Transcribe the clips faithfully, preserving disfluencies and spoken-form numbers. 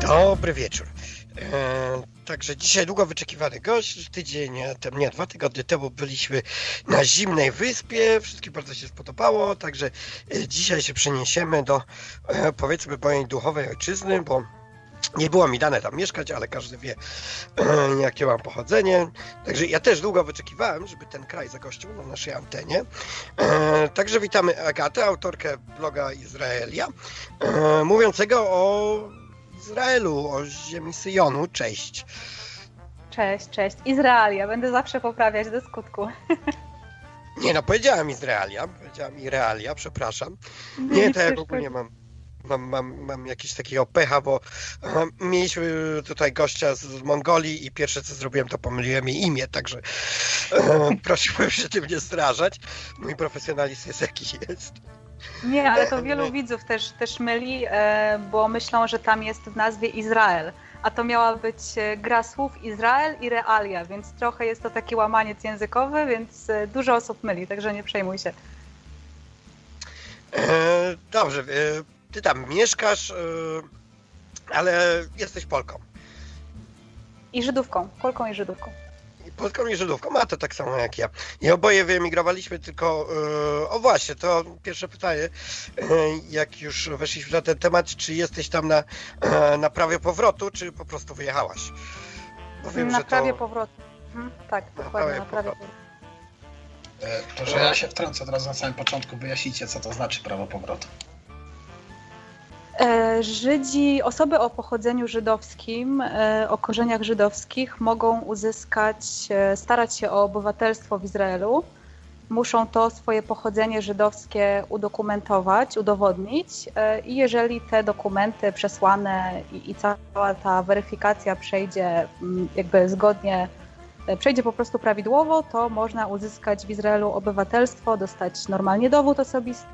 Dobry wieczór. E, także dzisiaj długo wyczekiwany gość. Tydzień, tam, nie, dwa tygodnie temu byliśmy na Zimnej Wyspie. Wszystkim bardzo się spodobało. Także e, dzisiaj się przeniesiemy do, e, powiedzmy, mojej duchowej ojczyzny, bo nie było mi dane tam mieszkać, ale każdy wie, e, jakie mam pochodzenie. Także ja też długo wyczekiwałem, żeby ten kraj zagościł na naszej antenie. E, także witamy Agatę, autorkę bloga Izraelia, e, mówiącego o Izraelu, o ziemi Syjonu. Cześć. Cześć, cześć. Izraelia. Będę zawsze poprawiać do skutku. Nie no, powiedziałem Izraelia. Powiedziałem Irealia, przepraszam. Nie, to ja w ogóle nie mam. Mam, mam, mam jakiś takiego pecha, bo um, mieliśmy tutaj gościa z, z Mongolii i pierwsze co zrobiłem, to pomyliłem jej imię, także um, prosiłbym się tym nie strażać. Mój profesjonalizm jest jaki jest. Nie, ale to wielu widzów też, też myli, bo myślą, że tam jest w nazwie Izrael, a to miała być gra słów Izrael i realia, więc trochę jest to taki łamaniec językowy, więc dużo osób myli, także nie przejmuj się. E, dobrze, ty tam mieszkasz, ale jesteś Polką. I Żydówką, Polką i Żydówką. Polską i Żydówką, a to tak samo jak ja. I oboje wyemigrowaliśmy, tylko... Yy, o właśnie, to pierwsze pytanie, yy, jak już weszliśmy na ten temat, czy jesteś tam na, yy, na prawie powrotu, czy po prostu wyjechałaś? Bo wiem, na że prawie to... powrotu. Mhm, tak, na dokładnie, prawie na prawie powrotu. powrotu. To, że ja się wtrącę od razu na samym początku, wyjaśnijcie, co to znaczy prawo powrotu. Żydzi, osoby o pochodzeniu żydowskim, o korzeniach żydowskich mogą uzyskać, starać się o obywatelstwo w Izraelu. Muszą to swoje pochodzenie żydowskie udokumentować, udowodnić i jeżeli te dokumenty przesłane i, i cała ta weryfikacja przejdzie jakby zgodnie, przejdzie po prostu prawidłowo, to można uzyskać w Izraelu obywatelstwo, dostać normalnie dowód osobisty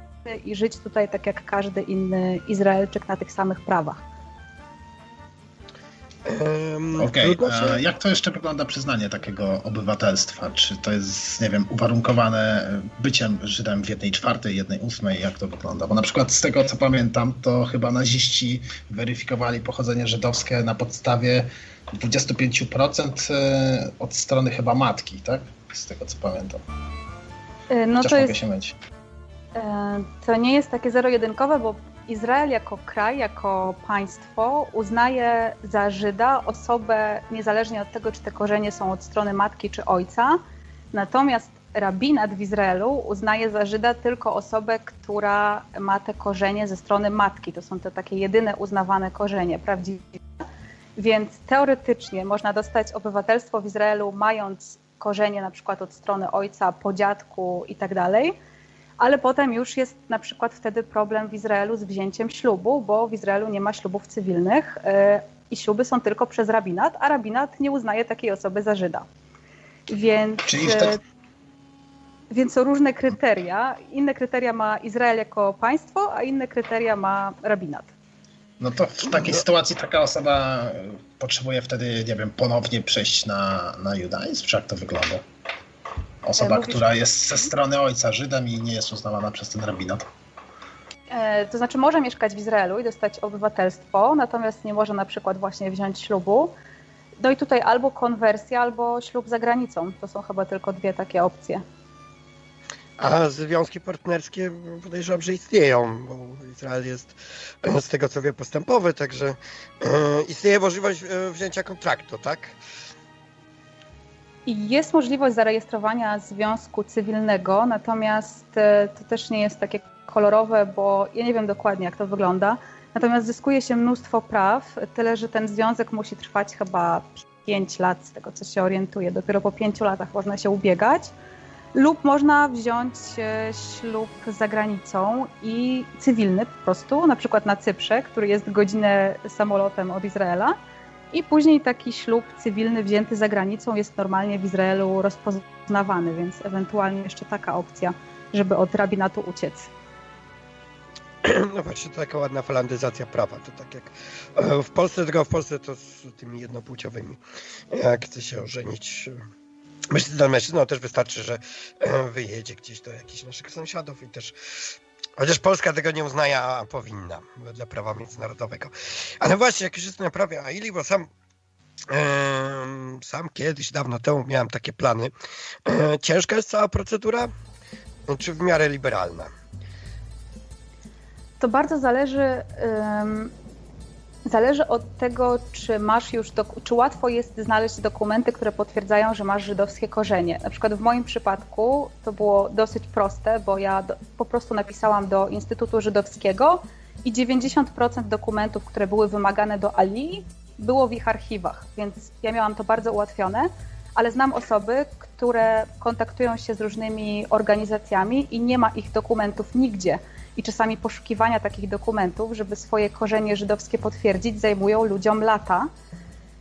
i żyć tutaj tak jak każdy inny Izraelczyk na tych samych prawach. Um, Okej, okay. Jak to jeszcze wygląda przyznanie takiego obywatelstwa? Czy to jest, nie wiem, uwarunkowane byciem Żydem w jednej czwartej, jednej ósmej? Jak to wygląda? Bo na przykład z tego, co pamiętam, to chyba naziści weryfikowali pochodzenie żydowskie na podstawie dwudziestu pięciu procent od strony chyba matki, tak? Z tego, co pamiętam. No Chociaż to mogę jest... się myć. To nie jest takie zero-jedynkowe, bo Izrael jako kraj, jako państwo uznaje za Żyda osobę niezależnie od tego, czy te korzenie są od strony matki czy ojca. Natomiast rabinat w Izraelu uznaje za Żyda tylko osobę, która ma te korzenie ze strony matki. To są te takie jedyne uznawane korzenie prawdziwe. Więc teoretycznie można dostać obywatelstwo w Izraelu mając korzenie na przykład od strony ojca, po dziadku i tak dalej. Ale potem już jest na przykład wtedy problem w Izraelu z wzięciem ślubu, bo w Izraelu nie ma ślubów cywilnych i śluby są tylko przez rabinat, a rabinat nie uznaje takiej osoby za Żyda. Więc, Czyli wtedy... więc są różne kryteria. Inne kryteria ma Izrael jako państwo, a inne kryteria ma rabinat. No to w takiej sytuacji taka osoba potrzebuje wtedy, nie wiem, ponownie przejść na, na judaizm? Czy jak to wygląda? Osoba, Mówisz... która jest ze strony ojca Żydem i nie jest uznawana przez ten rabinat. E, to znaczy może mieszkać w Izraelu i dostać obywatelstwo, natomiast nie może na przykład właśnie wziąć ślubu. No i tutaj albo konwersja, albo ślub za granicą. To są chyba tylko dwie takie opcje. A związki partnerskie podejrzewam, że istnieją, bo Izrael jest z tego co wiem postępowy, także e, istnieje możliwość wzięcia kontraktu, tak? I jest możliwość zarejestrowania związku cywilnego, natomiast to też nie jest takie kolorowe, bo ja nie wiem dokładnie jak to wygląda. Natomiast zyskuje się mnóstwo praw, tyle że ten związek musi trwać chyba pięć lat, z tego co się orientuję. Dopiero po pięciu latach można się ubiegać lub można wziąć ślub za granicą i cywilny po prostu, na przykład na Cyprze, który jest godzinę samolotem od Izraela. I później taki ślub cywilny wzięty za granicą jest normalnie w Izraelu rozpoznawany, więc ewentualnie jeszcze taka opcja, żeby od rabinatu uciec. No właśnie, to taka ładna falandyzacja prawa, to tak jak w Polsce, tylko w Polsce to z tymi jednopłciowymi, jak chce się ożenić mężczyzna mężczyzną, też wystarczy, że wyjedzie gdzieś do jakichś naszych sąsiadów i też Chociaż Polska tego nie uznaje, a powinna dla prawa międzynarodowego. Ale właśnie, jak już jestem na prawie A I L I, bo sam Ym, sam kiedyś, dawno temu miałem takie plany. Yy, ciężka jest cała procedura, czy w miarę liberalna? To bardzo zależy, ym, zależy od tego, czy masz już, do, czy łatwo jest znaleźć dokumenty, które potwierdzają, że masz żydowskie korzenie. Na przykład w moim przypadku to było dosyć proste, bo ja do, po prostu napisałam do Instytutu Żydowskiego i dziewięćdziesiąt procent dokumentów, które były wymagane do Alii, było w ich archiwach, więc ja miałam to bardzo ułatwione, ale znam osoby, które kontaktują się z różnymi organizacjami i nie ma ich dokumentów nigdzie. I czasami poszukiwania takich dokumentów, żeby swoje korzenie żydowskie potwierdzić, zajmują ludziom lata,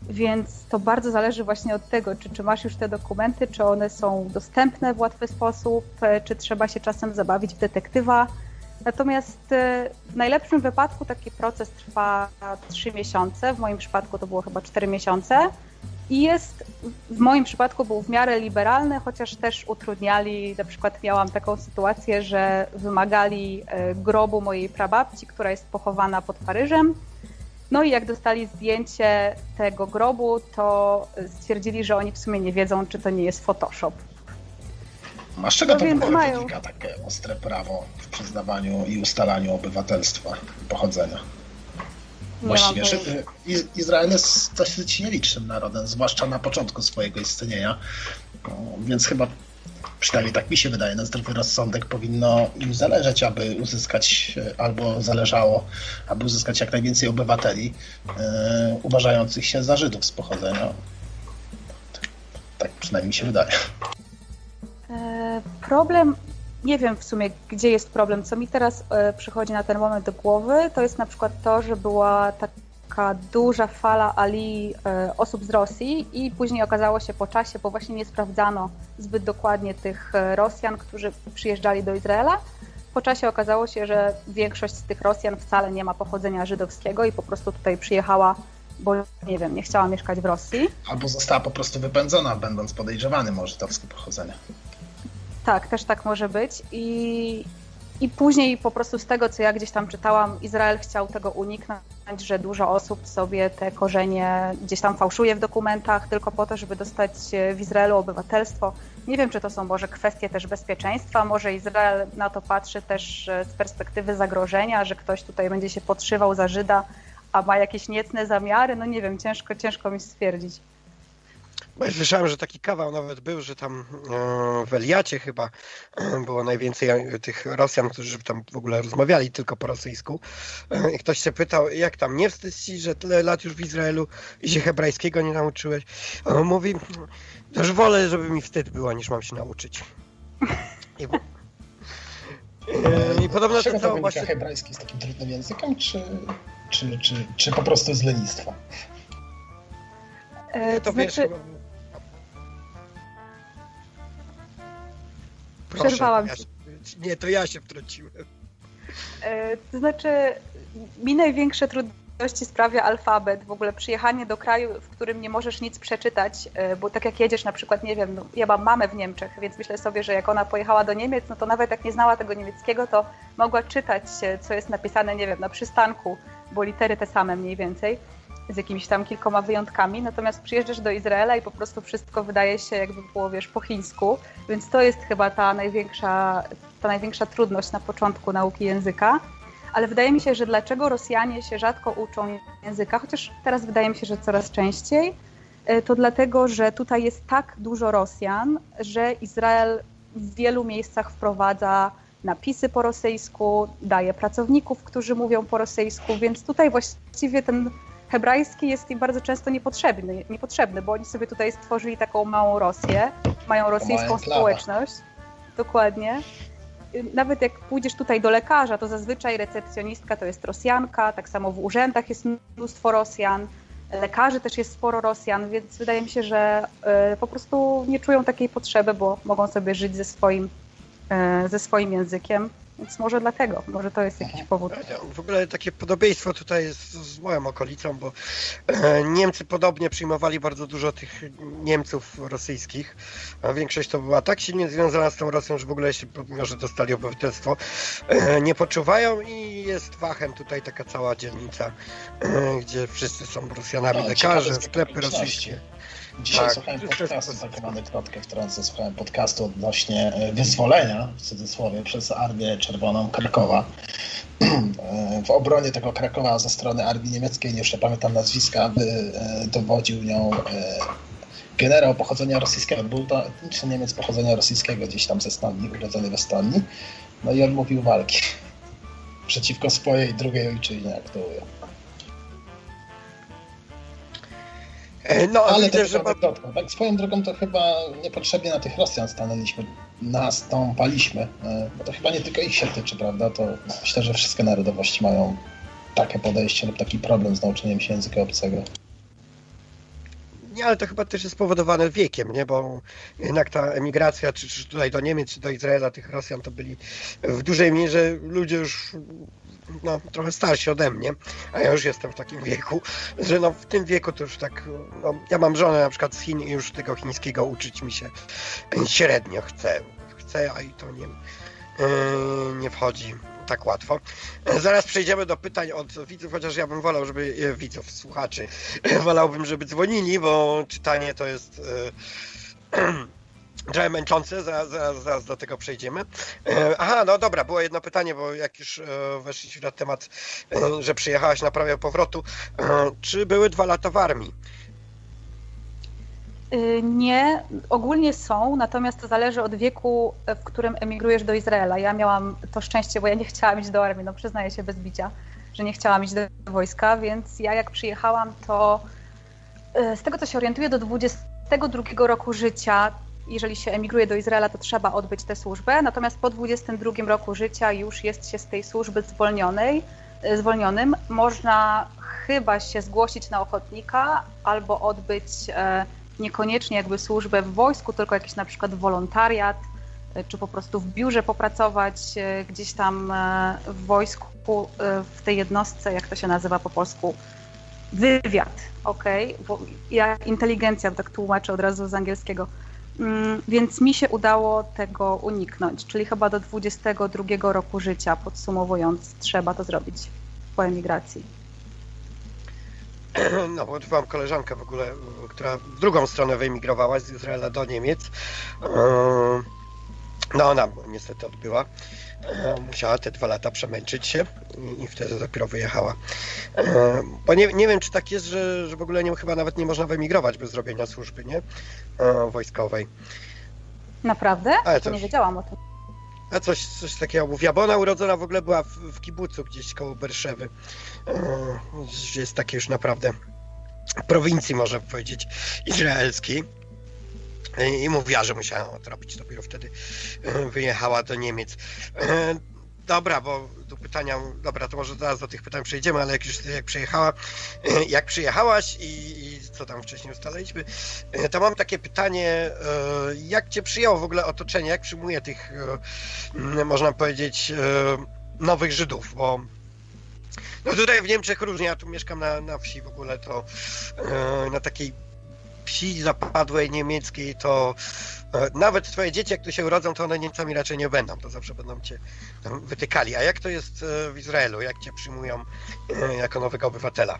więc to bardzo zależy właśnie od tego, czy, czy masz już te dokumenty, czy one są dostępne w łatwy sposób, czy trzeba się czasem zabawić w detektywa. Natomiast w najlepszym wypadku taki proces trwa trzy miesiące, w moim przypadku to było chyba cztery miesiące i jest, w moim przypadku był w miarę liberalny, chociaż też utrudniali, na przykład miałam taką sytuację, że wymagali grobu mojej prababci, która jest pochowana pod Paryżem. No i jak dostali zdjęcie tego grobu, to stwierdzili, że oni w sumie nie wiedzą, czy to nie jest Photoshop. Masz czego to wynika takie ostre prawo w przyznawaniu i ustalaniu obywatelstwa pochodzenia? Właściwie Izrael jest dosyć nielicznym narodem, zwłaszcza na początku swojego istnienia, więc chyba, przynajmniej tak mi się wydaje, na zdrowy rozsądek powinno im zależeć, aby uzyskać, albo zależało, aby uzyskać jak najwięcej obywateli yy, uważających się za Żydów z pochodzenia. Tak przynajmniej mi się wydaje. Problem, nie wiem w sumie gdzie jest problem, co mi teraz przychodzi na ten moment do głowy, to jest na przykład to, że była taka duża fala alii osób z Rosji i później okazało się po czasie, bo właśnie nie sprawdzano zbyt dokładnie tych Rosjan, którzy przyjeżdżali do Izraela, po czasie okazało się, że większość z tych Rosjan wcale nie ma pochodzenia żydowskiego i po prostu tutaj przyjechała, bo nie wiem, nie chciała mieszkać w Rosji. Albo została po prostu wypędzona, będąc podejrzewanym o żydowskie pochodzenie. Tak, też tak może być. I, I później po prostu z tego, co ja gdzieś tam czytałam, Izrael chciał tego uniknąć, że dużo osób sobie te korzenie gdzieś tam fałszuje w dokumentach tylko po to, żeby dostać w Izraelu obywatelstwo. Nie wiem, czy to są może kwestie też bezpieczeństwa, może Izrael na to patrzy też z perspektywy zagrożenia, że ktoś tutaj będzie się podszywał za Żyda, a ma jakieś niecne zamiary, no nie wiem, ciężko, ciężko mi stwierdzić. No i słyszałem, że taki kawał nawet był, że tam w Eliacie chyba było najwięcej tych Rosjan, którzy tam w ogóle rozmawiali tylko po rosyjsku. I ktoś się pytał, jak tam, nie wstydź ci, że tyle lat już w Izraelu i się hebrajskiego nie nauczyłeś? A on mówi, też wolę, żeby mi wstyd było, niż mam się nauczyć. I, i podobno z czego to właśnie... hebrajski jest takim trudnym językiem, czy, czy, czy, czy po prostu z lenistwa? E, to znaczy... wiesz, Proszę, przerwałam ja się. Nie, to ja się wtrąciłem. E, to znaczy, mi największe trudności sprawia alfabet, w ogóle przyjechanie do kraju, w którym nie możesz nic przeczytać, e, bo tak jak jedziesz na przykład, nie wiem, no, ja mam mamę w Niemczech, więc myślę sobie, że jak ona pojechała do Niemiec, no to nawet jak nie znała tego niemieckiego, to mogła czytać, co jest napisane, nie wiem, na przystanku, bo litery te same mniej więcej, z jakimiś tam kilkoma wyjątkami, natomiast przyjeżdżasz do Izraela i po prostu wszystko wydaje się jakby było, wiesz, po chińsku, więc to jest chyba ta największa, ta największa trudność na początku nauki języka, ale wydaje mi się, że dlaczego Rosjanie się rzadko uczą języka, chociaż teraz wydaje mi się, że coraz częściej, to dlatego, że tutaj jest tak dużo Rosjan, że Izrael w wielu miejscach wprowadza napisy po rosyjsku, daje pracowników, którzy mówią po rosyjsku, więc tutaj właściwie ten hebrajski jest im bardzo często niepotrzebny, niepotrzebny, bo oni sobie tutaj stworzyli taką małą Rosję, mają rosyjską społeczność. Dokładnie. Nawet jak pójdziesz tutaj do lekarza, to zazwyczaj recepcjonistka to jest Rosjanka, tak samo w urzędach jest mnóstwo Rosjan, lekarzy też jest sporo Rosjan, więc wydaje mi się, że po prostu nie czują takiej potrzeby, bo mogą sobie żyć ze swoim, ze swoim językiem. Więc może dlatego, może to jest jakiś powód. W ogóle takie podobieństwo tutaj jest z moją okolicą, bo Niemcy podobnie przyjmowali bardzo dużo tych Niemców rosyjskich, a większość to była tak silnie związana z tą Rosją, że w ogóle się, pomimo że dostali obywatelstwo, nie poczuwają i jest wachem tutaj taka cała dzielnica, gdzie wszyscy są Rosjanami, lekarze, sklepy rosyjskie. Dzisiaj tak, słuchałem podcastu, takie mamy kropkę w trące, słuchałem podcastu odnośnie wyzwolenia, w cudzysłowie, przez Armię Czerwoną Krakowa. W obronie tego Krakowa ze strony armii niemieckiej, nie już nie pamiętam nazwiska, by dowodził nią generał pochodzenia rosyjskiego, był to etniczny Niemiec pochodzenia rosyjskiego, gdzieś tam ze Estonii, urodzony w Estonii. No i on mówił walki przeciwko swojej drugiej ojczyźnie, aktuuje. No, ale też, że... tak, swoją drogą to chyba niepotrzebnie na tych Rosjan stanęliśmy, nastąpaliśmy, bo to chyba nie tylko ich się tyczy, prawda? To myślę, że wszystkie narodowości mają takie podejście lub taki problem z nauczeniem się języka obcego. Nie, ale to chyba też jest spowodowane wiekiem, nie? Bo jednak ta emigracja, czy, czy tutaj do Niemiec, czy do Izraela, tych Rosjan, to byli w dużej mierze ludzie już... no, trochę starsi ode mnie, a ja już jestem w takim wieku, że no w tym wieku to już tak, no, ja mam żonę na przykład z Chin i już tego chińskiego uczyć mi się średnio chce, chce, a i to nie, yy, nie wchodzi tak łatwo. Zaraz przejdziemy do pytań od widzów, chociaż ja bym wolał, żeby yy, widzów, słuchaczy, wolałbym, żeby dzwonili, bo czytanie to jest... Yy, Trochę męczące, zaraz, zaraz, zaraz do tego przejdziemy. E, aha, no dobra, było jedno pytanie, bo jak już e, weszliśmy na temat, e, że przyjechałaś na prawie powrotu. E, czy były dwa lata w armii? Nie, ogólnie są, natomiast to zależy od wieku, w którym emigrujesz do Izraela. Ja miałam to szczęście, bo ja nie chciałam iść do armii, no przyznaję się bez bicia, że nie chciałam iść do wojska, więc ja jak przyjechałam, to e, z tego co się orientuję, do dwudziestego drugiego roku życia, jeżeli się emigruje do Izraela, to trzeba odbyć tę służbę, natomiast po dwudziestym drugim roku życia już jest się z tej służby zwolnionej, zwolnionym. Można chyba się zgłosić na ochotnika albo odbyć e, niekoniecznie jakby służbę w wojsku, tylko jakiś na przykład wolontariat, e, czy po prostu w biurze popracować e, gdzieś tam e, w wojsku, e, w tej jednostce, jak to się nazywa po polsku, wywiad, okej, bo ja inteligencja tak tłumaczę od razu z angielskiego. Więc mi się udało tego uniknąć, czyli chyba do dwudziestego drugiego roku życia, podsumowując, trzeba to zrobić po emigracji. No, bo mam koleżankę w ogóle, która w drugą stronę wyemigrowała z Izraela do Niemiec. No ona niestety odbyła. Musiała te dwa lata przemęczyć się i wtedy dopiero wyjechała. Bo nie, nie wiem, czy tak jest, że, że w ogóle nie, chyba nawet nie można wyemigrować bez zrobienia służby, nie? Wojskowej. Naprawdę? Ale to nie wiedziałam o tym. A coś, coś takiego mówiła, bo ona urodzona w ogóle była w, w kibucu gdzieś koło Berszewy. Jest takie już naprawdę prowincji, można powiedzieć, izraelskiej. I mówiła, że musiała odrobić, dopiero wtedy wyjechała do Niemiec. Dobra, bo do pytania, dobra, to może zaraz do tych pytań przejdziemy, ale jak już jak przyjechała, jak przyjechałaś i, i co tam wcześniej ustaliliśmy, to mam takie pytanie, jak cię przyjęło w ogóle otoczenie, jak przyjmuje tych, można powiedzieć, nowych Żydów, bo no tutaj w Niemczech różnie, ja tu mieszkam na, na wsi w ogóle, to na takiej wsi zapadłej niemieckiej, to nawet twoje dzieci, jak tu się urodzą, to one Niemcami raczej nie będą, to zawsze będą cię wytykali. A jak to jest w Izraelu? Jak cię przyjmują jako nowego obywatela?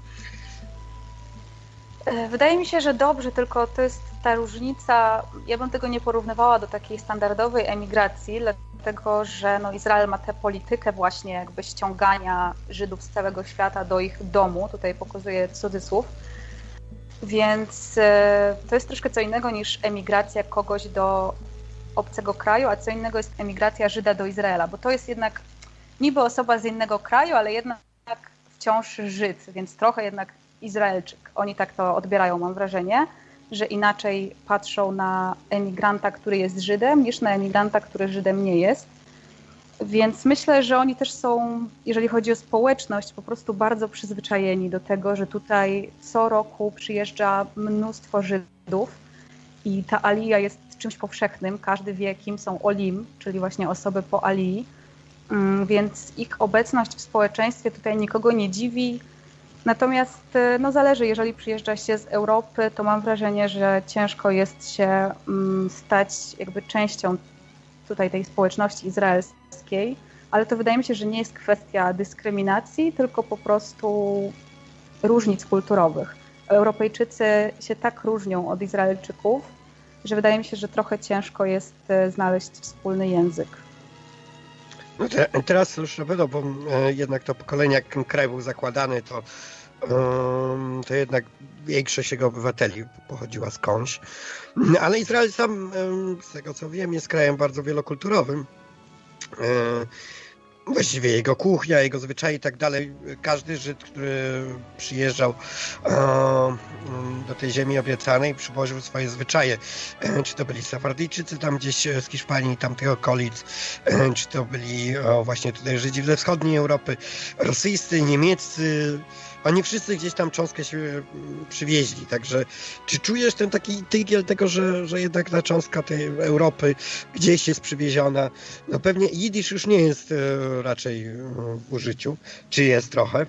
Wydaje mi się, że dobrze, tylko to jest ta różnica, ja bym tego nie porównywała do takiej standardowej emigracji, dlatego, że no Izrael ma tę politykę właśnie jakby ściągania Żydów z całego świata do ich domu, tutaj pokazuję cudzysłów. Więc to jest troszkę co innego niż emigracja kogoś do obcego kraju, a co innego jest emigracja Żyda do Izraela, bo to jest jednak niby osoba z innego kraju, ale jednak wciąż Żyd, więc trochę jednak Izraelczyk. Oni tak to odbierają, mam wrażenie, że inaczej patrzą na emigranta, który jest Żydem, niż na emigranta, który Żydem nie jest. Więc myślę, że oni też są, jeżeli chodzi o społeczność, po prostu bardzo przyzwyczajeni do tego, że tutaj co roku przyjeżdża mnóstwo Żydów i ta alija jest czymś powszechnym. Każdy wie, kim są olim, czyli właśnie osoby po alii. więc ich obecność w społeczeństwie tutaj nikogo nie dziwi. Natomiast no zależy, jeżeli przyjeżdża się z Europy, to mam wrażenie, że ciężko jest się stać jakby częścią tutaj tej społeczności izraelskiej, ale to wydaje mi się, że nie jest kwestia dyskryminacji, tylko po prostu różnic kulturowych. Europejczycy się tak różnią od Izraelczyków, że wydaje mi się, że trochę ciężko jest znaleźć wspólny język. No te, teraz już na pewno, bo jednak to pokolenie, jak kraj był zakładany, to, to jednak większość jego obywateli pochodziła skądś. Ale Izrael sam, z tego co wiem, jest krajem bardzo wielokulturowym. Właściwie jego kuchnia, jego zwyczaje i tak dalej. Każdy Żyd, który przyjeżdżał do tej ziemi obiecanej, przywoził swoje zwyczaje. Czy to byli Safardyjczycy tam gdzieś z Hiszpanii, tamtych okolic, czy to byli właśnie tutaj Żydzi ze wschodniej Europy, rosyjscy, niemieccy. Oni wszyscy gdzieś tam cząstkę się przywieźli, także czy czujesz ten taki tygiel tego, że, że jednak ta cząstka tej Europy gdzieś jest przywieziona? No pewnie jidysz już nie jest raczej w użyciu, czy jest trochę?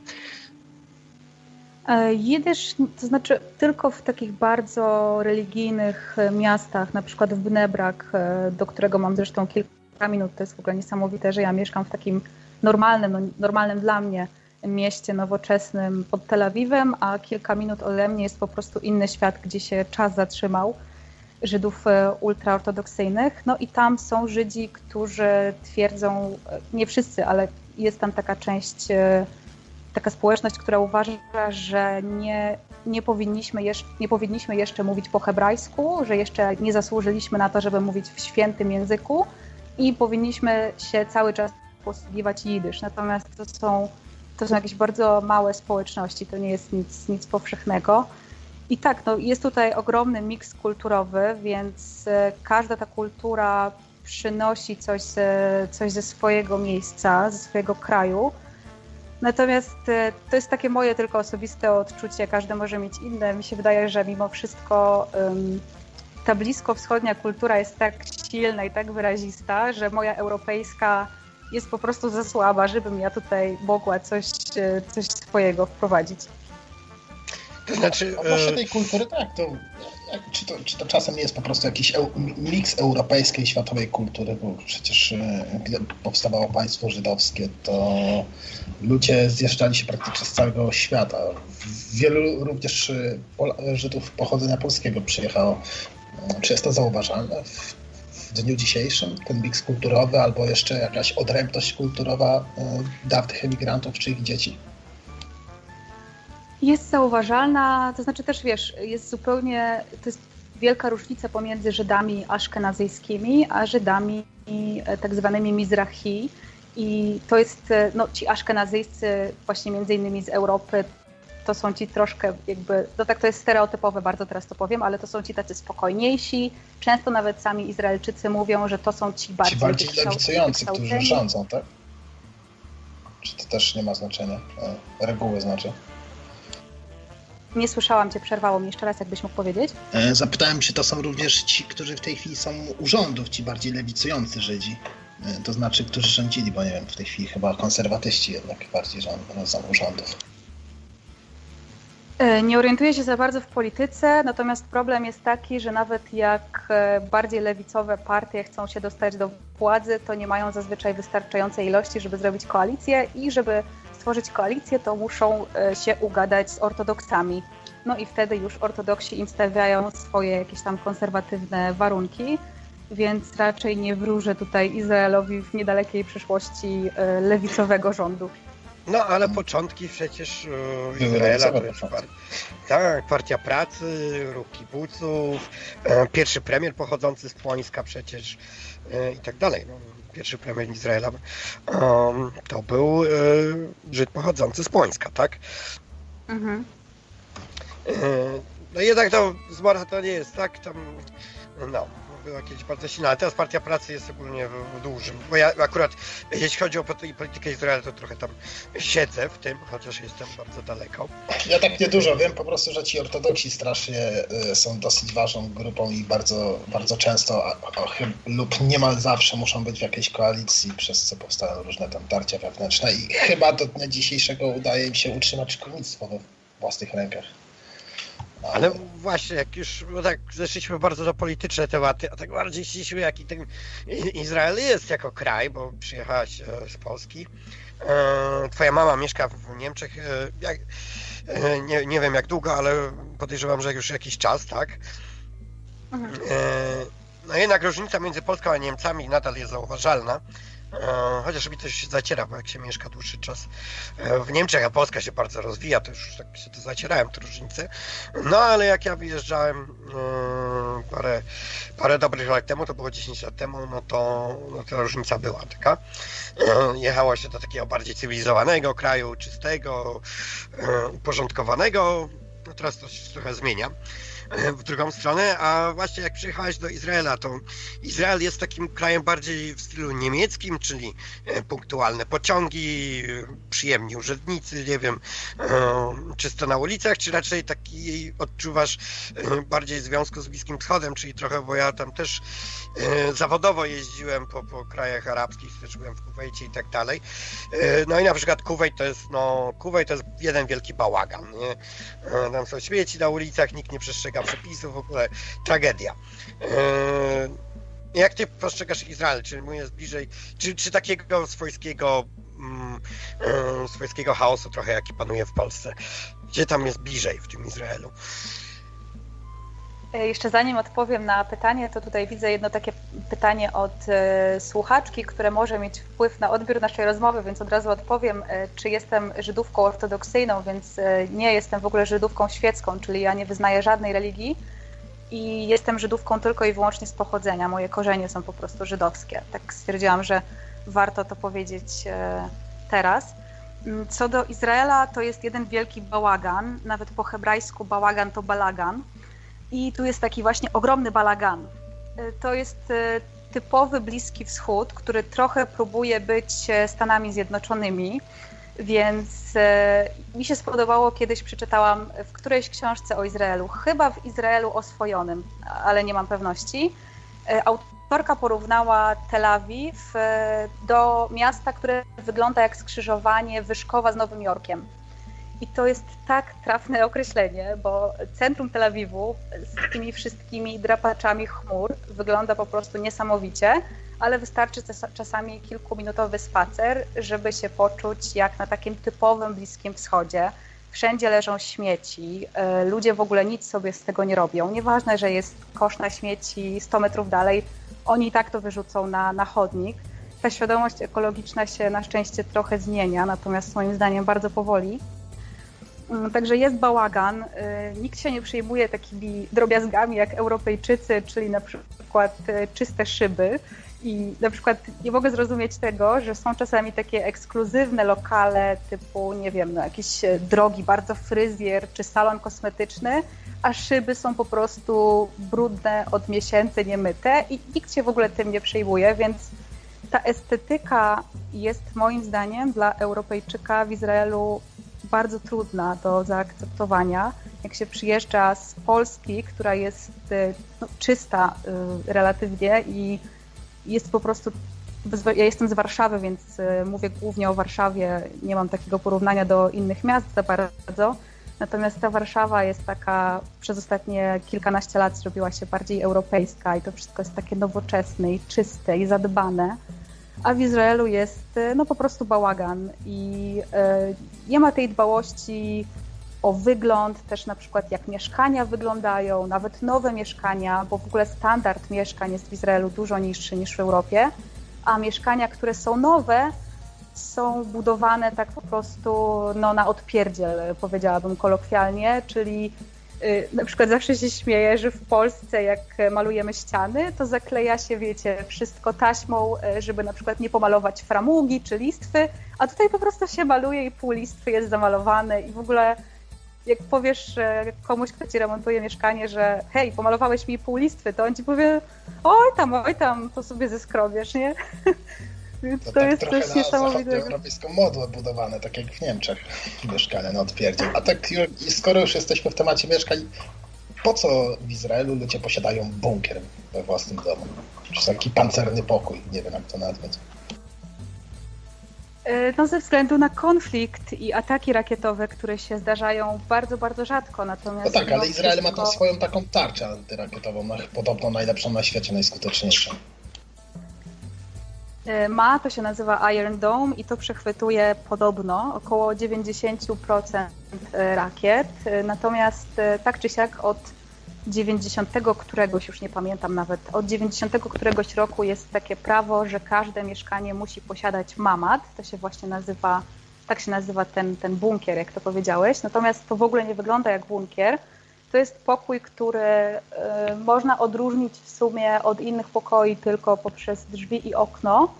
Jidysz, to znaczy tylko w takich bardzo religijnych miastach, na przykład w Bnebrak, do którego mam zresztą kilka minut, to jest w ogóle niesamowite, że ja mieszkam w takim normalnym, no, normalnym dla mnie mieście nowoczesnym pod Tel Awiwem, a kilka minut ode mnie jest po prostu inny świat, gdzie się czas zatrzymał Żydów ultraortodoksyjnych. No i tam są Żydzi, którzy twierdzą, nie wszyscy, ale jest tam taka część, taka społeczność, która uważa, że nie, nie, powinniśmy, jeszcze, nie powinniśmy jeszcze mówić po hebrajsku, że jeszcze nie zasłużyliśmy na to, żeby mówić w świętym języku i powinniśmy się cały czas posługiwać jidysz. Natomiast to są To są jakieś bardzo małe społeczności, to nie jest nic, nic powszechnego. I tak, no, jest tutaj ogromny miks kulturowy, więc każda ta kultura przynosi coś, coś ze swojego miejsca, ze swojego kraju. Natomiast to jest takie moje tylko osobiste odczucie, każdy może mieć inne. Mi się wydaje, że mimo wszystko ta bliskowschodnia kultura jest tak silna i tak wyrazista, że moja europejska jest po prostu za słaba, żebym ja tutaj mogła coś, coś swojego wprowadzić. To znaczy... Odnośnie tej kultury, tak, to, czy to czy to czasem nie jest po prostu jakiś eu, miks europejskiej i światowej kultury, bo przecież gdy powstawało państwo żydowskie, to ludzie zjeżdżali się praktycznie z całego świata. Wielu również Żydów pochodzenia polskiego przyjechało. Czy jest to zauważalne? W dniu dzisiejszym, ten miks kulturowy albo jeszcze jakaś odrębność kulturowa y, dawnych emigrantów czy ich dzieci? Jest zauważalna, to znaczy też wiesz, jest zupełnie, to jest wielka różnica pomiędzy Żydami aszkenazyjskimi, a Żydami tak zwanymi Mizrahi i to jest, no ci aszkenazyjscy właśnie między innymi z Europy, to są ci troszkę jakby, no tak to jest stereotypowe, bardzo teraz to powiem, ale to są ci tacy spokojniejsi. Często nawet sami Izraelczycy mówią, że to są ci bardziej, ci bardziej lewicujący, którzy rządzą, tak? Czy to też nie ma znaczenia? Reguły znaczy. Nie słyszałam Cię, przerwało mi. Jeszcze raz, jakbyś mógł powiedzieć? Zapytałem, czy to są również ci, którzy w tej chwili są u rządów, ci bardziej lewicujący Żydzi. To znaczy, którzy rządzili, bo nie wiem, w tej chwili chyba konserwatyści jednak bardziej rządzą, są u rządów. Nie orientuję się za bardzo w polityce, natomiast problem jest taki, że nawet jak bardziej lewicowe partie chcą się dostać do władzy, to nie mają zazwyczaj wystarczającej ilości, żeby zrobić koalicję i żeby stworzyć koalicję, to muszą się ugadać z ortodoksami. No i wtedy już ortodoksi im stawiają swoje jakieś tam konserwatywne warunki, więc raczej nie wróżę tutaj Izraelowi w niedalekiej przyszłości lewicowego rządu. No, ale początki przecież Izraela, to jest par... tak, Partia Pracy, Ruch Kibuców, pierwszy premier pochodzący z Płońska przecież i tak dalej. No, pierwszy premier Izraela to był Żyd pochodzący z Płońska, tak? Mhm. No jednak to z Mora to nie jest, tak? Tam, no, była kiedyś Partia Silna, ale teraz Partia Pracy jest ogólnie w dużym, bo ja akurat, jeśli chodzi o politykę Izraela, to trochę tam siedzę w tym, chociaż jestem bardzo daleko. Ja tak niedużo wiem, po prostu, że ci ortodoksi strasznie są dosyć ważną grupą i bardzo, bardzo często a, a, lub niemal zawsze muszą być w jakiejś koalicji, przez co powstają różne tam tarcia wewnętrzne i chyba do dnia dzisiejszego udaje im się utrzymać szkolnictwo we własnych rękach. Ale właśnie, jak już no tak zeszliśmy bardzo do polityczne tematy, a tak bardziej ścisły, jaki ten Izrael jest jako kraj, bo przyjechałaś z Polski. Twoja mama mieszka w Niemczech, jak, nie, nie wiem jak długo, ale podejrzewam, że już jakiś czas, tak? No jednak różnica między Polską a Niemcami nadal jest zauważalna. Chociaż mi to się zaciera, bo jak się mieszka dłuższy czas w Niemczech, a Polska się bardzo rozwija, to już tak się to zacierałem, te różnice. No ale jak ja wyjeżdżałem parę, parę dobrych lat temu, to było dziesięć lat temu, no to no ta różnica była taka. Jechało się do takiego bardziej cywilizowanego kraju, czystego, uporządkowanego. No teraz to się trochę zmienia w drugą stronę, a właśnie jak przyjechałeś do Izraela, to Izrael jest takim krajem bardziej w stylu niemieckim, czyli punktualne pociągi, przyjemni urzędnicy, nie wiem, czysto na ulicach, czy raczej taki odczuwasz bardziej w związku z Bliskim Wschodem, czyli trochę, bo ja tam też zawodowo jeździłem po, po krajach arabskich, też byłem w Kuwejcie i tak dalej. No i na przykład Kuwejt to jest, no, Kuwejt to jest jeden wielki bałagan, nie? Tam są śmieci na ulicach, nikt nie przestrzega przepisów, w ogóle tragedia. Jak ty postrzegasz Izrael? Czy mu jest bliżej, czy, czy takiego swojskiego, swojskiego chaosu trochę, jaki panuje w Polsce? Gdzie tam jest bliżej w tym Izraelu? Jeszcze zanim odpowiem na pytanie, to tutaj widzę jedno takie pytanie od słuchaczki, które może mieć wpływ na odbiór naszej rozmowy, więc od razu odpowiem, czy jestem Żydówką ortodoksyjną, więc nie jestem w ogóle Żydówką świecką, czyli ja nie wyznaję żadnej religii i jestem Żydówką tylko i wyłącznie z pochodzenia. Moje korzenie są po prostu żydowskie. Tak stwierdziłam, że warto to powiedzieć teraz. Co do Izraela, to jest jeden wielki bałagan, nawet po hebrajsku bałagan to balagan. I tu jest taki właśnie ogromny balagan. To jest typowy Bliski Wschód, który trochę próbuje być Stanami Zjednoczonymi, więc mi się spodobało, kiedyś przeczytałam w którejś książce o Izraelu, chyba w Izraelu oswojonym, ale nie mam pewności. Autorka porównała Tel Awiw do miasta, które wygląda jak skrzyżowanie Wyszkowa z Nowym Jorkiem. I to jest tak trafne określenie, bo centrum Tel Awiwu z tymi wszystkimi drapaczami chmur wygląda po prostu niesamowicie, ale wystarczy czasami kilkuminutowy spacer, żeby się poczuć jak na takim typowym Bliskim Wschodzie. Wszędzie leżą śmieci, ludzie w ogóle nic sobie z tego nie robią. Nieważne, że jest kosz na śmieci sto metrów dalej, oni i tak to wyrzucą na, na chodnik. Ta świadomość ekologiczna się na szczęście trochę zmienia, natomiast moim zdaniem bardzo powoli. Także jest bałagan, nikt się nie przejmuje takimi drobiazgami jak Europejczycy, czyli na przykład czyste szyby i na przykład nie mogę zrozumieć tego, że są czasami takie ekskluzywne lokale typu, nie wiem, no jakieś drogi, bardzo fryzjer czy salon kosmetyczny, a szyby są po prostu brudne od miesięcy, niemyte i nikt się w ogóle tym nie przejmuje, więc ta estetyka jest moim zdaniem dla Europejczyka w Izraelu bardzo trudna do zaakceptowania. Jak się przyjeżdża z Polski, która jest no, czysta y, relatywnie i jest po prostu... Ja jestem z Warszawy, więc y, mówię głównie o Warszawie, nie mam takiego porównania do innych miast za bardzo. Natomiast ta Warszawa jest taka, przez ostatnie kilkanaście lat zrobiła się bardziej europejska i to wszystko jest takie nowoczesne i czyste i zadbane. A w Izraelu jest no po prostu bałagan i yy, nie ma tej dbałości o wygląd, też na przykład jak mieszkania wyglądają, nawet nowe mieszkania, bo w ogóle standard mieszkań jest w Izraelu dużo niższy niż w Europie, a mieszkania, które są nowe, są budowane tak po prostu no, na odpierdziel, powiedziałabym kolokwialnie, czyli na przykład zawsze się śmieję, że w Polsce jak malujemy ściany, to zakleja się, wiecie, wszystko taśmą, żeby na przykład nie pomalować framugi czy listwy, a tutaj po prostu się maluje i pół listwy jest zamalowane i w ogóle jak powiesz komuś, kto ci remontuje mieszkanie, że hej, pomalowałeś mi pół listwy, to on ci powie oj tam, oj tam, to sobie zeskrobiesz, nie? Więc to, to tak jest coś niesamowitego. Europejską modłę budowane, tak jak w Niemczech mieszkania na odpierdziel. A tak skoro już jesteśmy w temacie mieszkań, po co w Izraelu ludzie posiadają bunkier we własnym domu? Czy taki pancerny pokój, nie wiem jak to nazwać. No ze względu na konflikt i ataki rakietowe, które się zdarzają bardzo, bardzo rzadko. Natomiast no tak, ale Izrael wszystko... ma tam swoją taką tarczę antyrakietową, podobno najlepszą na świecie, najskuteczniejszą. Ma, to się nazywa Iron Dome i to przechwytuje podobno około dziewięćdziesiąt procent rakiet, natomiast tak czy siak od dziewięćdziesiątego któregoś, już nie pamiętam nawet, od dziewięćdziesiątego któregoś roku jest takie prawo, że każde mieszkanie musi posiadać Mamad, to się właśnie nazywa, tak się nazywa ten, ten bunkier, jak to powiedziałeś, natomiast to w ogóle nie wygląda jak bunkier. To jest pokój, który y, można odróżnić w sumie od innych pokoi tylko poprzez drzwi i okno,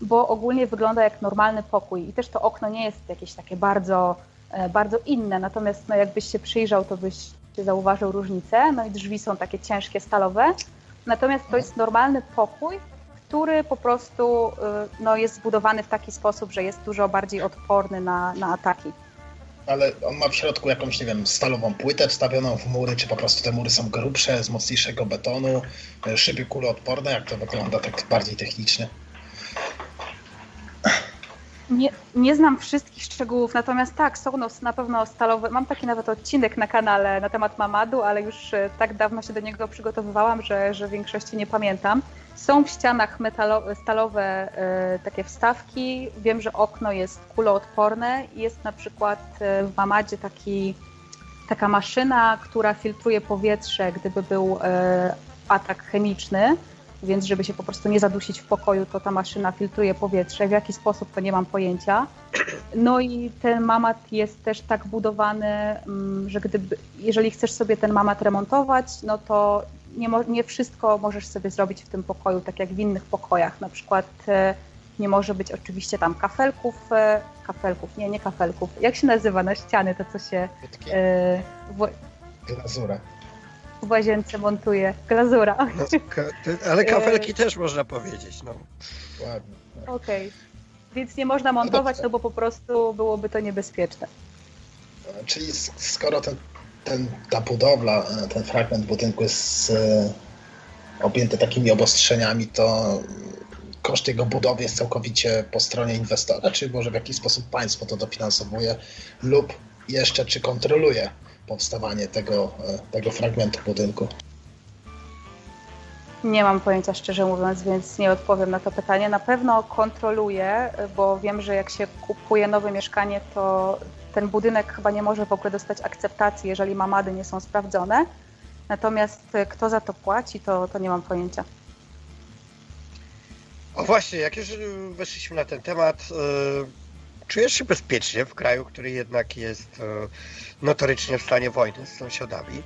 bo ogólnie wygląda jak normalny pokój i też to okno nie jest jakieś takie bardzo, y, bardzo inne, natomiast no, jakbyś się przyjrzał, to byś zauważył różnicę, no i drzwi są takie ciężkie, stalowe, natomiast to jest normalny pokój, który po prostu y, no, jest zbudowany w taki sposób, że jest dużo bardziej odporny na, na ataki. Ale on ma w środku jakąś, nie wiem, stalową płytę wstawioną w mury, czy po prostu te mury są grubsze, z mocniejszego betonu, szyby kuloodporne, jak to wygląda tak bardziej technicznie? Nie, nie znam wszystkich szczegółów, natomiast tak, są na pewno stalowe, mam taki nawet odcinek na kanale na temat Mamadu, ale już tak dawno się do niego przygotowywałam, że, że w większości nie pamiętam. Są w ścianach metalowe, stalowe y, takie wstawki, wiem, że okno jest kuloodporne i jest na przykład w Mamadzie taki, taka maszyna, która filtruje powietrze, gdyby był y, atak chemiczny. Więc żeby się po prostu nie zadusić w pokoju, to ta maszyna filtruje powietrze. W jaki sposób, to nie mam pojęcia. No i ten Mamad jest też tak budowany, że gdyby, jeżeli chcesz sobie ten Mamad remontować, no to nie, nie wszystko możesz sobie zrobić w tym pokoju, tak jak w innych pokojach. Na przykład nie może być oczywiście tam kafelków, kafelków, nie, nie kafelków. Jak się nazywa na ściany to, co się... W... Glazura. W łazience montuje, glazura. No, ka- ty, ale kafelki też można powiedzieć, no. Ładnie. Tak. Okej, okay. Więc nie można montować, no, no bo po prostu byłoby to niebezpieczne. Czyli skoro ten, ten, ta budowla, ten fragment budynku jest objęty takimi obostrzeniami, to koszt jego budowy jest całkowicie po stronie inwestora, czy może w jakiś sposób państwo to dofinansowuje lub jeszcze czy kontroluje powstawanie tego, tego fragmentu budynku? Nie mam pojęcia, szczerze mówiąc, więc nie odpowiem na to pytanie. Na pewno kontroluję, bo wiem, że jak się kupuje nowe mieszkanie, to ten budynek chyba nie może w ogóle dostać akceptacji, jeżeli mamady nie są sprawdzone. Natomiast kto za to płaci, to, to nie mam pojęcia. O właśnie, jak już weszliśmy na ten temat, yy... czujesz się bezpiecznie w kraju, który jednak jest notorycznie w stanie wojny z sąsiadami?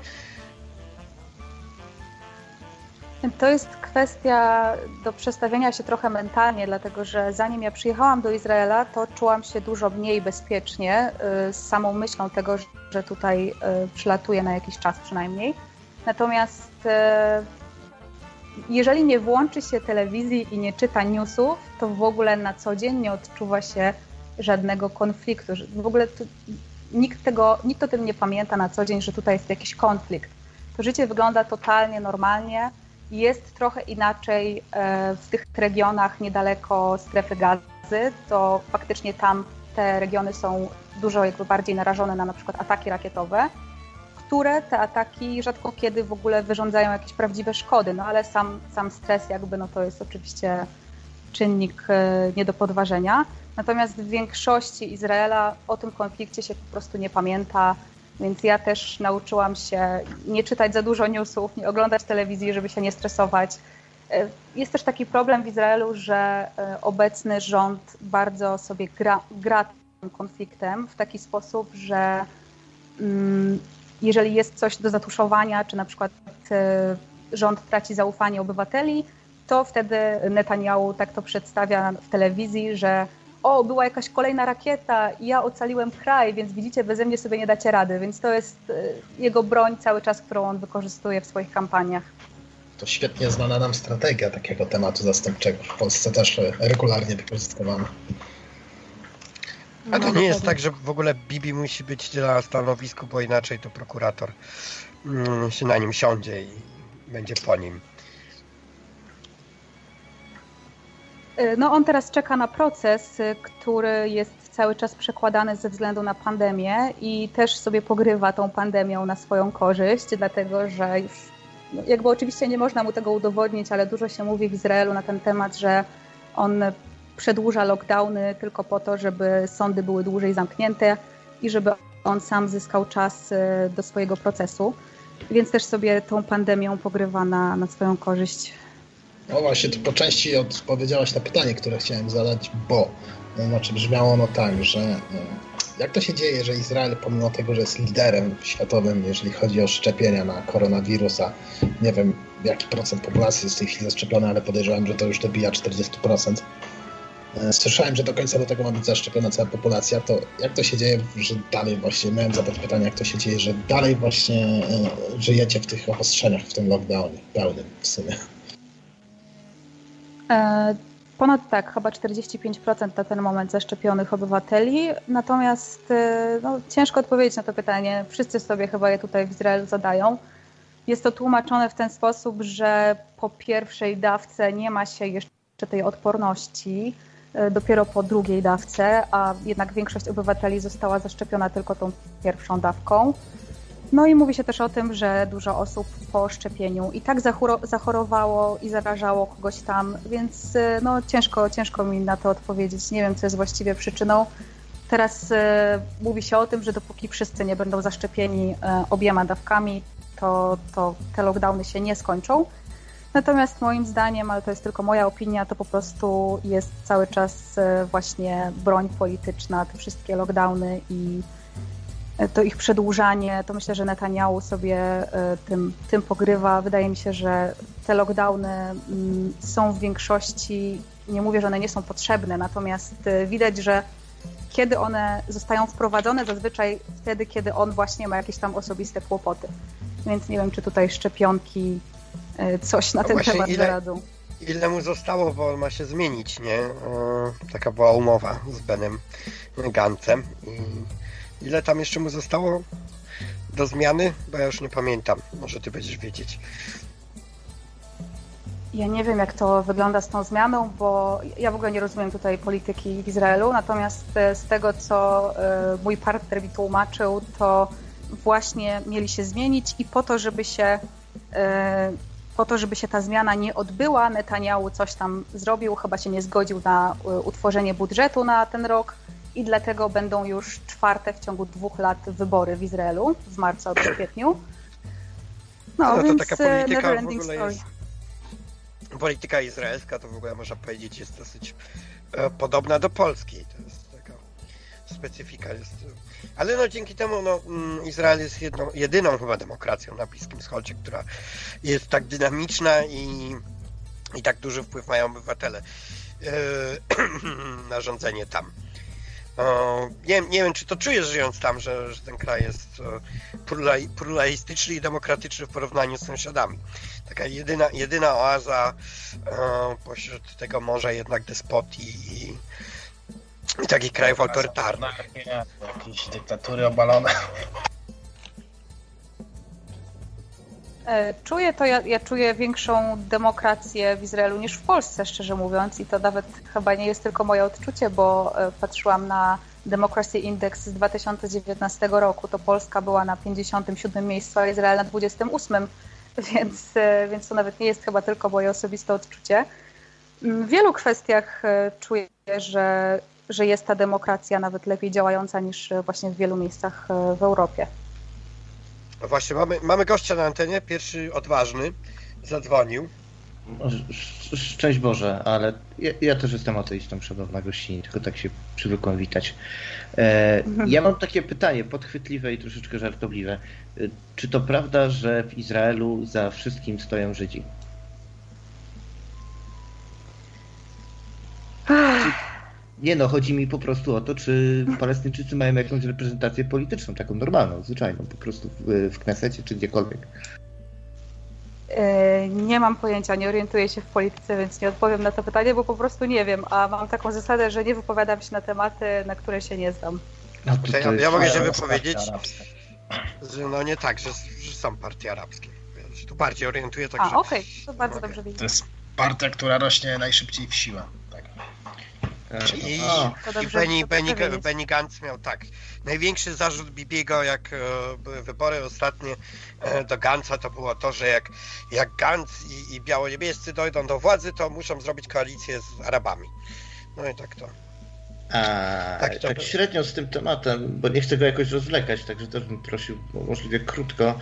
To jest kwestia do przestawienia się trochę mentalnie, dlatego że zanim ja przyjechałam do Izraela, to czułam się dużo mniej bezpiecznie z samą myślą tego, że tutaj przylatuję na jakiś czas przynajmniej. Natomiast jeżeli nie włączy się telewizji i nie czyta newsów, to w ogóle na co dzień nie odczuwa się żadnego konfliktu. W ogóle tu, nikt, tego, nikt o tym nie pamięta na co dzień, że tutaj jest jakiś konflikt. To życie wygląda totalnie normalnie. Jest trochę inaczej w tych regionach niedaleko strefy gazy, to faktycznie tam te regiony są dużo jakby bardziej narażone na na przykład ataki rakietowe, które te ataki rzadko kiedy w ogóle wyrządzają jakieś prawdziwe szkody, no ale sam, sam stres jakby no to jest oczywiście czynnik nie do podważenia. Natomiast w większości Izraela o tym konflikcie się po prostu nie pamięta, więc ja też nauczyłam się nie czytać za dużo newsów, nie oglądać telewizji, żeby się nie stresować. Jest też taki problem w Izraelu, że obecny rząd bardzo sobie gra, gra tym konfliktem w taki sposób, że mm, jeżeli jest coś do zatuszowania, czy na przykład y, rząd traci zaufanie obywateli, to wtedy Netanyahu tak to przedstawia w telewizji, że o, była jakaś kolejna rakieta i ja ocaliłem kraj, więc widzicie, beze mnie sobie nie dacie rady. Więc to jest jego broń cały czas, którą on wykorzystuje w swoich kampaniach. To świetnie znana nam strategia takiego tematu zastępczego. W Polsce też regularnie wykorzystywana. A to nie jest tak, że w ogóle Bibi musi być na stanowisku, bo inaczej to prokurator się na nim siądzie i będzie po nim. No on teraz czeka na proces, który jest cały czas przekładany ze względu na pandemię i też sobie pogrywa tą pandemią na swoją korzyść, dlatego że już jakby oczywiście nie można mu tego udowodnić, ale dużo się mówi w Izraelu na ten temat, że on przedłuża lockdowny tylko po to, żeby sądy były dłużej zamknięte i żeby on sam zyskał czas do swojego procesu, więc też sobie tą pandemią pogrywa na, na swoją korzyść. No właśnie, to po części odpowiedziałaś na pytanie, które chciałem zadać, bo znaczy brzmiało ono tak, że jak to się dzieje, że Izrael pomimo tego, że jest liderem światowym, jeżeli chodzi o szczepienia na koronawirusa, nie wiem jaki procent populacji jest w tej chwili zaszczepiony, ale podejrzewam, że to już dobija czterdzieści procent. Słyszałem, że do końca do tego ma być zaszczepiona cała populacja, to jak to się dzieje, że dalej właśnie, miałem zadać pytanie, jak to się dzieje, że dalej właśnie żyjecie w tych obostrzeniach, w tym lockdownie pełnym w sumie? Ponad tak, chyba czterdzieści pięć procent na ten moment zaszczepionych obywateli, natomiast no, ciężko odpowiedzieć na to pytanie, wszyscy sobie chyba je tutaj w Izraelu zadają. Jest to tłumaczone w ten sposób, że po pierwszej dawce nie ma się jeszcze tej odporności, dopiero po drugiej dawce, a jednak większość obywateli została zaszczepiona tylko tą pierwszą dawką. No i mówi się też o tym, że dużo osób po szczepieniu i tak zachorowało i zarażało kogoś tam, więc no ciężko, ciężko mi na to odpowiedzieć. Nie wiem, co jest właściwie przyczyną. Teraz mówi się o tym, że dopóki wszyscy nie będą zaszczepieni obiema dawkami, to, to te lockdowny się nie skończą. Natomiast moim zdaniem, ale to jest tylko moja opinia, to po prostu jest cały czas właśnie broń polityczna, te wszystkie lockdowny i to ich przedłużanie, to myślę, że Netanyahu sobie tym, tym pogrywa. Wydaje mi się, że te lockdowny są w większości, nie mówię, że one nie są potrzebne, natomiast widać, że kiedy one zostają wprowadzone, zazwyczaj wtedy, kiedy on właśnie ma jakieś tam osobiste kłopoty. Więc nie wiem, czy tutaj szczepionki coś na no ten temat ile, zaradzą. Ile mu zostało, bo on ma się zmienić, nie? Taka była umowa z Bennym Gantzem. Ile tam jeszcze mu zostało do zmiany? Bo ja już nie pamiętam. Może ty będziesz wiedzieć. Ja nie wiem, jak to wygląda z tą zmianą, bo ja w ogóle nie rozumiem tutaj polityki w Izraelu. Natomiast z tego, co mój partner mi tłumaczył, to właśnie mieli się zmienić i po to, żeby się po to, żeby się ta zmiana nie odbyła, Netanyahu coś tam zrobił, chyba się nie zgodził na utworzenie budżetu na ten rok. I dlatego będą już czwarte w ciągu dwóch lat wybory w Izraelu, z marca do kwietniu. No, no więc to taka polityka w ogóle jest, polityka izraelska to w ogóle można powiedzieć jest dosyć e, podobna do polskiej. To jest taka specyfika. Jest, ale no dzięki temu no, Izrael jest jedną, jedyną chyba demokracją na Bliskim Wschodzie, która jest tak dynamiczna i, i tak duży wpływ mają obywatele e, na rządzenie tam. Nie, nie wiem, czy to czujesz żyjąc tam, że, że ten kraj jest pluralistyczny i demokratyczny w porównaniu z sąsiadami. Taka jedyna, jedyna oaza pośród tego morza jednak despotii i, i takich krajów autorytarnych. Jakieś dyktatury obalone. Czuję to, ja, ja czuję większą demokrację w Izraelu niż w Polsce, szczerze mówiąc, i to nawet chyba nie jest tylko moje odczucie, bo patrzyłam na Democracy Index z dwa tysiące dziewiętnastego roku, to Polska była na pięćdziesiątym siódmym miejscu, a Izrael na dwudziestym ósmym, więc, więc to nawet nie jest chyba tylko moje osobiste odczucie. W wielu kwestiach czuję, że, że jest ta demokracja nawet lepiej działająca niż właśnie w wielu miejscach w Europie. No właśnie, mamy, mamy gościa na antenie, pierwszy odważny, zadzwonił. Szczęść Boże, ale ja, ja też jestem ateistą, szanowna gościni, tylko tak się przywykłem witać. E, ja mam takie pytanie, podchwytliwe i troszeczkę żartobliwe. E, czy to prawda, że w Izraelu za wszystkim stoją Żydzi? Nie no, chodzi mi po prostu o to, czy Palestyńczycy mają jakąś reprezentację polityczną, taką normalną, zwyczajną, po prostu w, w Knesecie czy gdziekolwiek. Nie mam pojęcia, nie orientuję się w polityce, więc nie odpowiem na to pytanie, bo po prostu nie wiem, a mam taką zasadę, że nie wypowiadam się na tematy, na które się nie znam. No, to ja, to ja mogę się wypowiedzieć, że no nie tak, że, że są partie arabskie, więc tu bardziej orientuję. Tak, a, że... okej, okay. To bardzo mogę. Dobrze widzę. To jest partia, która rośnie najszybciej w siłę. Tak. I, o, i Benny, Benny, Benny Gantz miał tak, największy zarzut Bibiego, jak e, były wybory ostatnie e, do Gantza, to było to, że jak, jak Gantz i, i białoniebiescy dojdą do władzy, to muszą zrobić koalicję z Arabami. No i tak to. A, tak, to tak średnio z tym tematem, bo nie chcę go jakoś rozwlekać, także też bym prosił możliwie krótko.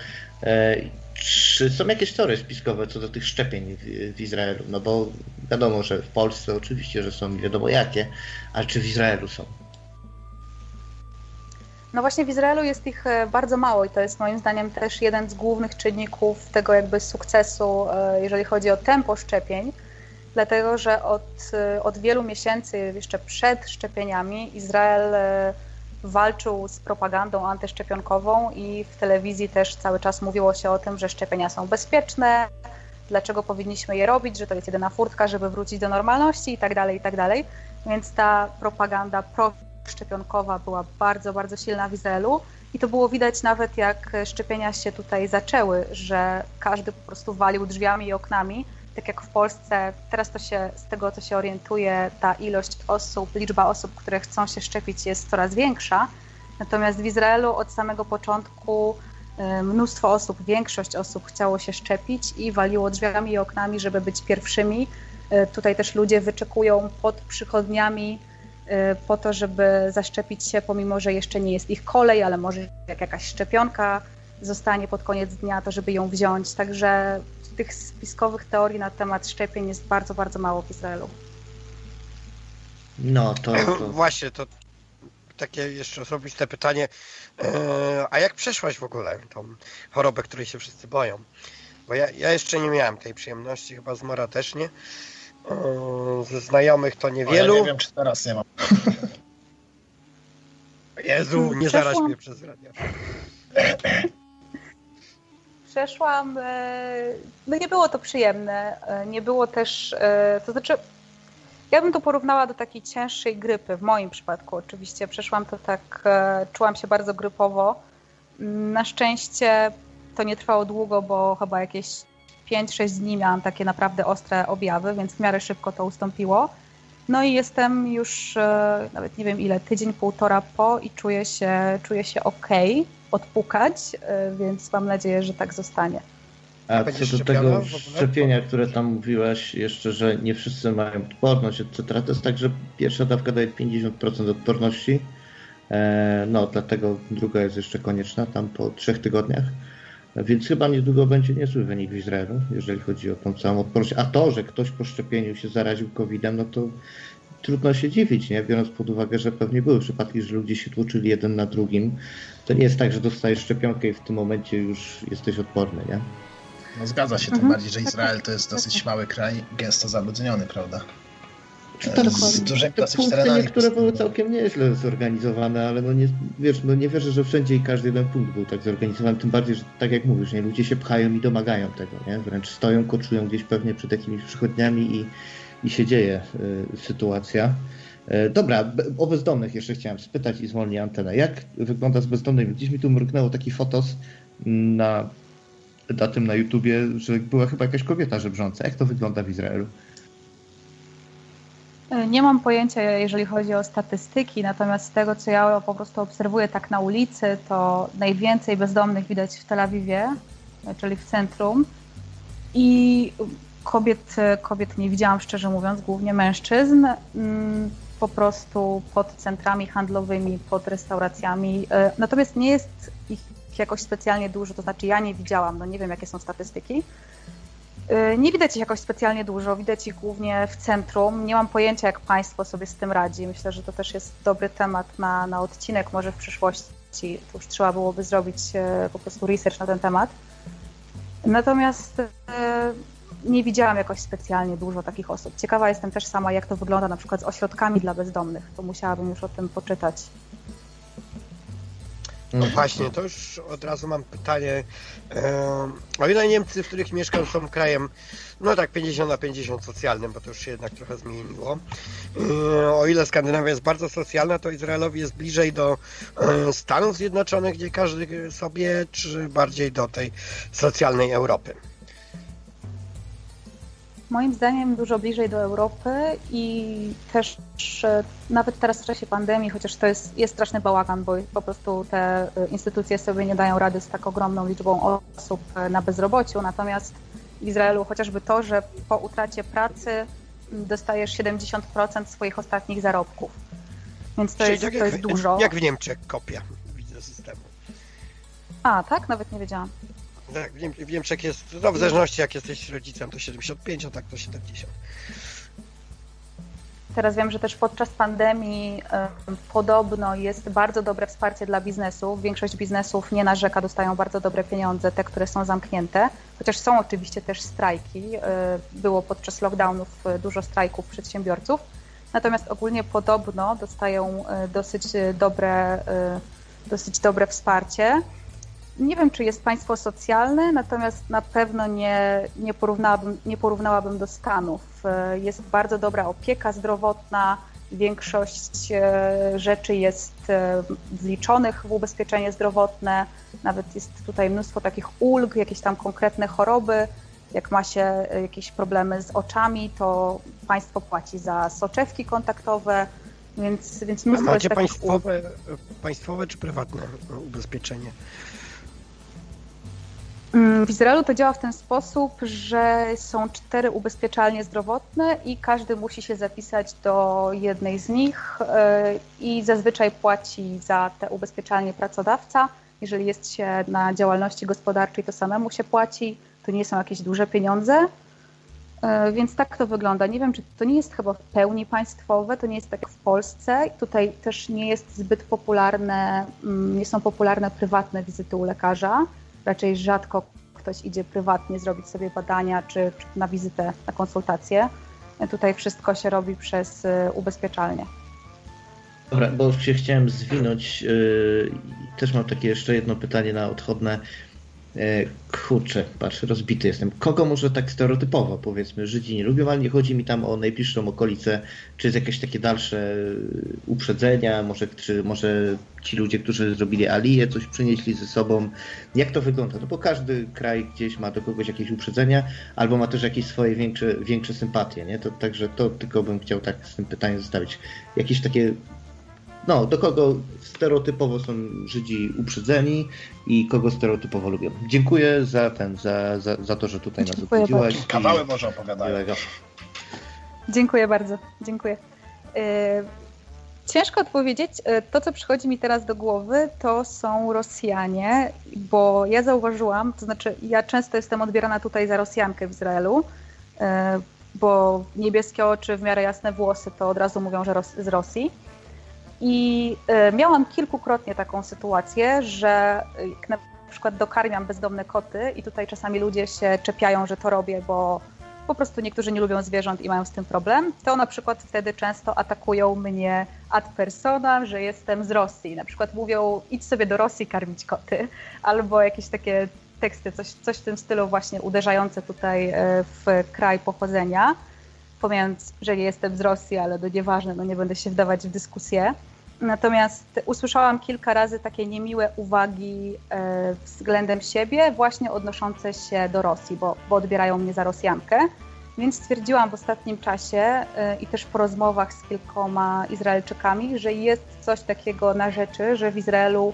E, czy są jakieś teorie spiskowe co do tych szczepień w, w Izraelu? No bo wiadomo, że w Polsce oczywiście, że są, wiadomo jakie, ale czy w Izraelu są? No właśnie w Izraelu jest ich bardzo mało i to jest moim zdaniem też jeden z głównych czynników tego jakby sukcesu, jeżeli chodzi o tempo szczepień. Dlatego, że od, od wielu miesięcy, jeszcze przed szczepieniami, Izrael walczył z propagandą antyszczepionkową i w telewizji też cały czas mówiło się o tym, że szczepienia są bezpieczne, dlaczego powinniśmy je robić, że to jest jedyna furtka, żeby wrócić do normalności i tak dalej, i tak dalej. Więc ta propaganda proszczepionkowa była bardzo, bardzo silna w Izraelu i to było widać nawet jak szczepienia się tutaj zaczęły, że każdy po prostu walił drzwiami i oknami. Tak jak w Polsce, teraz to się z tego, co się orientuje, ta ilość osób, liczba osób, które chcą się szczepić jest coraz większa. Natomiast w Izraelu od samego początku mnóstwo osób, większość osób chciało się szczepić i waliło drzwiami i oknami, żeby być pierwszymi. Tutaj też ludzie wyczekują pod przychodniami po to, żeby zaszczepić się, pomimo że jeszcze nie jest ich kolej, ale może jak jakaś szczepionka zostanie pod koniec dnia, to żeby ją wziąć. Także tych spiskowych teorii na temat szczepień jest bardzo, bardzo mało w Izraelu. No to... to... Właśnie, to takie jeszcze osobiste pytanie. E, a jak przeszłaś w ogóle tą chorobę, której się wszyscy boją? Bo ja, ja jeszcze nie miałem tej przyjemności, chyba zmora też nie. E, ze znajomych to niewielu. O, ja nie wiem, czy teraz nie mam. Jezu, nie zaraź mnie przez radio. Przeszłam, no nie było to przyjemne, nie było też, to znaczy ja bym to porównała do takiej cięższej grypy, w moim przypadku oczywiście, przeszłam to tak, czułam się bardzo grypowo, na szczęście to nie trwało długo, bo chyba jakieś pięć sześć dni miałam takie naprawdę ostre objawy, więc w miarę szybko to ustąpiło, no i jestem już, nawet nie wiem ile, tydzień, półtora po i czuję się, czuję się okej. Okay. Odpukać, więc mam nadzieję, że tak zostanie. A co do tego szczepienia, które tam mówiłaś jeszcze, że nie wszyscy mają odporność, et cetera. To jest tak, że pierwsza dawka daje pięćdziesiąt procent odporności, no dlatego druga jest jeszcze konieczna tam po trzech tygodniach, więc chyba niedługo będzie niezły wynik w Izraelu, jeżeli chodzi o tą całą odporność. A to, że ktoś po szczepieniu się zaraził kowidem, no to trudno się dziwić, nie? Biorąc pod uwagę, że pewnie były przypadki, że ludzie się tłoczyli jeden na drugim. To nie jest tak, że dostajesz szczepionkę i w tym momencie już jesteś odporny, nie? No zgadza się, mhm. Tym bardziej, że Izrael to jest dosyć mały kraj, gęsto zaludniony, prawda? Z dużym dosyć terenami. Niektóre były całkiem nieźle zorganizowane, ale no nie, wiesz, no nie wierzę, że wszędzie i każdy jeden punkt był tak zorganizowany, tym bardziej, że tak jak mówisz, nie? Ludzie się pchają i domagają tego, nie? Wręcz stoją, koczują gdzieś pewnie przed jakimiś przychodniami i I się dzieje y, sytuacja. Y, dobra, o bezdomnych jeszcze chciałem spytać i zwolnię antenę. Jak wygląda z bezdomnymi? Gdzieś mi tu mrugnęło taki fotos na, na tym na YouTubie, że była chyba jakaś kobieta żebrząca. Jak to wygląda w Izraelu? Nie mam pojęcia, jeżeli chodzi o statystyki, natomiast z tego, co ja po prostu obserwuję tak na ulicy, to najwięcej bezdomnych widać w Tel Awiwie, czyli w centrum. I Kobiet, kobiet nie widziałam, szczerze mówiąc, głównie mężczyzn, po prostu pod centrami handlowymi, pod restauracjami. Natomiast nie jest ich jakoś specjalnie dużo, to znaczy ja nie widziałam, no nie wiem jakie są statystyki. Nie widać ich jakoś specjalnie dużo, widać ich głównie w centrum. Nie mam pojęcia jak państwo sobie z tym radzi. Myślę, że to też jest dobry temat na, na odcinek, może w przyszłości. To już trzeba byłoby zrobić po prostu research na ten temat. Natomiast nie widziałam jakoś specjalnie dużo takich osób. Ciekawa jestem też sama, jak to wygląda na przykład z ośrodkami dla bezdomnych, to musiałabym już o tym poczytać. No właśnie, to już od razu mam pytanie, o ile Niemcy, w których mieszkam, są krajem, no tak pięćdziesiąt na pięćdziesiąt socjalnym, bo to już się jednak trochę zmieniło. O ile Skandynawia jest bardzo socjalna, to Izraelowi jest bliżej do Stanów Zjednoczonych, gdzie każdy sobie, czy bardziej do tej socjalnej Europy? Moim zdaniem dużo bliżej do Europy i też nawet teraz w czasie pandemii, chociaż to jest, jest straszny bałagan, bo po prostu te instytucje sobie nie dają rady z tak ogromną liczbą osób na bezrobociu. Natomiast w Izraelu chociażby to, że po utracie pracy dostajesz siedemdziesiąt procent swoich ostatnich zarobków. Więc to jest, to jest dużo. Jak w Niemczech kopia, widzę, systemu. A, tak? Nawet nie wiedziałam. Tak, w Niemczech jest, no w zależności jak jesteś rodzicem, to siedemdziesiąt pięć, a tak to siedemdziesiąt. Teraz wiem, że też podczas pandemii y, podobno jest bardzo dobre wsparcie dla biznesów. Większość biznesów nie narzeka, dostają bardzo dobre pieniądze, te, które są zamknięte. Chociaż są oczywiście też strajki. Y, było podczas lockdownów dużo strajków przedsiębiorców. Natomiast ogólnie podobno dostają y, dosyć dobre, y, dosyć dobre wsparcie. Nie wiem, czy jest państwo socjalne, natomiast na pewno nie, nie, porównałabym, nie porównałabym do Stanów. Jest bardzo dobra opieka zdrowotna, większość rzeczy jest wliczonych w ubezpieczenie zdrowotne, nawet jest tutaj mnóstwo takich ulg, jakieś tam konkretne choroby. Jak ma się jakieś problemy z oczami, to państwo płaci za soczewki kontaktowe, więc, więc mnóstwo jest takich ulg. A macie państwowe czy prywatne ubezpieczenie? W Izraelu to działa w ten sposób, że są cztery ubezpieczalnie zdrowotne i każdy musi się zapisać do jednej z nich i zazwyczaj płaci za te ubezpieczalnie pracodawca. Jeżeli jest się na działalności gospodarczej, to samemu się płaci, to nie są jakieś duże pieniądze, więc tak to wygląda. Nie wiem, czy to nie jest chyba w pełni państwowe, to nie jest tak jak w Polsce. Tutaj też nie jest zbyt popularne, nie są popularne prywatne wizyty u lekarza. Raczej rzadko ktoś idzie prywatnie zrobić sobie badania czy, czy na wizytę, na konsultację. Tutaj wszystko się robi przez ubezpieczalnie. Dobra, bo już się chciałem zwinąć. Też mam takie jeszcze jedno pytanie na odchodne. Kurczę, patrz, rozbity jestem. Kogo może tak stereotypowo, powiedzmy, Żydzi nie lubią, ale nie chodzi mi tam o najbliższą okolicę, czy jest jakieś takie dalsze uprzedzenia, może, czy może ci ludzie, którzy zrobili Aliję, coś przynieśli ze sobą. Jak to wygląda? No bo każdy kraj gdzieś ma do kogoś jakieś uprzedzenia, albo ma też jakieś swoje większe, większe sympatie, nie? To, także to tylko bym chciał tak z tym pytaniem zostawić. Jakieś takie... No, do kogo stereotypowo są Żydzi uprzedzeni i kogo stereotypowo lubią. Dziękuję za ten, za, za, za to, że tutaj Dziękuję nas odwiedziłaś. I... Kawały może opowiadają. Dziękuję bardzo. Dziękuję. Yy, ciężko odpowiedzieć. To, co przychodzi mi teraz do głowy, to są Rosjanie, bo ja zauważyłam, to znaczy ja często jestem odbierana tutaj za Rosjankę w Izraelu, yy, bo niebieskie oczy, w miarę jasne włosy, to od razu mówią, że Ros- z Rosji. I miałam kilkukrotnie taką sytuację, że na przykład dokarmiam bezdomne koty i tutaj czasami ludzie się czepiają, że to robię, bo po prostu niektórzy nie lubią zwierząt i mają z tym problem. To na przykład wtedy często atakują mnie ad personam, że jestem z Rosji. Na przykład mówią, idź sobie do Rosji karmić koty, albo jakieś takie teksty, coś, coś w tym stylu właśnie uderzające tutaj w kraj pochodzenia. Pomijając, że nie jestem z Rosji, ale to nieważne, no nie będę się wdawać w dyskusję. Natomiast usłyszałam kilka razy takie niemiłe uwagi e, względem siebie, właśnie odnoszące się do Rosji, bo, bo odbierają mnie za Rosjankę. Więc stwierdziłam w ostatnim czasie e, i też po rozmowach z kilkoma Izraelczykami, że jest coś takiego na rzeczy, że w Izraelu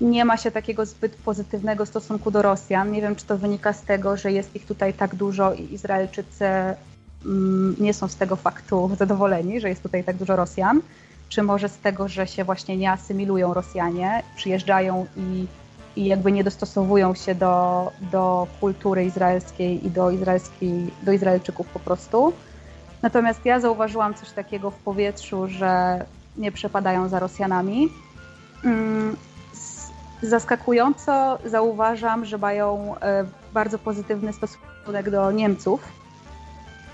nie ma się takiego zbyt pozytywnego stosunku do Rosjan. Nie wiem, czy to wynika z tego, że jest ich tutaj tak dużo i Izraelczycy nie są z tego faktu zadowoleni, że jest tutaj tak dużo Rosjan, czy może z tego, że się właśnie nie asymilują Rosjanie, przyjeżdżają i, i jakby nie dostosowują się do, do kultury izraelskiej i do, izraelskiej, do Izraelczyków po prostu. Natomiast ja zauważyłam coś takiego w powietrzu, że nie przepadają za Rosjanami. Zaskakująco zauważam, że mają bardzo pozytywny stosunek do Niemców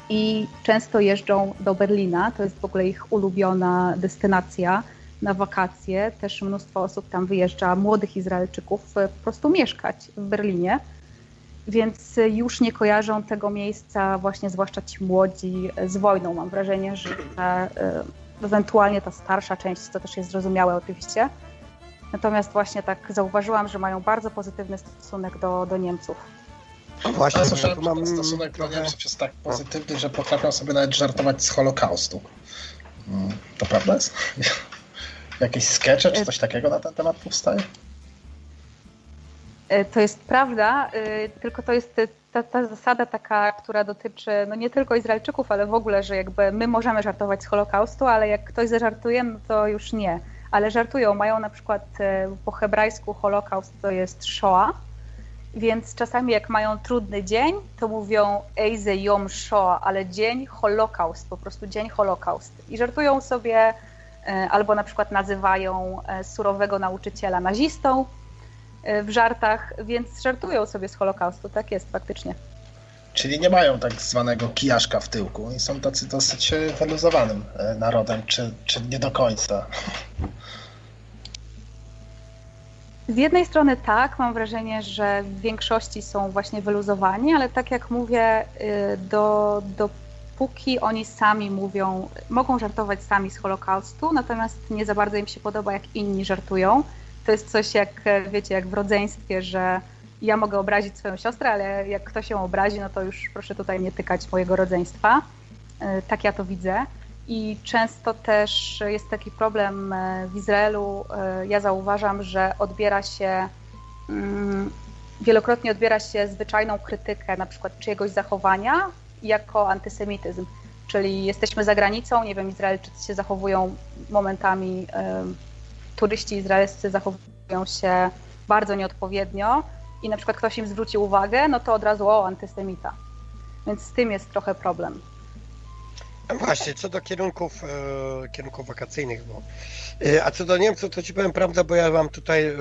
i często jeżdżą do Berlina. To jest w ogóle ich ulubiona destynacja na wakacje. Też mnóstwo osób tam wyjeżdża, młodych Izraelczyków, po prostu mieszkać w Berlinie. Więc już nie kojarzą tego miejsca, właśnie zwłaszcza ci młodzi, z wojną. Mam wrażenie, że ta, ewentualnie ta starsza część, co też jest zrozumiałe oczywiście. Natomiast właśnie tak zauważyłam, że mają bardzo pozytywny stosunek do, do Niemców. No właśnie, słyszałem, że ten stosunek do Niemców jest tak pozytywny, że potrafią sobie nawet żartować z Holokaustu. To prawda jest? Jakieś skecze czy coś takiego na ten temat powstaje? To jest prawda, tylko to jest ta, ta zasada taka, która dotyczy no nie tylko Izraelczyków, ale w ogóle, że jakby my możemy żartować z Holokaustu, ale jak ktoś zażartuje, no to już nie. Ale żartują, mają na przykład po hebrajsku Holokaust to jest Shoah, więc czasami jak mają trudny dzień, to mówią Ejze Yom Shoah, ale dzień Holokaust, po prostu dzień Holokaust. I żartują sobie, albo na przykład nazywają surowego nauczyciela nazistą w żartach, więc żartują sobie z Holokaustu, tak jest faktycznie. Czyli nie mają tak zwanego kijaszka w tyłku i są tacy dosyć wyluzowanym narodem, czy, czy nie do końca? Z jednej strony tak, mam wrażenie, że w większości są właśnie wyluzowani, ale tak jak mówię, do, dopóki oni sami mówią, mogą żartować sami z Holokaustu, natomiast nie za bardzo im się podoba, jak inni żartują. To jest coś jak, wiecie, jak w rodzeństwie, że ja mogę obrazić swoją siostrę, ale jak ktoś ją obrazi, no to już proszę tutaj nie tykać mojego rodzeństwa. Tak ja to widzę. I często też jest taki problem w Izraelu. Ja zauważam, że odbiera się, wielokrotnie odbiera się zwyczajną krytykę na przykład czyjegoś zachowania jako antysemityzm. Czyli jesteśmy za granicą, nie wiem, Izraelczycy się zachowują momentami, turyści izraelscy zachowują się bardzo nieodpowiednio. I na przykład ktoś im zwróci uwagę, no to od razu o, antysemita. Więc z tym jest trochę problem. Właśnie, co do kierunków, e, kierunków wakacyjnych, bo, e, a co do Niemców, to ci powiem prawdę, bo ja mam tutaj, e,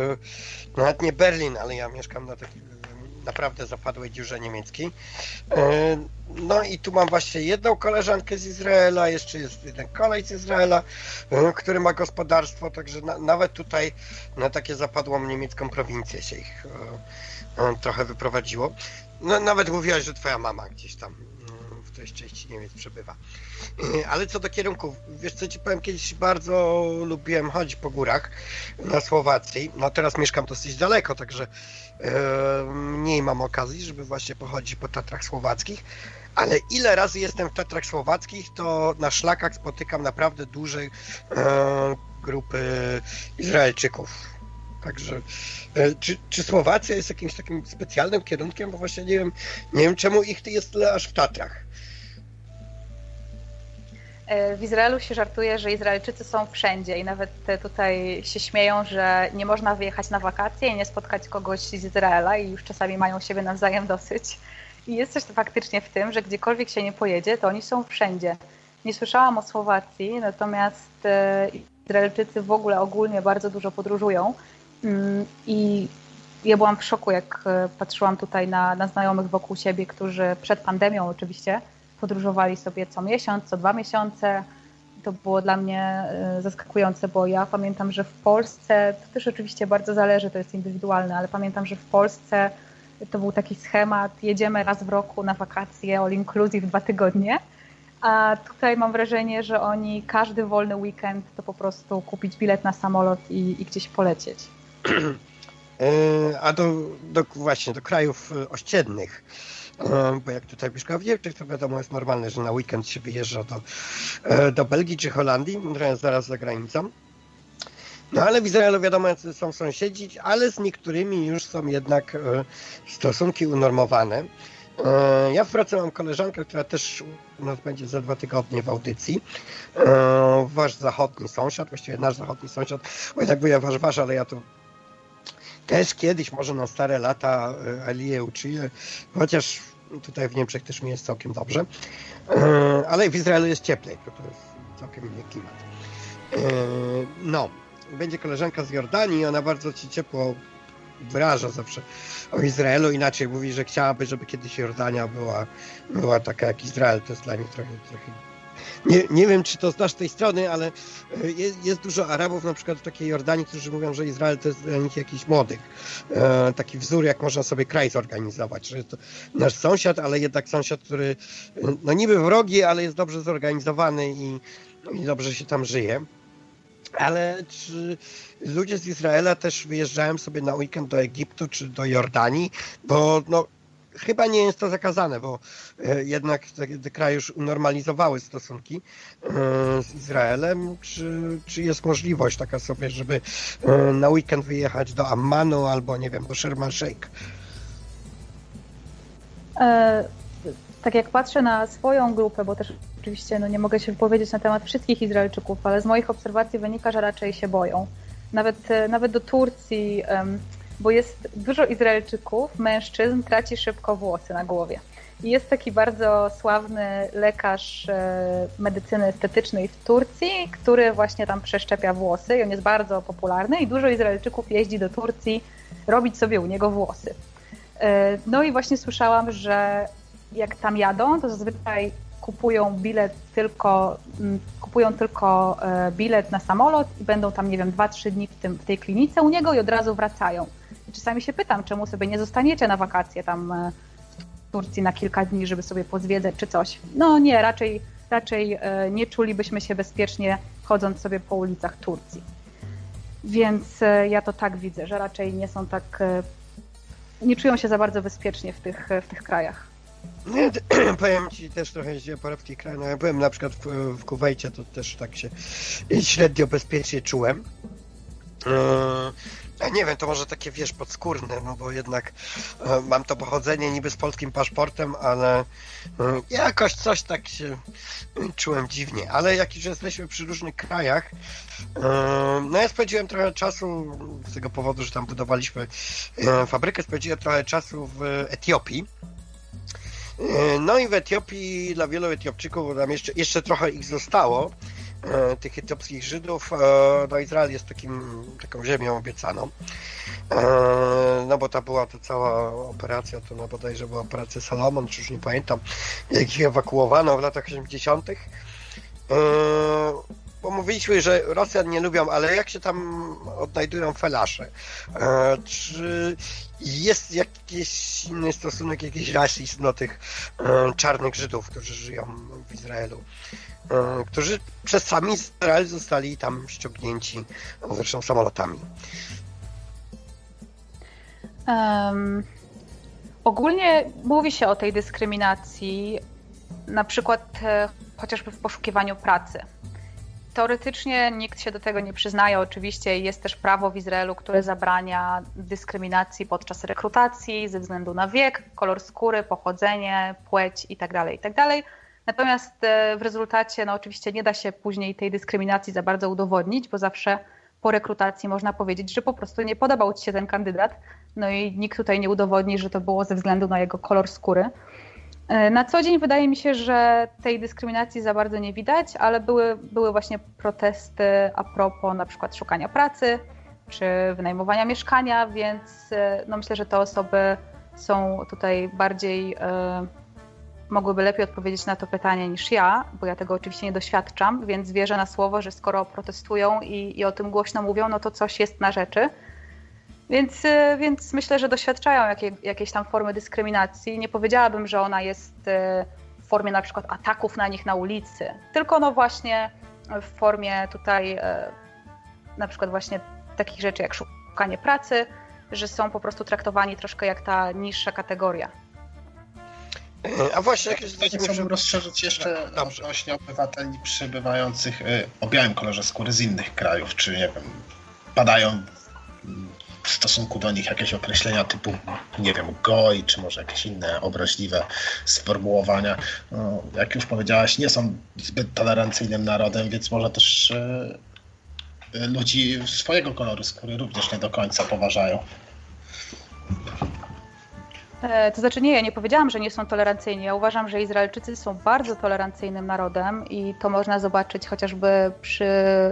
nawet nie Berlin, ale ja mieszkam na takiej e, naprawdę zapadłej dziurze niemieckiej. E, no i tu mam właśnie jedną koleżankę z Izraela, jeszcze jest jeden koleś z Izraela, e, który ma gospodarstwo, także na, nawet tutaj na takie zapadłą niemiecką prowincję się ich e, e, trochę wyprowadziło. No, nawet mówiłaś, że twoja mama gdzieś tam w tej części Niemiec przebywa. Ale co do kierunków, wiesz co ci powiem, kiedyś bardzo lubiłem chodzić po górach na Słowacji, no teraz mieszkam dosyć daleko, także mniej mam okazji, żeby właśnie pochodzić po Tatrach Słowackich, ale ile razy jestem w Tatrach Słowackich, to na szlakach spotykam naprawdę duże grupy Izraelczyków. Także, czy, czy Słowacja jest jakimś takim specjalnym kierunkiem, bo właśnie nie wiem, nie wiem czemu ich jest tyle aż w Tatrach. W Izraelu się żartuje, że Izraelczycy są wszędzie i nawet tutaj się śmieją, że nie można wyjechać na wakacje i nie spotkać kogoś z Izraela i już czasami mają siebie nawzajem dosyć. I jest też faktycznie w tym, że gdziekolwiek się nie pojedzie, to oni są wszędzie. Nie słyszałam o Słowacji, natomiast Izraelczycy w ogóle ogólnie bardzo dużo podróżują. I ja byłam w szoku, jak patrzyłam tutaj na, na znajomych wokół siebie, którzy przed pandemią oczywiście podróżowali sobie co miesiąc, co dwa miesiące. To było dla mnie zaskakujące, bo ja pamiętam, że w Polsce, to też oczywiście bardzo zależy, to jest indywidualne, ale pamiętam, że w Polsce to był taki schemat, jedziemy raz w roku na wakacje, all inclusive dwa tygodnie, a tutaj mam wrażenie, że oni każdy wolny weekend to po prostu kupić bilet na samolot i, i gdzieś polecieć. A do, do właśnie do krajów ościennych, bo jak tutaj mieszkam w Niemczech, to wiadomo, jest normalne, że na weekend się wyjeżdża do, do Belgii czy Holandii, zaraz za granicą. No ale w Izraelu wiadomo, są sąsiedzi, ale z niektórymi już są jednak stosunki unormowane. Ja w pracy mam koleżankę, która też u nas będzie za dwa tygodnie w audycji. Wasz zachodni sąsiad, właściwie nasz zachodni sąsiad, bo tak byłem wasz, wasz, ale ja tu też kiedyś, może na stare lata, Aliję uczyłem, chociaż tutaj w Niemczech też mi jest całkiem dobrze, ale w Izraelu jest cieplej, to jest całkiem inny klimat. No, będzie koleżanka z Jordanii, ona bardzo ci ciepło wyraża zawsze o Izraelu. Inaczej mówi, że chciałaby, żeby kiedyś Jordania była, była taka jak Izrael. To jest dla nich trochę... trochę... Nie, nie wiem, czy to znasz tej strony, ale jest, jest dużo Arabów, na przykład w takiej Jordanii, którzy mówią, że Izrael to jest dla nich jakiś młodych. E, taki wzór, jak można sobie kraj zorganizować. Że to nasz sąsiad, ale jednak sąsiad, który no niby wrogi, ale jest dobrze zorganizowany i, i dobrze się tam żyje. Ale czy ludzie z Izraela też wyjeżdżają sobie na weekend do Egiptu czy do Jordanii? Bo no, chyba nie jest to zakazane, bo jednak te, te kraje już unormalizowały stosunki z Izraelem. Czy, czy jest możliwość taka sobie, żeby na weekend wyjechać do Ammanu albo, nie wiem, do Sharm el-Sheikh? E, tak jak patrzę na swoją grupę, bo też oczywiście no nie mogę się wypowiedzieć na temat wszystkich Izraelczyków, ale z moich obserwacji wynika, że raczej się boją. Nawet, nawet do Turcji... Um, bo jest dużo Izraelczyków, mężczyzn traci szybko włosy na głowie. I jest taki bardzo sławny lekarz medycyny estetycznej w Turcji, który właśnie tam przeszczepia włosy i on jest bardzo popularny i dużo Izraelczyków jeździ do Turcji robić sobie u niego włosy. No i właśnie słyszałam, że jak tam jadą, to zazwyczaj kupują bilet tylko, kupują tylko bilet na samolot i będą tam, nie wiem, dwa trzy dni w, tym, w tej klinice u niego i od razu wracają. Czasami się pytam, czemu sobie nie zostaniecie na wakacje tam w Turcji na kilka dni, żeby sobie pozwiedzać czy coś. No nie, raczej, raczej nie czulibyśmy się bezpiecznie chodząc sobie po ulicach Turcji. Więc ja to tak widzę, że raczej nie są tak, nie czują się za bardzo bezpiecznie w tych, w tych krajach. Nie, powiem Ci też trochę po arabskich krajach. No, ja byłem na przykład w, w Kuwejcie, to też tak się średnio bezpiecznie czułem. Ja nie wiem, to może takie, wiesz, podskórne, no bo jednak mam to pochodzenie niby z polskim paszportem, ale jakoś coś tak się czułem dziwnie. Ale jak już jesteśmy przy różnych krajach, no ja spędziłem trochę czasu, z tego powodu, że tam budowaliśmy fabrykę, spędziłem trochę czasu w Etiopii. No i w Etiopii dla wielu Etiopczyków, tam jeszcze, jeszcze trochę ich zostało, tych etiopskich Żydów, no Izrael jest takim, taką ziemią obiecaną, no bo ta była ta cała operacja, to no bodajże była operacja Salomon, czy już nie pamiętam, jak ich ewakuowano w latach osiemdziesiątych. Bo mówiliśmy, że Rosjan nie lubią, ale jak się tam odnajdują felasze? Czy jest jakiś inny stosunek, jakiś rasizm do tych czarnych Żydów, którzy żyją w Izraelu? Którzy przez sam Izrael zostali tam ściągnięci, zresztą samolotami. Um, ogólnie mówi się o tej dyskryminacji, na przykład e, chociażby w poszukiwaniu pracy. Teoretycznie nikt się do tego nie przyznaje, oczywiście jest też prawo w Izraelu, które zabrania dyskryminacji podczas rekrutacji ze względu na wiek, kolor skóry, pochodzenie, płeć itd., itd. Natomiast w rezultacie, no oczywiście nie da się później tej dyskryminacji za bardzo udowodnić, bo zawsze po rekrutacji można powiedzieć, że po prostu nie podobał ci się ten kandydat, no i nikt tutaj nie udowodni, że to było ze względu na jego kolor skóry. Na co dzień wydaje mi się, że tej dyskryminacji za bardzo nie widać, ale były, były właśnie protesty a propos na przykład szukania pracy czy wynajmowania mieszkania, więc no myślę, że te osoby są tutaj bardziej... Yy, mogłyby lepiej odpowiedzieć na to pytanie niż ja, bo ja tego oczywiście nie doświadczam, więc wierzę na słowo, że skoro protestują i, i o tym głośno mówią, no to coś jest na rzeczy. Więc, więc myślę, że doświadczają jakiej, jakiejś tam formy dyskryminacji. Nie powiedziałabym, że ona jest w formie na przykład ataków na nich na ulicy, tylko no właśnie w formie tutaj na przykład właśnie takich rzeczy jak szukanie pracy, że są po prostu traktowani troszkę jak ta niższa kategoria. A właśnie, jak jest chciałbym przy... rozszerzyć jeszcze no, odnośnie obywateli przybywających o białym kolorze skóry z innych krajów, czy nie wiem, padają w stosunku do nich jakieś określenia typu, nie wiem, goj, czy może jakieś inne obraźliwe sformułowania. No, jak już powiedziałaś, nie są zbyt tolerancyjnym narodem, więc może też yy, ludzi swojego koloru skóry również nie do końca poważają. To znaczy nie, ja nie powiedziałam, że nie są tolerancyjni. Ja uważam, że Izraelczycy są bardzo tolerancyjnym narodem i to można zobaczyć chociażby przy,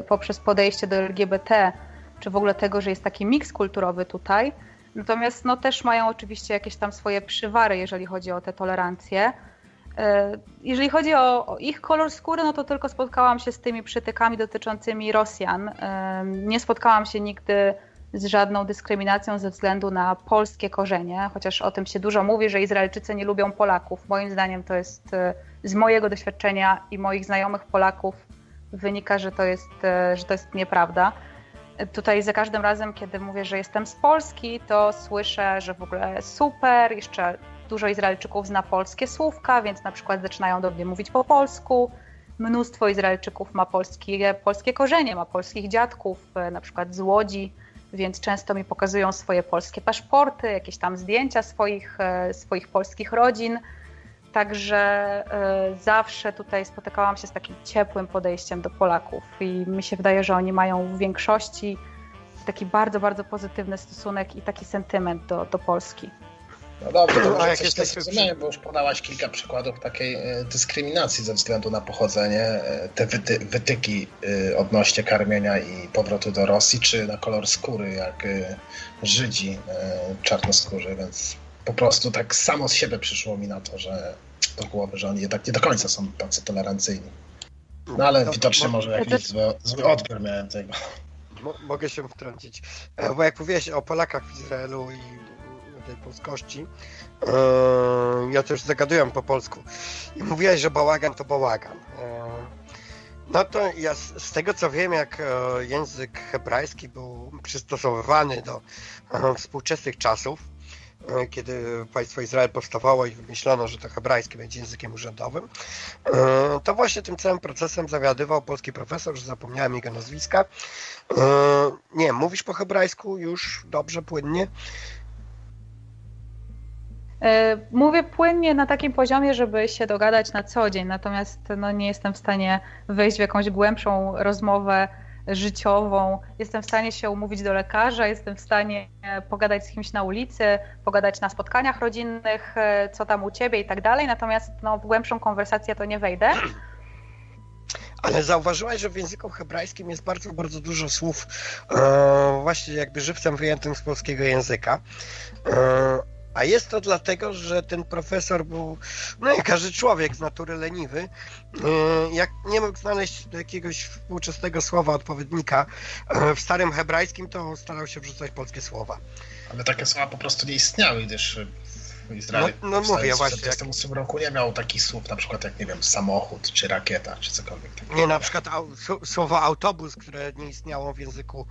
poprzez podejście do L G B T, czy w ogóle tego, że jest taki miks kulturowy tutaj, Natomiast no, też mają oczywiście jakieś tam swoje przywary, jeżeli chodzi o tę tolerancję. Jeżeli chodzi o, o ich kolor skóry, no to tylko spotkałam się z tymi przytykami dotyczącymi Rosjan. Nie spotkałam się nigdy z żadną dyskryminacją ze względu na polskie korzenie, chociaż o tym się dużo mówi, że Izraelczycy nie lubią Polaków. Moim zdaniem to jest, z mojego doświadczenia i moich znajomych Polaków wynika, że to jest, że to jest nieprawda. Tutaj za każdym razem, kiedy mówię, że jestem z Polski, to słyszę, że w ogóle super, jeszcze dużo Izraelczyków zna polskie słówka, więc na przykład zaczynają do mnie mówić po polsku. Mnóstwo Izraelczyków ma polskie, polskie korzenie, ma polskich dziadków, na przykład z Łodzi, więc często mi pokazują swoje polskie paszporty, jakieś tam zdjęcia swoich, swoich polskich rodzin. Także y, zawsze tutaj spotykałam się z takim ciepłym podejściem do Polaków i mi się wydaje, że oni mają w większości taki bardzo, bardzo pozytywny stosunek i taki sentyment do, do Polski. No dobrze, to może coś to zrozumiałem, bo już podałaś kilka przykładów takiej dyskryminacji ze względu na pochodzenie, te wyty, wytyki odnośnie karmienia i powrotu do Rosji, czy na kolor skóry, jak Żydzi czarnoskórzy, więc po prostu tak samo z siebie przyszło mi na to, że do głowy, że oni jednak nie do końca są tacy tolerancyjni. No ale no, widocznie może jakiś zły, zły odbiór miałem tego. Mo, mogę się wtrącić, bo jak mówiłeś o Polakach w Izraelu i tej polskości, yy, ja też zagaduję po polsku i mówiłeś, że bałagan to bałagan. Yy. No to ja z, z tego co wiem, jak e, język hebrajski był przystosowywany do e, współczesnych czasów, e, kiedy państwo Izrael powstawało i wymyślono, że to hebrajski będzie językiem urzędowym, e, to właśnie tym całym procesem zawiadywał polski profesor, że zapomniałem jego nazwiska. E, nie, mówisz po hebrajsku już dobrze, płynnie? Mówię płynnie na takim poziomie, żeby się dogadać na co dzień, natomiast no, nie jestem w stanie wejść w jakąś głębszą rozmowę życiową. Jestem w stanie się umówić do lekarza, jestem w stanie pogadać z kimś na ulicy, pogadać na spotkaniach rodzinnych, co tam u ciebie i tak dalej, natomiast no, w głębszą konwersację to nie wejdę. Ale zauważyłaś, że w języku hebrajskim jest bardzo, bardzo dużo słów e, właśnie jakby żywcem wyjętym z polskiego języka. E, A jest to dlatego, że ten profesor był, no jak każdy człowiek z natury leniwy, jak nie mógł znaleźć jakiegoś współczesnego słowa odpowiednika w starym hebrajskim, to starał się wrzucać polskie słowa. Ale takie słowa po prostu nie istniały, gdyż w Izraelu no, no, w czterdziestym ósmym jak... roku nie miał takich słów, na przykład jak, nie wiem, samochód, czy rakieta, czy cokolwiek takiego. Nie, na przykład au, słowo autobus, które nie istniało w języku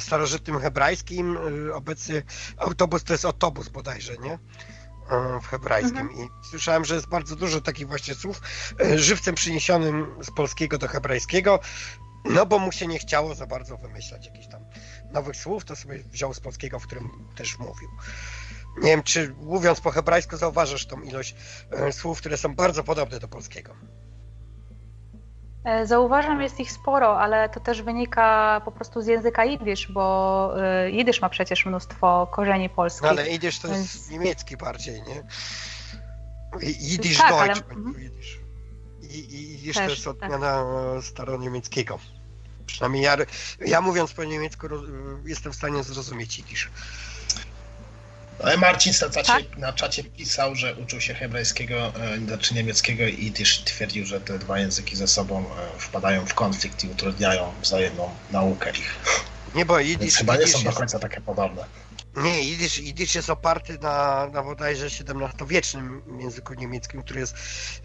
starożytnym hebrajskim, obecnie autobus to jest otobus bodajże, nie? W hebrajskim. Mhm. I słyszałem, że jest bardzo dużo takich właśnie słów żywcem przyniesionym z polskiego do hebrajskiego, no bo mu się nie chciało za bardzo wymyślać jakichś tam nowych słów, to sobie wziął z polskiego, w którym też mówił. Nie wiem, czy mówiąc po hebrajsku zauważasz tą ilość słów, które są bardzo podobne do polskiego? Zauważam, jest ich sporo, ale to też wynika po prostu z języka jidysz, bo jidysz ma przecież mnóstwo korzeni polskich. No ale jidysz to jest więc... niemiecki bardziej, nie? Jidysz tak, Deutsch. Ale... Jidysz. I jidysz też, to jest odmiana tak. staroniemieckiego. Przynajmniej ja, ja mówiąc po niemiecku jestem w stanie zrozumieć jidysz. Ale Marcin na czacie, na czacie pisał, że uczył się hebrajskiego, znaczy niemieckiego i też twierdził, że te dwa języki ze sobą wpadają w konflikt i utrudniają wzajemną naukę ich. Nie, bo jidysz, więc chyba nie są do końca takie podobne. Nie, jidysz, jidysz jest oparty na, na bodajże siedemnastowiecznym języku niemieckim, który jest,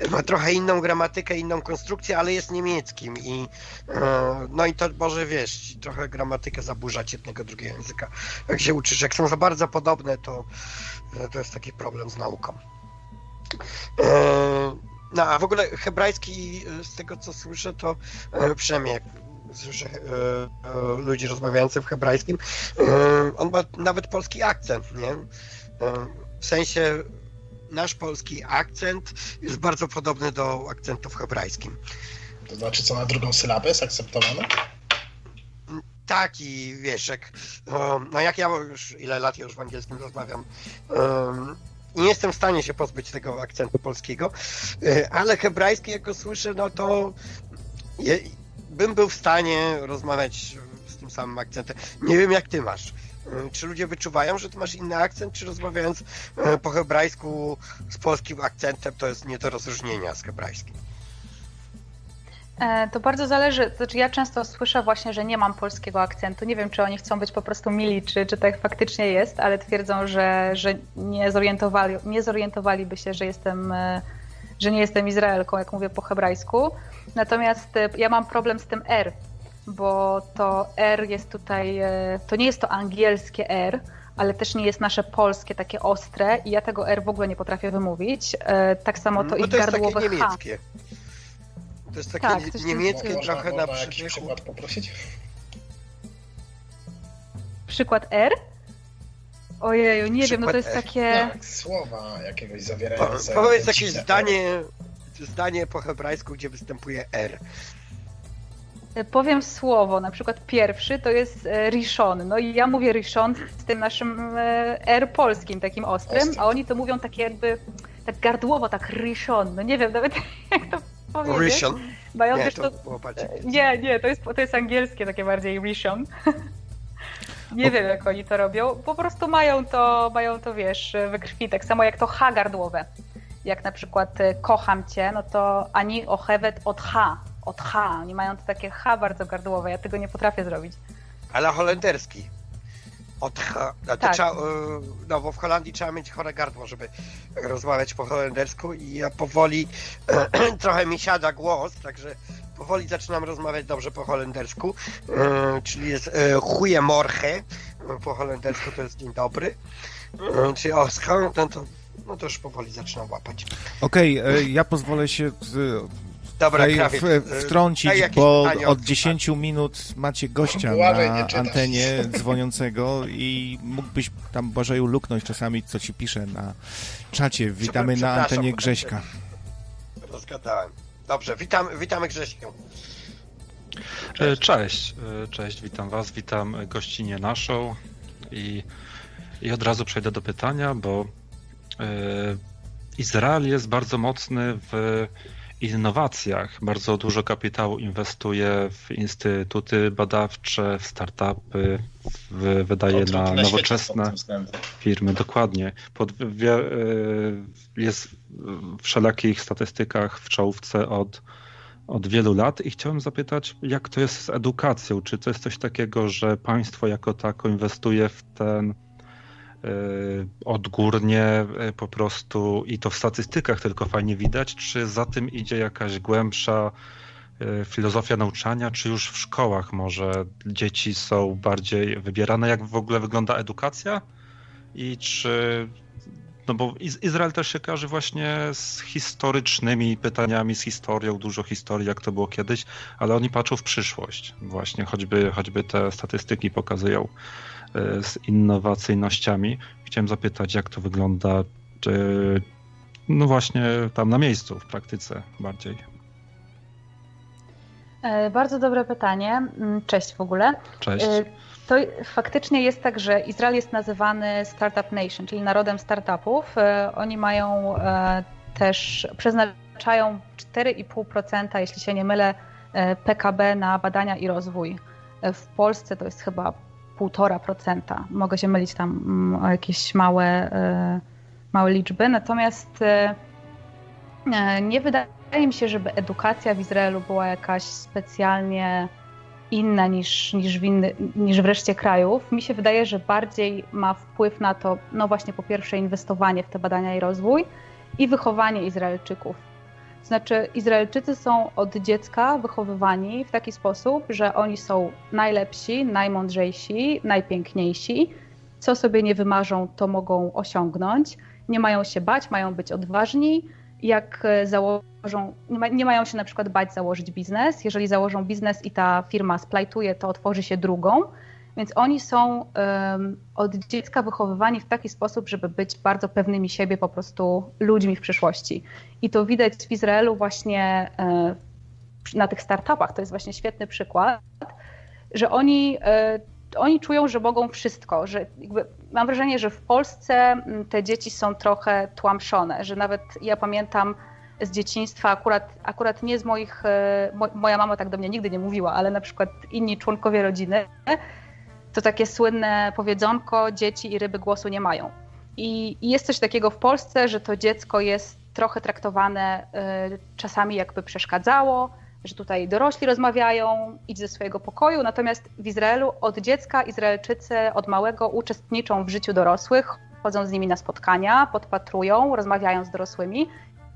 ma trochę inną gramatykę, inną konstrukcję, ale jest niemieckim i no i to może wiesz, trochę gramatykę zaburzać jednego, drugiego języka, jak się uczysz. Jak są za bardzo podobne, to, to jest taki problem z nauką. No a w ogóle hebrajski, z tego co słyszę, to przynajmniej jak słyszę e, e, ludzi rozmawiających w hebrajskim, e, on ma nawet polski akcent, nie? E, w sensie nasz polski akcent jest bardzo podobny do akcentu w hebrajskim. To znaczy co, na drugą sylabę jest akceptowane? Tak i wiesz, jak, e, no jak ja już ile lat ja już w angielskim rozmawiam, e, nie jestem w stanie się pozbyć tego akcentu polskiego, e, ale hebrajski jak go słyszę, no to je, bym był w stanie rozmawiać z tym samym akcentem. Nie wiem, jak ty masz. Czy ludzie wyczuwają, że ty masz inny akcent, czy rozmawiając po hebrajsku z polskim akcentem, to jest nie do rozróżnienia z hebrajskim? To bardzo zależy. Znaczy, ja często słyszę właśnie, że nie mam polskiego akcentu. Nie wiem, czy oni chcą być po prostu mili, czy, czy tak faktycznie jest, ale twierdzą, że, że nie, zorientowali, nie zorientowaliby się, że jestem, że nie jestem Izraelką, jak mówię po hebrajsku. Natomiast ja mam problem z tym R, bo to R jest tutaj, to nie jest to angielskie R, ale też nie jest nasze polskie takie ostre i ja tego R w ogóle nie potrafię wymówić. Tak samo to no i gardłowe H. To jest takie niemieckie. To jest takie tak, nie, niemieckie jest... trochę można, na przykład. Przykład poprosić? Przykład R? Ojeju, nie przykład wiem, no to jest R. Takie... Tak, słowa jakiegoś zawierające... Po, powiedz jakieś zdanie, zdanie po hebrajsku, gdzie występuje R. Powiem słowo, na przykład pierwszy to jest rishon. No i ja mówię rishon z tym naszym R polskim, takim ostrym, Ostry. A oni to mówią takie jakby, tak gardłowo, tak rishon. No nie wiem nawet jak to powiedzieć. Rishon? Nie, to... To nie, nie, to jest, to jest angielskie takie bardziej rishon. Nie okay. wiem jak oni to robią, po prostu mają to, mają to wiesz, we krwi, tak samo jak to H gardłowe. Jak na przykład kocham cię, no to ani ohewet od H. Od H. Oni mają to takie H bardzo gardłowe. Ja tego nie potrafię zrobić. Ale holenderski. Od H. To tak. Trzeba, no bo w Holandii trzeba mieć chore gardło, żeby rozmawiać po holendersku i ja powoli trochę mi siada głos, także powoli zaczynam rozmawiać dobrze po holendersku. Czyli jest goeie morgen. Po holendersku to jest dzień dobry. Czyli oscham, no to, no to już powoli zaczynam łapać. Okej, okay, ja pozwolę się... Z... Dobra, w, wtrącić, bo od dziesięć minut macie gościa na antenie dzwoniącego i mógłbyś tam, Błażeju, luknąć czasami, co ci pisze na czacie. Witamy na antenie Grześka. Rozgadałem. Dobrze, witam, witamy Grześkę. Cześć. cześć, cześć, witam was, witam gościnę naszą i, i od razu przejdę do pytania, bo y, Izrael jest bardzo mocny w innowacjach. Bardzo dużo kapitału inwestuje w instytuty badawcze, w startupy, w, wydaje to, na nowoczesne firmy. Dokładnie. Pod, jest w wszelakich statystykach w czołówce od, od wielu lat i chciałem zapytać, jak to jest z edukacją? Czy to jest coś takiego, że państwo jako tako inwestuje w ten odgórnie po prostu i to w statystykach tylko fajnie widać, czy za tym idzie jakaś głębsza filozofia nauczania, czy już w szkołach może dzieci są bardziej wybierane, jak w ogóle wygląda edukacja i czy, no bo Izrael też się kojarzy właśnie z historycznymi pytaniami, z historią, dużo historii, jak to było kiedyś, ale oni patrzą w przyszłość właśnie, choćby, choćby te statystyki pokazują z innowacyjnościami. Chciałem zapytać, jak to wygląda, czy, no właśnie tam na miejscu, w praktyce bardziej. Bardzo dobre pytanie. Cześć w ogóle. Cześć. To faktycznie jest tak, że Izrael jest nazywany Startup Nation, czyli narodem startupów. Oni mają też, przeznaczają cztery i pół procent, jeśli się nie mylę, P K B na badania i rozwój. W Polsce to jest chyba półtora procenta. Mogę się mylić tam o jakieś małe, małe liczby. Natomiast nie wydaje mi się, żeby edukacja w Izraelu była jakaś specjalnie inna niż, niż, w, inny, niż w reszcie krajów. Mi się wydaje, że bardziej ma wpływ na to, no właśnie po pierwsze inwestowanie w te badania i rozwój i wychowanie Izraelczyków. To znaczy Izraelczycy są od dziecka wychowywani w taki sposób, że oni są najlepsi, najmądrzejsi, najpiękniejsi. Co sobie nie wymarzą, to mogą osiągnąć. Nie mają się bać, mają być odważni. Jak założą, nie, ma, nie mają się na przykład bać założyć biznes. Jeżeli założą biznes i ta firma splajtuje, to otworzy się drugą. Więc oni są um, od dziecka wychowywani w taki sposób, żeby być bardzo pewnymi siebie po prostu ludźmi w przyszłości. I to widać w Izraelu właśnie e, na tych startupach, to jest właśnie świetny przykład, że oni, e, oni czują, że mogą wszystko. Że jakby, mam wrażenie, że w Polsce te dzieci są trochę tłamszone, że nawet ja pamiętam z dzieciństwa, akurat, akurat nie z moich, e, mo, moja mama tak do mnie nigdy nie mówiła, ale na przykład inni członkowie rodziny, to takie słynne powiedzonko, dzieci i ryby głosu nie mają. I, i jest coś takiego w Polsce, że to dziecko jest trochę traktowane y, czasami jakby przeszkadzało, że tutaj dorośli rozmawiają, idź ze swojego pokoju, natomiast w Izraelu od dziecka Izraelczycy od małego uczestniczą w życiu dorosłych, chodzą z nimi na spotkania, podpatrują, rozmawiają z dorosłymi,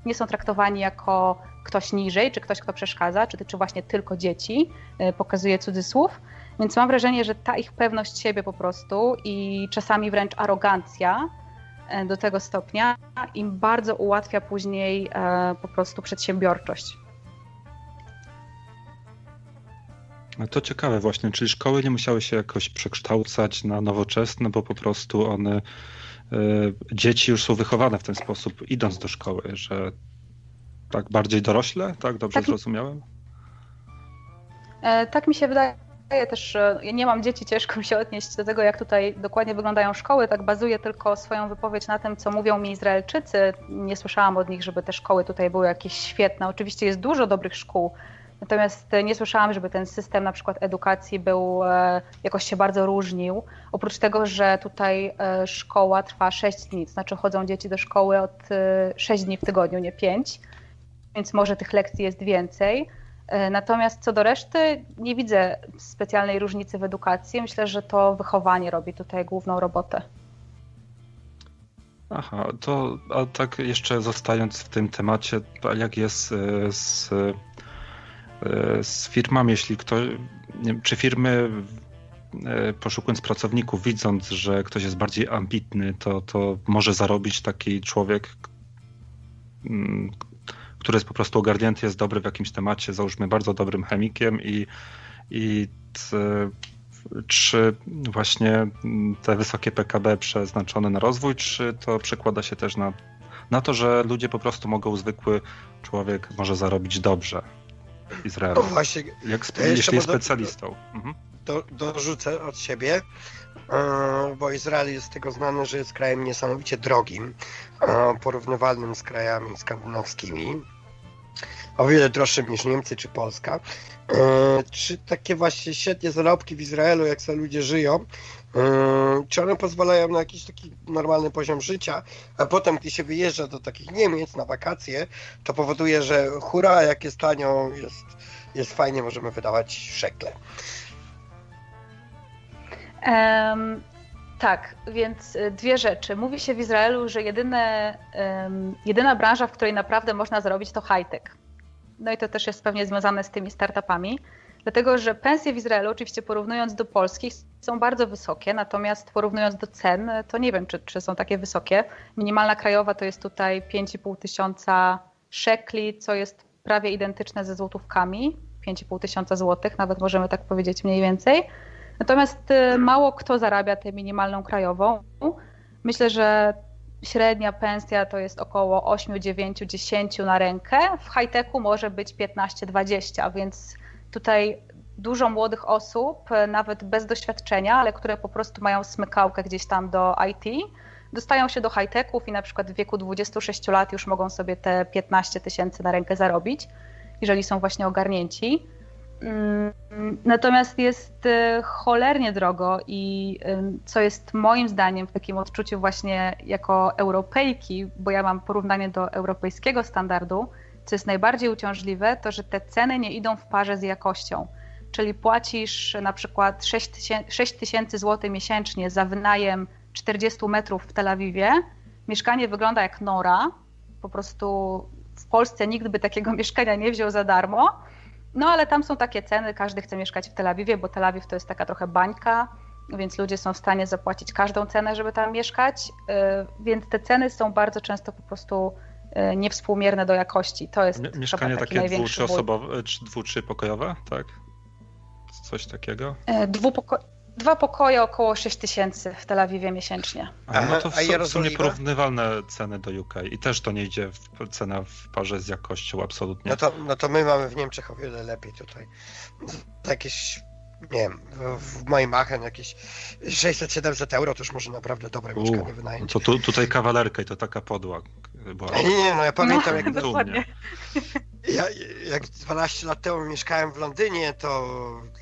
nie są traktowani jako ktoś niżej, czy ktoś, kto przeszkadza, czy, czy właśnie tylko dzieci, y, pokazuje cudzysłów. Więc mam wrażenie, że ta ich pewność siebie po prostu i czasami wręcz arogancja do tego stopnia im bardzo ułatwia później po prostu przedsiębiorczość. To ciekawe właśnie, czyli szkoły nie musiały się jakoś przekształcać na nowoczesne, bo po prostu one, dzieci już są wychowane w ten sposób, idąc do szkoły, że tak bardziej dorośle, tak? Dobrze tak zrozumiałem? Mi, tak mi się wydaje. Ja też ja nie mam dzieci, ciężko mi się odnieść do tego, jak tutaj dokładnie wyglądają szkoły. Tak bazuję tylko swoją wypowiedź na tym, co mówią mi Izraelczycy. Nie słyszałam od nich, żeby te szkoły tutaj były jakieś świetne. Oczywiście jest dużo dobrych szkół, natomiast nie słyszałam, żeby ten system na przykład edukacji był, jakoś się bardzo różnił. Oprócz tego, że tutaj szkoła trwa sześć dni, to znaczy chodzą dzieci do szkoły od sześć dni w tygodniu, nie pięć, więc może tych lekcji jest więcej. Natomiast co do reszty nie widzę specjalnej różnicy w edukacji. Myślę, że to wychowanie robi tutaj główną robotę. Aha, to a tak jeszcze zostając w tym temacie, jak jest z, z firmami, jeśli ktoś, nie wiem, czy firmy poszukując pracowników, widząc, że ktoś jest bardziej ambitny, to, to może zarobić taki człowiek, hmm, który jest po prostu ogarnięty, jest dobry w jakimś temacie, załóżmy bardzo dobrym chemikiem i, i t, czy właśnie te wysokie P K B przeznaczone na rozwój, czy to przekłada się też na, na to, że ludzie po prostu mogą, zwykły człowiek może zarobić dobrze w Izraelu, właśnie, jak spe, jeśli jest specjalistą. Mhm. Do, dorzucę od siebie, bo Izrael jest z tego znany, że jest krajem niesamowicie drogim, porównywalnym z krajami skandynawskimi, o wiele droższym niż Niemcy czy Polska. Czy takie właśnie średnie zarobki w Izraelu, jak sobie ludzie żyją, czy one pozwalają na jakiś taki normalny poziom życia, a potem gdy się wyjeżdża do takich Niemiec na wakacje, to powoduje, że hura, jak jest tanio, jest, jest fajnie, możemy wydawać szekle. Um, tak, więc dwie rzeczy. Mówi się w Izraelu, że jedyne, um, jedyna branża, w której naprawdę można zarobić, to high-tech. No i to też jest pewnie związane z tymi startupami, dlatego że pensje w Izraelu, oczywiście porównując do polskich, są bardzo wysokie, natomiast porównując do cen, to nie wiem, czy, czy są takie wysokie. Minimalna krajowa to jest tutaj pięć i pół tysiąca szekli, co jest prawie identyczne ze złotówkami, pięć i pół tysiąca złotych, nawet możemy tak powiedzieć mniej więcej. Natomiast mało kto zarabia tę minimalną krajową. Myślę, że średnia pensja to jest około osiem, dziewięć, dziesięć na rękę. W high-techu może być piętnaście, dwadzieścia, więc tutaj dużo młodych osób, nawet bez doświadczenia, ale które po prostu mają smykałkę gdzieś tam do I T, dostają się do high-techów i na przykład w wieku dwudziestu sześciu lat już mogą sobie te piętnaście tysięcy na rękę zarobić, jeżeli są właśnie ogarnięci. Natomiast jest cholernie drogo i co jest moim zdaniem w takim odczuciu właśnie jako Europejki, bo ja mam porównanie do europejskiego standardu, co jest najbardziej uciążliwe, to że te ceny nie idą w parze z jakością. Czyli płacisz na przykład sześć tysięcy złotych miesięcznie za wynajem czterdziestu metrów w Tel Awiwie, mieszkanie wygląda jak nora, po prostu w Polsce nikt by takiego mieszkania nie wziął za darmo. No ale tam są takie ceny, każdy chce mieszkać w Tel Awiwie, bo Tel Awiw to jest taka trochę bańka, więc ludzie są w stanie zapłacić każdą cenę, żeby tam mieszkać, więc te ceny są bardzo często po prostu niewspółmierne do jakości. To jest mieszkanie takie dwu, trzyosobowe, czy dwu, trzypokojowe, tak? Coś takiego? Dwupoko- dwa pokoje około sześć tysięcy w Tel Awiwie miesięcznie. A, no to w sumie, w sumie porównywalne ceny do U K i też to nie idzie w, cena w parze z jakością absolutnie. No to, no to my mamy w Niemczech o wiele lepiej tutaj. Jakieś, nie wiem, w moim Aachen jakieś sześćset siedemset euro to już może naprawdę dobre U, mieszkanie wynająć. To tu, tutaj kawalerka i to taka podła była. Nie, nie, no ja pamiętam no, jak... Dokładnie. ja, jak dwanaście lat temu mieszkałem w Londynie, to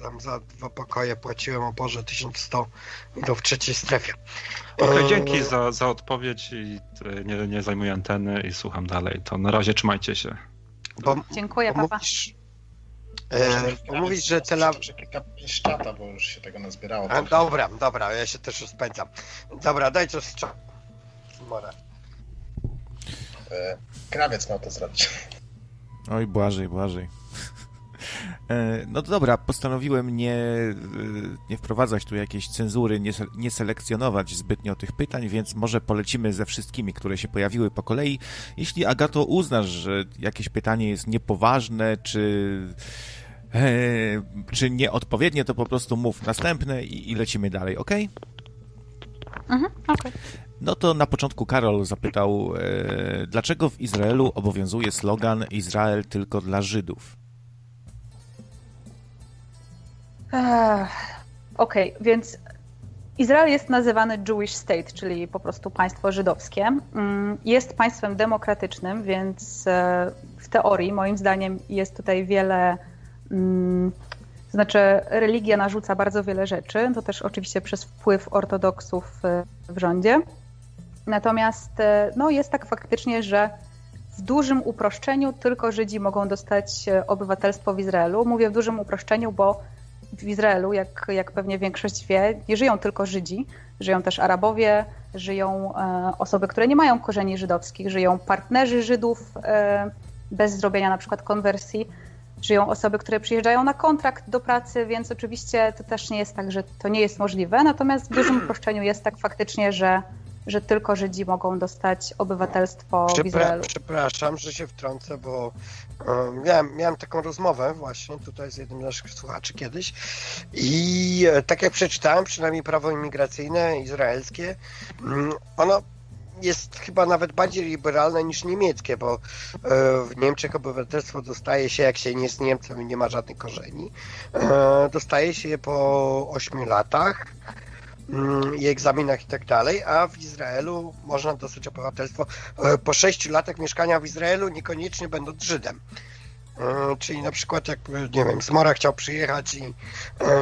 tam za dwa pokoje płaciłem o porze tysiąc sto do w trzeciej strefie. Okay, dzięki za, za odpowiedź i nie, nie zajmuję anteny i słucham dalej. To na razie trzymajcie się. Bo, Dziękuję, bo papa. Mówisz, e, mówisz, że Tel Awiw... z czata, bo już się tego nazbierało. A, dobra, dobra, ja się też rozpędzam. Dobra, dajcie z czata. E, krawiec miał to zrobić. Oj, błażej, błażej. No to dobra, postanowiłem nie, nie wprowadzać tu jakiejś cenzury, nie, nie selekcjonować zbytnio tych pytań, więc może polecimy ze wszystkimi, które się pojawiły po kolei. Jeśli, Agato, uznasz, że jakieś pytanie jest niepoważne, czy, e, czy nieodpowiednie, to po prostu mów następne i, i lecimy dalej, ok? Mhm, okej. No to na początku Karol zapytał, e, dlaczego w Izraelu obowiązuje slogan Izrael tylko dla Żydów? Okej, okay, więc Izrael jest nazywany Jewish State, czyli po prostu państwo żydowskie. Jest państwem demokratycznym, więc w teorii, moim zdaniem, jest tutaj wiele... To znaczy, religia narzuca bardzo wiele rzeczy, to też oczywiście przez wpływ ortodoksów w rządzie. Natomiast no, jest tak faktycznie, że w dużym uproszczeniu tylko Żydzi mogą dostać obywatelstwo w Izraelu. Mówię w dużym uproszczeniu, bo w Izraelu, jak, jak pewnie większość wie, nie żyją tylko Żydzi, żyją też Arabowie, żyją e, osoby, które nie mają korzeni żydowskich, żyją partnerzy Żydów e, bez zrobienia na przykład konwersji, żyją osoby, które przyjeżdżają na kontrakt do pracy, więc oczywiście to też nie jest tak, że to nie jest możliwe, natomiast w dużym uproszczeniu jest tak faktycznie, że, że tylko Żydzi mogą dostać obywatelstwo Przepra- w Izraelu. Przepraszam, że się wtrącę, bo Miałem, miałem taką rozmowę właśnie tutaj z jednym z naszych słuchaczy kiedyś i tak jak przeczytałem, przynajmniej prawo imigracyjne izraelskie, ono jest chyba nawet bardziej liberalne niż niemieckie, bo w Niemczech obywatelstwo dostaje się, jak się nie jest Niemcem i nie ma żadnych korzeni, dostaje się po ośmiu latach i egzaminach i tak dalej, a w Izraelu można dostać obywatelstwo po sześciu latach mieszkania w Izraelu, niekoniecznie będąc Żydem. Czyli na przykład jak, nie wiem, z Mora chciał przyjechać i